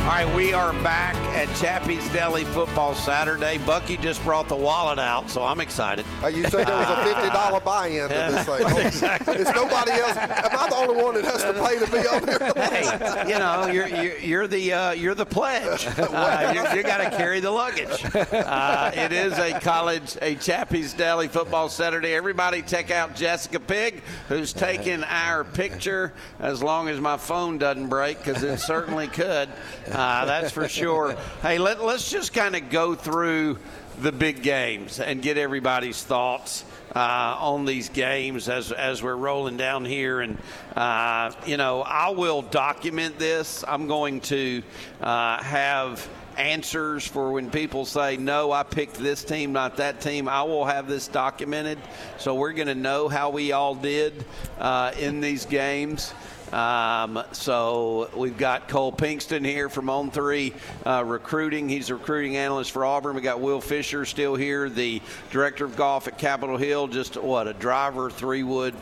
All right, we are back at Chappy's Deli Football Saturday. Bucky just brought the wallet out, so I'm excited. Uh, you said there was a fifty dollars buy-in to this thing. Oh, exactly. It's nobody else. Am I the only one that has to pay to be on there? Hey, you know, you're you're, you're the uh, you're the pledge. Uh, you you got to carry the luggage. Uh, it is a college, a Chappy's Deli Football Saturday. Everybody, check out Jessica Pigg, who's taking our picture. As long as my phone doesn't break, because it certainly could. Uh, Uh, that's for sure. Hey, let, let's just kind of go through the big games and get everybody's thoughts uh, on these games as as we're rolling down here. And, uh, you know, I will document this. I'm going to uh, have answers for when people say, no, I picked this team, not that team. I will have this documented. So we're going to know how we all did uh, in these games. Um, so we've got Cole Pinkston here from On three uh, Recruiting. He's a recruiting analyst for Auburn. We got Will Fisher still here, the director of golf at Capitol Hill. Just, what, a driver, three-wood,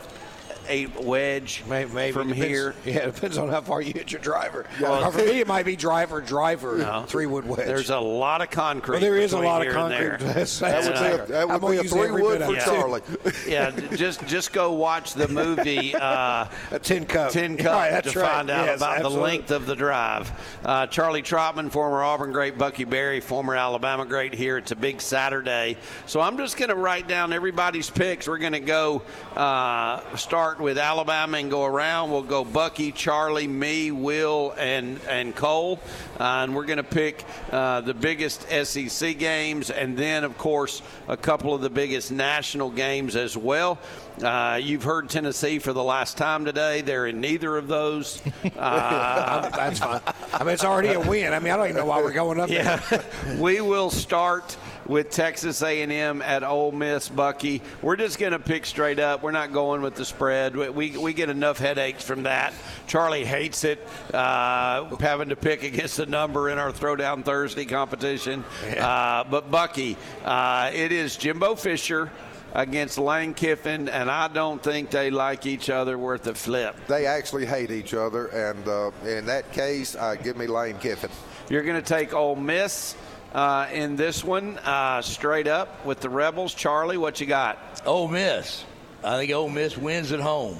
eight wedge maybe, maybe from depends, here. Yeah, it depends on how far you hit your driver. Well, for me, it might be driver, driver, no, three-wood wedge. There's a lot of concrete. Well, there is a lot of concrete. That's, that's that would, a, that would be a three-wood for yeah. Charlie. Yeah, just just go watch the movie uh, a Tin Cup, tin cup right, to right. find out yes, about absolutely. the length of the drive. Uh, Charlie Trotman, former Auburn great, Bucky Berrey, former Alabama great here. It's a big Saturday. So I'm just going to write down everybody's picks. We're going to go uh, start with Alabama and go around. We'll go Bucky, Charlie, me, Will, and and Cole. Uh, and we're going to pick uh, the biggest S E C games and then, of course, a couple of the biggest national games as well. Uh, you've heard Tennessee for the last time today. They're in neither of those. Uh, That's fine. I mean, it's already a win. I mean, I don't even know why we're going up yeah. there. We will start with Texas A and M at Ole Miss, Bucky. We're just going to pick straight up. We're not going with the spread. We we, we get enough headaches from that. Charlie hates it, uh, having to pick against the number in our Throwdown Thursday competition. Yeah. Uh, but, Bucky, uh, it is Jimbo Fisher against Lane Kiffin, and I don't think they like each other worth a flip. They actually hate each other, and uh, in that case, uh, give me Lane Kiffin. You're going to take Ole Miss uh, in this one, uh, straight up with the Rebels. Charlie, what you got? Ole Miss. I think Ole Miss wins at home.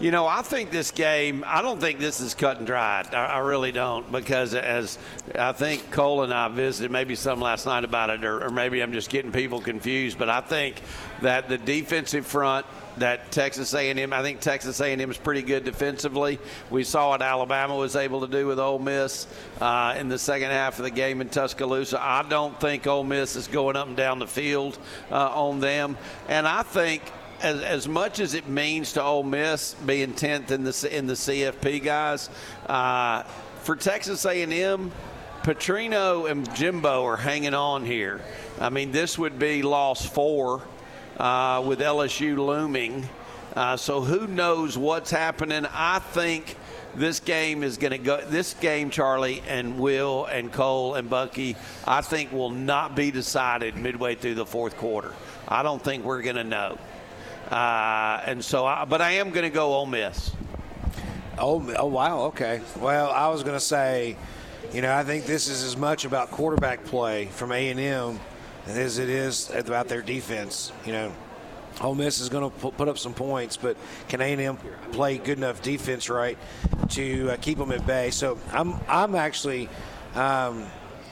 You know, I think this game, I don't think this is cut and dried. I, I really don't, because as I think Cole and I visited maybe some last night about it, or, or maybe I'm just getting people confused, but I think that the defensive front that Texas A and M, I think Texas A and M is pretty good defensively. We saw what Alabama was able to do with Ole Miss uh, in the second half of the game in Tuscaloosa. I don't think Ole Miss is going up and down the field uh, on them, and I think As, as much as it means to Ole Miss being tenth in the in the C F P, guys, uh, for Texas A and M, Petrino and Jimbo are hanging on here. I mean, this would be loss four uh, with L S U looming. Uh, so who knows what's happening? I think this game is going to go – this game, Charlie and Will and Cole and Bucky, I think will not be decided midway through the fourth quarter. I don't think we're going to know. Uh, and so, I, but I am going to go Ole Miss. Oh, oh, wow, okay. Well, I was going to say, you know, I think this is as much about quarterback play from A and M as it is about their defense. You know, Ole Miss is going to put up some points, but can A and M play good enough defense, right, to uh, keep them at bay? So I'm, I'm actually, um,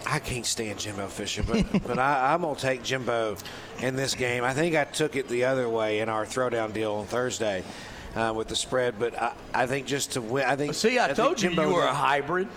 I can't stand Jimbo Fisher, but but I, I'm going to take Jimbo in this game. I think I took it the other way in our throwdown deal on Thursday. Uh, with the spread, but I, I think just to win, I think. See, I, I told you you were a hybrid.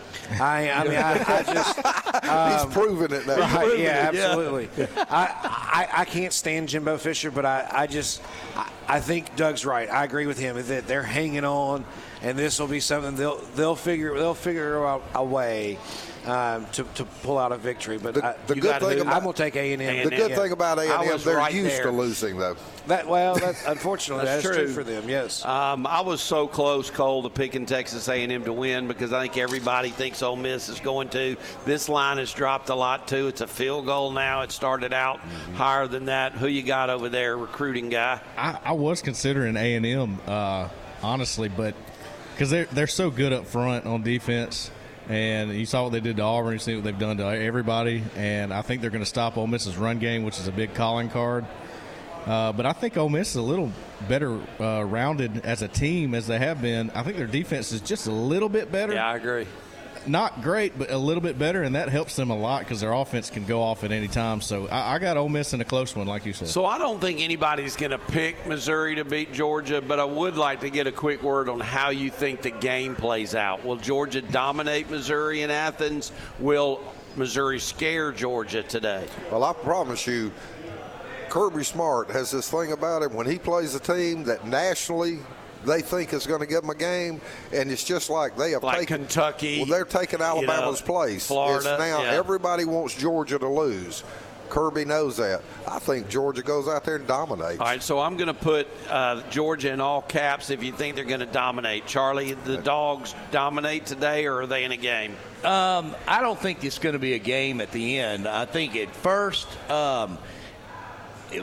I, I mean, I, I just. Um, He's proven it now. Right, yeah, it, yeah, absolutely. I, I, I can't stand Jimbo Fisher, but I, I just, I, I think Doug's right. I agree with him that they're hanging on, and this will be something they'll they'll figure they'll figure out a way. Um, to, to pull out a victory, but the, I, the good thing about, I'm going to take A and M. A and M. The good yeah. thing about A and M, they're right used there. to losing, though. That well, that's, unfortunately, that's that true. true for them. Yes, um, I was so close, Cole, to picking Texas A and M to win because I think everybody thinks Ole Miss is going to. This line has dropped a lot too. It's a field goal now. It started out mm-hmm. higher than that. Who you got over there, recruiting guy? I, I was considering A and M, uh, honestly, but because they're they're so good up front on defense. And you saw what they did to Auburn. You see what they've done to everybody. And I think they're going to stop Ole Miss's run game, which is a big calling card. Uh, but I think Ole Miss is a little better uh, rounded as a team as they have been. I think their defense is just a little bit better. Yeah, I agree. Not great, but a little bit better, and that helps them a lot because their offense can go off at any time. So I, I got Ole Miss in a close one, like you said. So I don't think anybody's going to pick Missouri to beat Georgia, but I would like to get a quick word on how you think the game plays out. Will Georgia dominate Missouri in Athens? Will Missouri scare Georgia today? Well, I promise you, Kirby Smart has this thing about him. When he plays a team that nationally – they think it's going to give them a game, and it's just like they have like taken Kentucky. Well, they're taking Alabama's you know, place. Florida. It's now yeah. everybody wants Georgia to lose. Kirby knows that. I think Georgia goes out there and dominates. All right, so I'm going to put uh, Georgia in all caps if you think they're going to dominate. Charlie, the Dogs dominate today, or are they in a game? Um, I don't think it's going to be a game at the end. I think at first um, –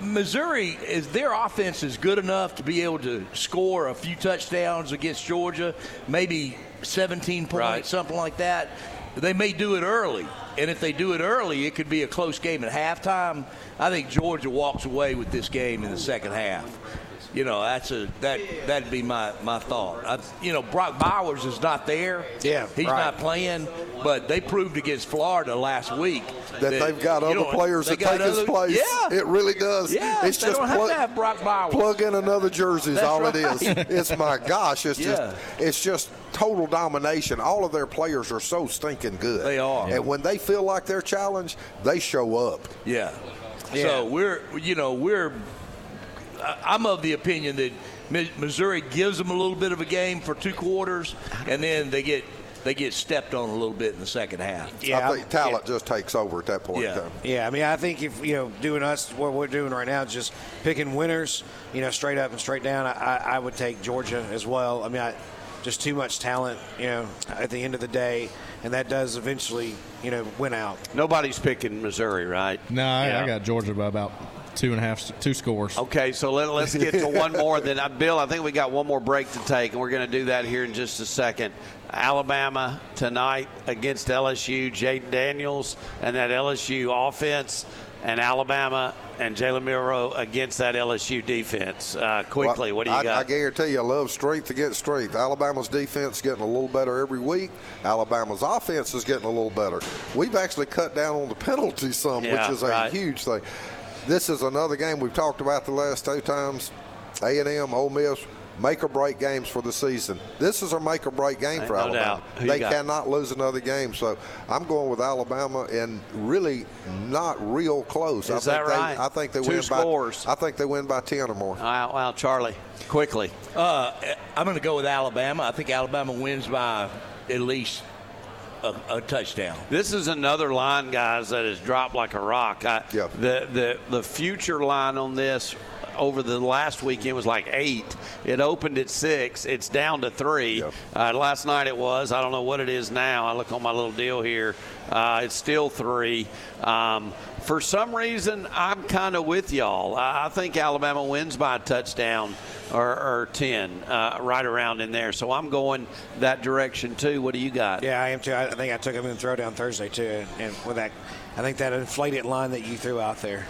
Missouri, is their offense is good enough to be able to score a few touchdowns against Georgia, maybe seventeen points, right. something like that. They may do it early, and if they do it early, it could be a close game at halftime. I think Georgia walks away with this game in the second half. You know, that's a that that'd be my my thought. I, you know, Brock Bowers is not there. Yeah, he's right. not playing. But they proved against Florida last week that, that they've got other know, players that take other, his place. Yeah, it really does. Yeah, it's they just don't have pl- to have Brock Bowers. Plug in another jersey is that's all right. it is. It's my gosh. It's yeah. just it's just total domination. All of their players are so stinking good. They are. And yeah. when they feel like they're challenged, they show up. Yeah. yeah. So we're you know we're. I'm of the opinion that Missouri gives them a little bit of a game for two quarters, and then they get they get stepped on a little bit in the second half. Yeah, I think I, talent yeah. just takes over at that point. Yeah. in time. Yeah, I mean, I think if you know doing us what we're doing right now is just picking winners, you know, straight up and straight down. I, I would take Georgia as well. I mean, I, just too much talent, you know, at the end of the day, and that does eventually, you know, win out. Nobody's picking Missouri, right? No, I, yeah. I got Georgia by about. Two and a half, two scores. Okay, so let, let's get to one more. Then, uh, Bill, I think we got one more break to take, and we're going to do that here in just a second. Alabama tonight against L S U, Jaden Daniels and that L S U offense, and Alabama and Jalen Milroe against that L S U defense. Uh, quickly, well, what do you I, got? I guarantee you, I love strength against strength. Alabama's defense getting a little better every week. Alabama's offense is getting a little better. We've actually cut down on the penalty some, yeah, which is a right. huge thing. This is another game we've talked about the last two times. A and M, Ole Miss, make-or-break games for the season. This is a make-or-break game for Alabama. They cannot lose another game. So I'm going with Alabama and really not real close. Is that right? I think they win by two scores. I think they win by ten or more. Wow, wow, Charlie, quickly. Uh, I'm going to go with Alabama. I think Alabama wins by at least A, a touchdown. This is another line, guys, that has dropped like a rock. I, yeah. The the the future line on this over the last weekend was like eight. It opened at six. It's down to three. Yep. Uh, last night it was. I don't know what it is now. I look on my little deal here. Uh, it's still three. Um, for some reason, I'm kind of with y'all. I, I think Alabama wins by a touchdown or, or ten, uh, right around in there. So I'm going that direction, too. What do you got? Yeah, I am, too. I, I think I took them in throwdown Thursday, too, and, and with that – I think that inflated line that you threw out there.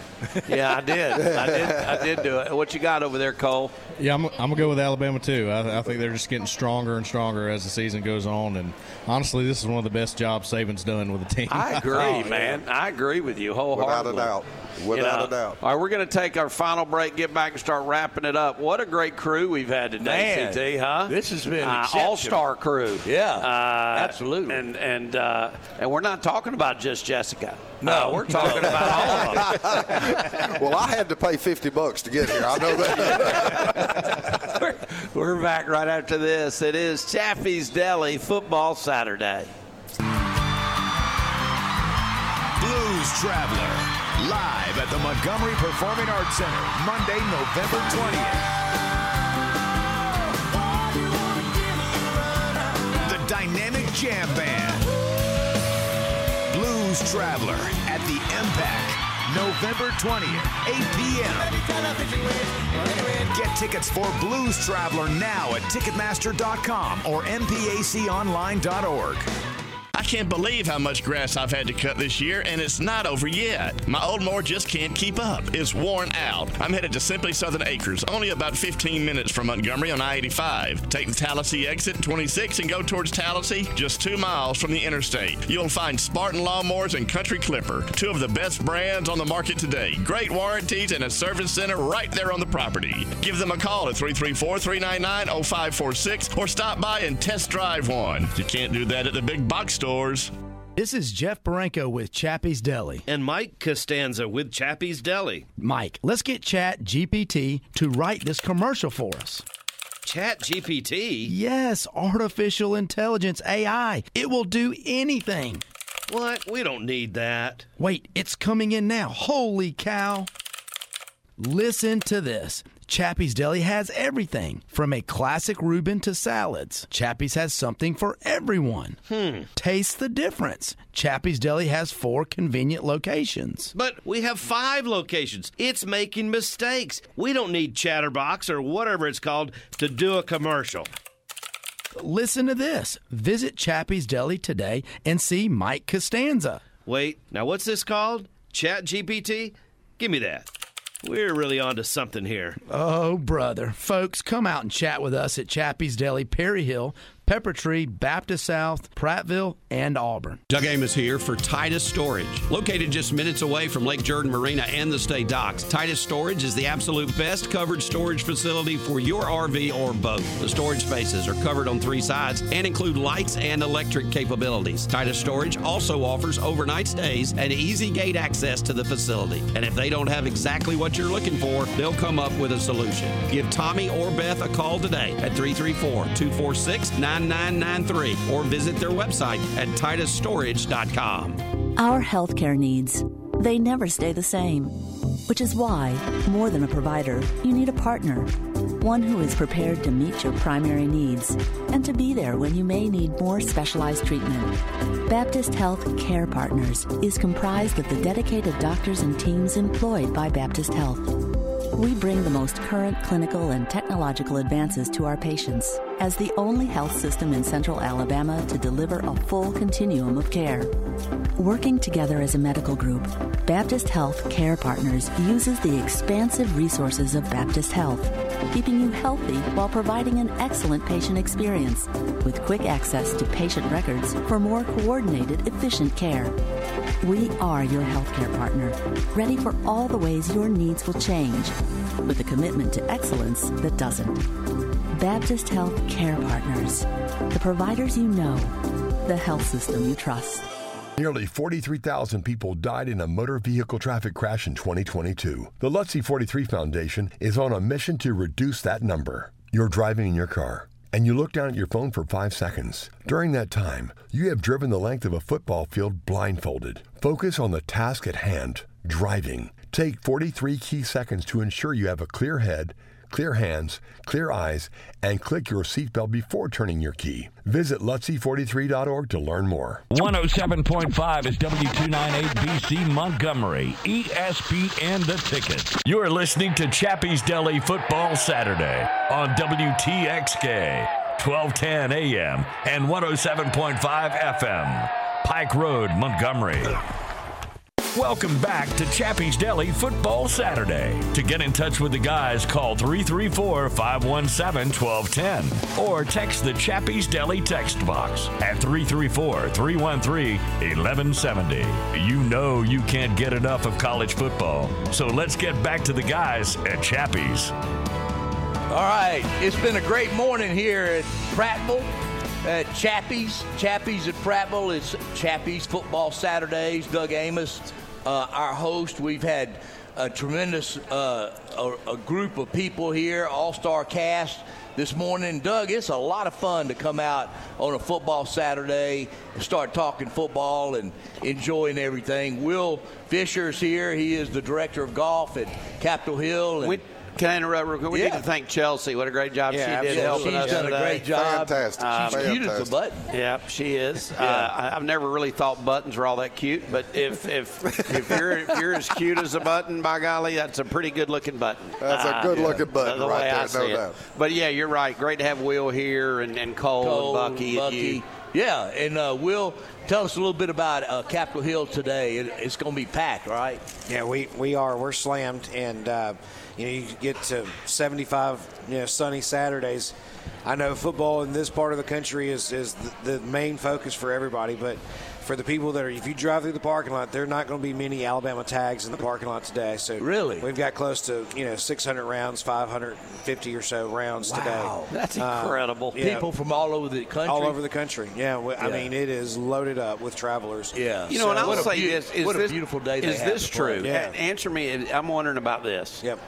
Yeah, I did. I did I did do it. What you got over there, Cole? Yeah, I'm, I'm going to go with Alabama, too. I, I think they're just getting stronger and stronger as the season goes on. And, honestly, this is one of the best jobs Saban's done with the team. I agree, oh, man. Yeah. I agree with you wholeheartedly. Without a doubt. Without you know, a doubt. All right, we're going to take our final break, get back, and start wrapping it up. What a great crew we've had today, man, C T, huh? This has been an uh, all-star crew. Yeah, uh, absolutely. And and uh, and we're not talking about just Jessica. No, uh, we're talking about all of them. Well, I had to pay fifty bucks to get here. I know that. we're, we're back right after this. It is Chappy's Deli Football Saturday. Blues Traveler. Live at the Montgomery Performing Arts Center, Monday, November twentieth. The Dynamic Jam Band. Blues Traveler at the Impact, November twentieth, eight p.m. Get tickets for Blues Traveler now at Ticketmaster dot com or M P A C online dot org. I can't believe how much grass I've had to cut this year, and it's not over yet. My old mower just can't keep up. It's worn out. I'm headed to Simply Southern Acres, only about fifteen minutes from Montgomery on I eighty-five. Take the Tallahassee exit twenty-six and go towards Tallahassee, just two miles from the interstate. You'll find Spartan Lawnmowers and Country Clipper, two of the best brands on the market today. Great warranties and a service center right there on the property. Give them a call at three three four, three nine nine, oh five four six or stop by and test drive one. You can't do that at the big box store. This is Jeff Barenko with Chappy's Deli. And Mike Costanza with Chappy's Deli. Mike, let's get Chat G P T to write this commercial for us. Chat G P T? Yes, artificial intelligence, A I. It will do anything. What? We don't need that. Wait, it's coming in now. Holy cow. Listen to this. Chappy's Deli has everything, from a classic Reuben to salads. Chappy's has something for everyone. Hmm. Taste the difference. Chappy's Deli has four convenient locations. But we have five locations. It's making mistakes. We don't need Chatterbox or whatever it's called to do a commercial. Listen to this. Visit Chappy's Deli today and see Mike Costanza. Wait, now what's this called? Chat G P T? Give me that. We're really on to something here. Oh, brother. Folks, come out and chat with us at Chappy's Deli, Perry Hill, Pepper Tree, Baptist South, Prattville, and Auburn. Doug Amos here for Titus Storage. Located just minutes away from Lake Jordan Marina and the state docks, Titus Storage is the absolute best covered storage facility for your R V or boat. The storage spaces are covered on three sides and include lights and electric capabilities. Titus Storage also offers overnight stays and easy gate access to the facility. And if they don't have exactly what you're looking for, they'll come up with a solution. Give Tommy or Beth a call today at three three four, two four six, nine nine nine three or visit their website at titus storage dot com. Our healthcare needs, they never stay the same, which is why, more than a provider, you need a partner, one who is prepared to meet your primary needs and to be there when you may need more specialized treatment. Baptist Health Care Partners is comprised of the dedicated doctors and teams employed by Baptist Health. We bring the most current clinical and technological advances to our patients as the only health system in Central Alabama to deliver a full continuum of care. Working together as a medical group, Baptist Health Care Partners uses the expansive resources of Baptist Health, keeping you healthy while providing an excellent patient experience with quick access to patient records for more coordinated, efficient care. We are your healthcare partner, ready for all the ways your needs will change, with a commitment to excellence that doesn't. Baptist Health Care Partners, the providers you know, the health system you trust. Nearly forty-three thousand people died in a motor vehicle traffic crash in twenty twenty-two. The L U T C forty-three Foundation is on a mission to reduce that number. You're driving in your car, and you look down at your phone for five seconds. During that time, you have driven the length of a football field blindfolded. Focus on the task at hand, driving. Take forty-three key seconds to ensure you have a clear head, clear hands, clear eyes, and click your seatbelt before turning your key. Visit L U T Z Y forty-three dot org to learn more. one oh seven point five is W two ninety-eight B C Montgomery. E S P N The Ticket. You are listening to Chappy's Deli Football Saturday on W T X K. twelve ten a m and one oh seven point five F M. Pike Road, Montgomery. Welcome back to Chappy's Deli Football Saturday. To get in touch with the guys, call three three four, five one seven, one two one zero or text the Chappy's Deli text box at three three four, three one three, one one seven zero. You know you can't get enough of college football, so let's get back to the guys at Chappy's. All right, it's been a great morning here at Prattville, at Chappy's. Chappy's at Prattville. It's Chappy's Football Saturdays. Doug Amos, uh, our host. We've had a tremendous uh, a, a group of people here, all-star cast this morning. Doug, it's a lot of fun to come out on a football Saturday and start talking football and enjoying everything. Will Fisher's here. He is the director of golf at Capitol Hill. And With- Can I interrupt real quick? We yeah. need to thank Chelsea. What a great job yeah, she did helping us today. She's done a great job. Fantastic. Um, She's cute as a button. Yeah, she is. Yeah. Uh, I've never really thought buttons were all that cute, but if if if you're if you're as cute as a button, by golly, that's a pretty good-looking button. That's uh, a good-looking yeah. button the right way there, I no doubt. But, yeah, you're right. Great to have Will here and, and Cole, Cole and Bucky, Bucky and you. Yeah, and uh, Will, tell us a little bit about uh, Capitol Hill today. It, it's going to be packed, right? Yeah, we, we are. We're slammed, and uh, you know, you get to seventy-five you know, sunny Saturdays. I know football in this part of the country is, is the, the main focus for everybody, but for the people that are, if you drive through the parking lot, there are not going to be many Alabama tags in the parking lot today. So really? We've got close to, you know, six hundred rounds, five hundred fifty or so rounds wow. today. Wow, that's incredible. Um, people know, from all over the country? All over the country, yeah. We, yeah. I mean, it is loaded up with travelers. Yeah. You know, so, and I'll say be- this. Is what this, a beautiful day Is this true? Yeah. Answer me. I'm wondering about this. Yep.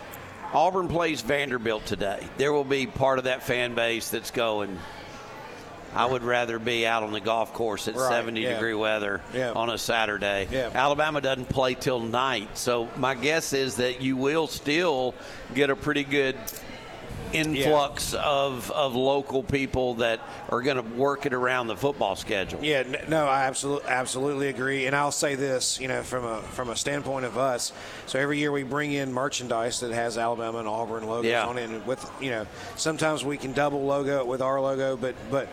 Auburn plays Vanderbilt today. There will be part of that fan base that's going, I would rather be out on the golf course at right, seventy-degree yeah. weather yeah. on a Saturday. Yeah. Alabama doesn't play till night, so my guess is that you will still get a pretty good influx yeah. of, of local people that are going to work it around the football schedule. Yeah, no, I absolutely absolutely agree. And I'll say this, you know, from a from a standpoint of us. So every year we bring in merchandise that has Alabama and Auburn logos yeah. on it. And with you know, sometimes we can double logo it with our logo, but but.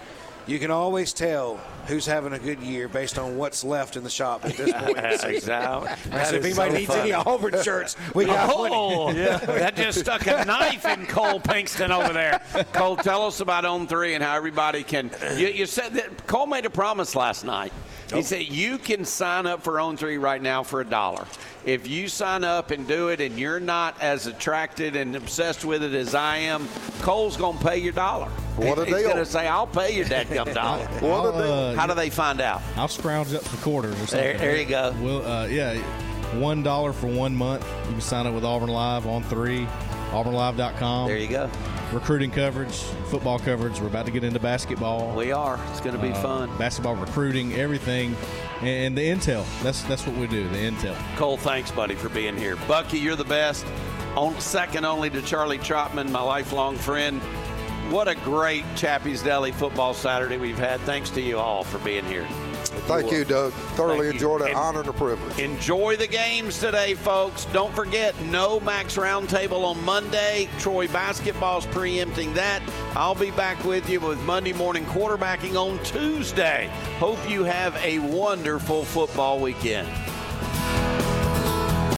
You can always tell who's having a good year based on what's left in the shop at this point. Exactly. So if anybody so needs funny. any Auburn shirts, we got oh, plenty. Yeah. That just stuck a knife in Cole Pinkston over there. Cole, tell us about Own Three and how everybody can. You, you said that Cole made a promise last night. He oh. said you can sign up for Own Three right now for a dollar. If you sign up and do it, and you're not as attracted and obsessed with it as I am, Cole's gonna pay your dollar. What a deal! He's gonna say, "I'll pay you that dumb dollar." What a deal! Uh, How do they find out? I'll scrounge up the quarters or something. There, there you go. Well, uh, yeah, one dollar for one month. You can sign up with Auburn Live on three, auburn live dot com. There you go. Recruiting coverage, football coverage. We're about to get into basketball. We are. It's gonna be uh, fun. Basketball recruiting, everything. And the intel, that's that's what we do, the intel. Cole, thanks, buddy, for being here. Bucky, you're the best. On, second only to Charlie Trotman, my lifelong friend. What a great Chappy's Deli Football Saturday we've had. Thanks to you all for being here. Thank you, Doug. Thoroughly enjoyed it. Honor and a privilege. Enjoy the games today, folks. Don't forget, no Max Roundtable on Monday. Troy basketball's preempting that. I'll be back with you with Monday morning quarterbacking on Tuesday. Hope you have a wonderful football weekend.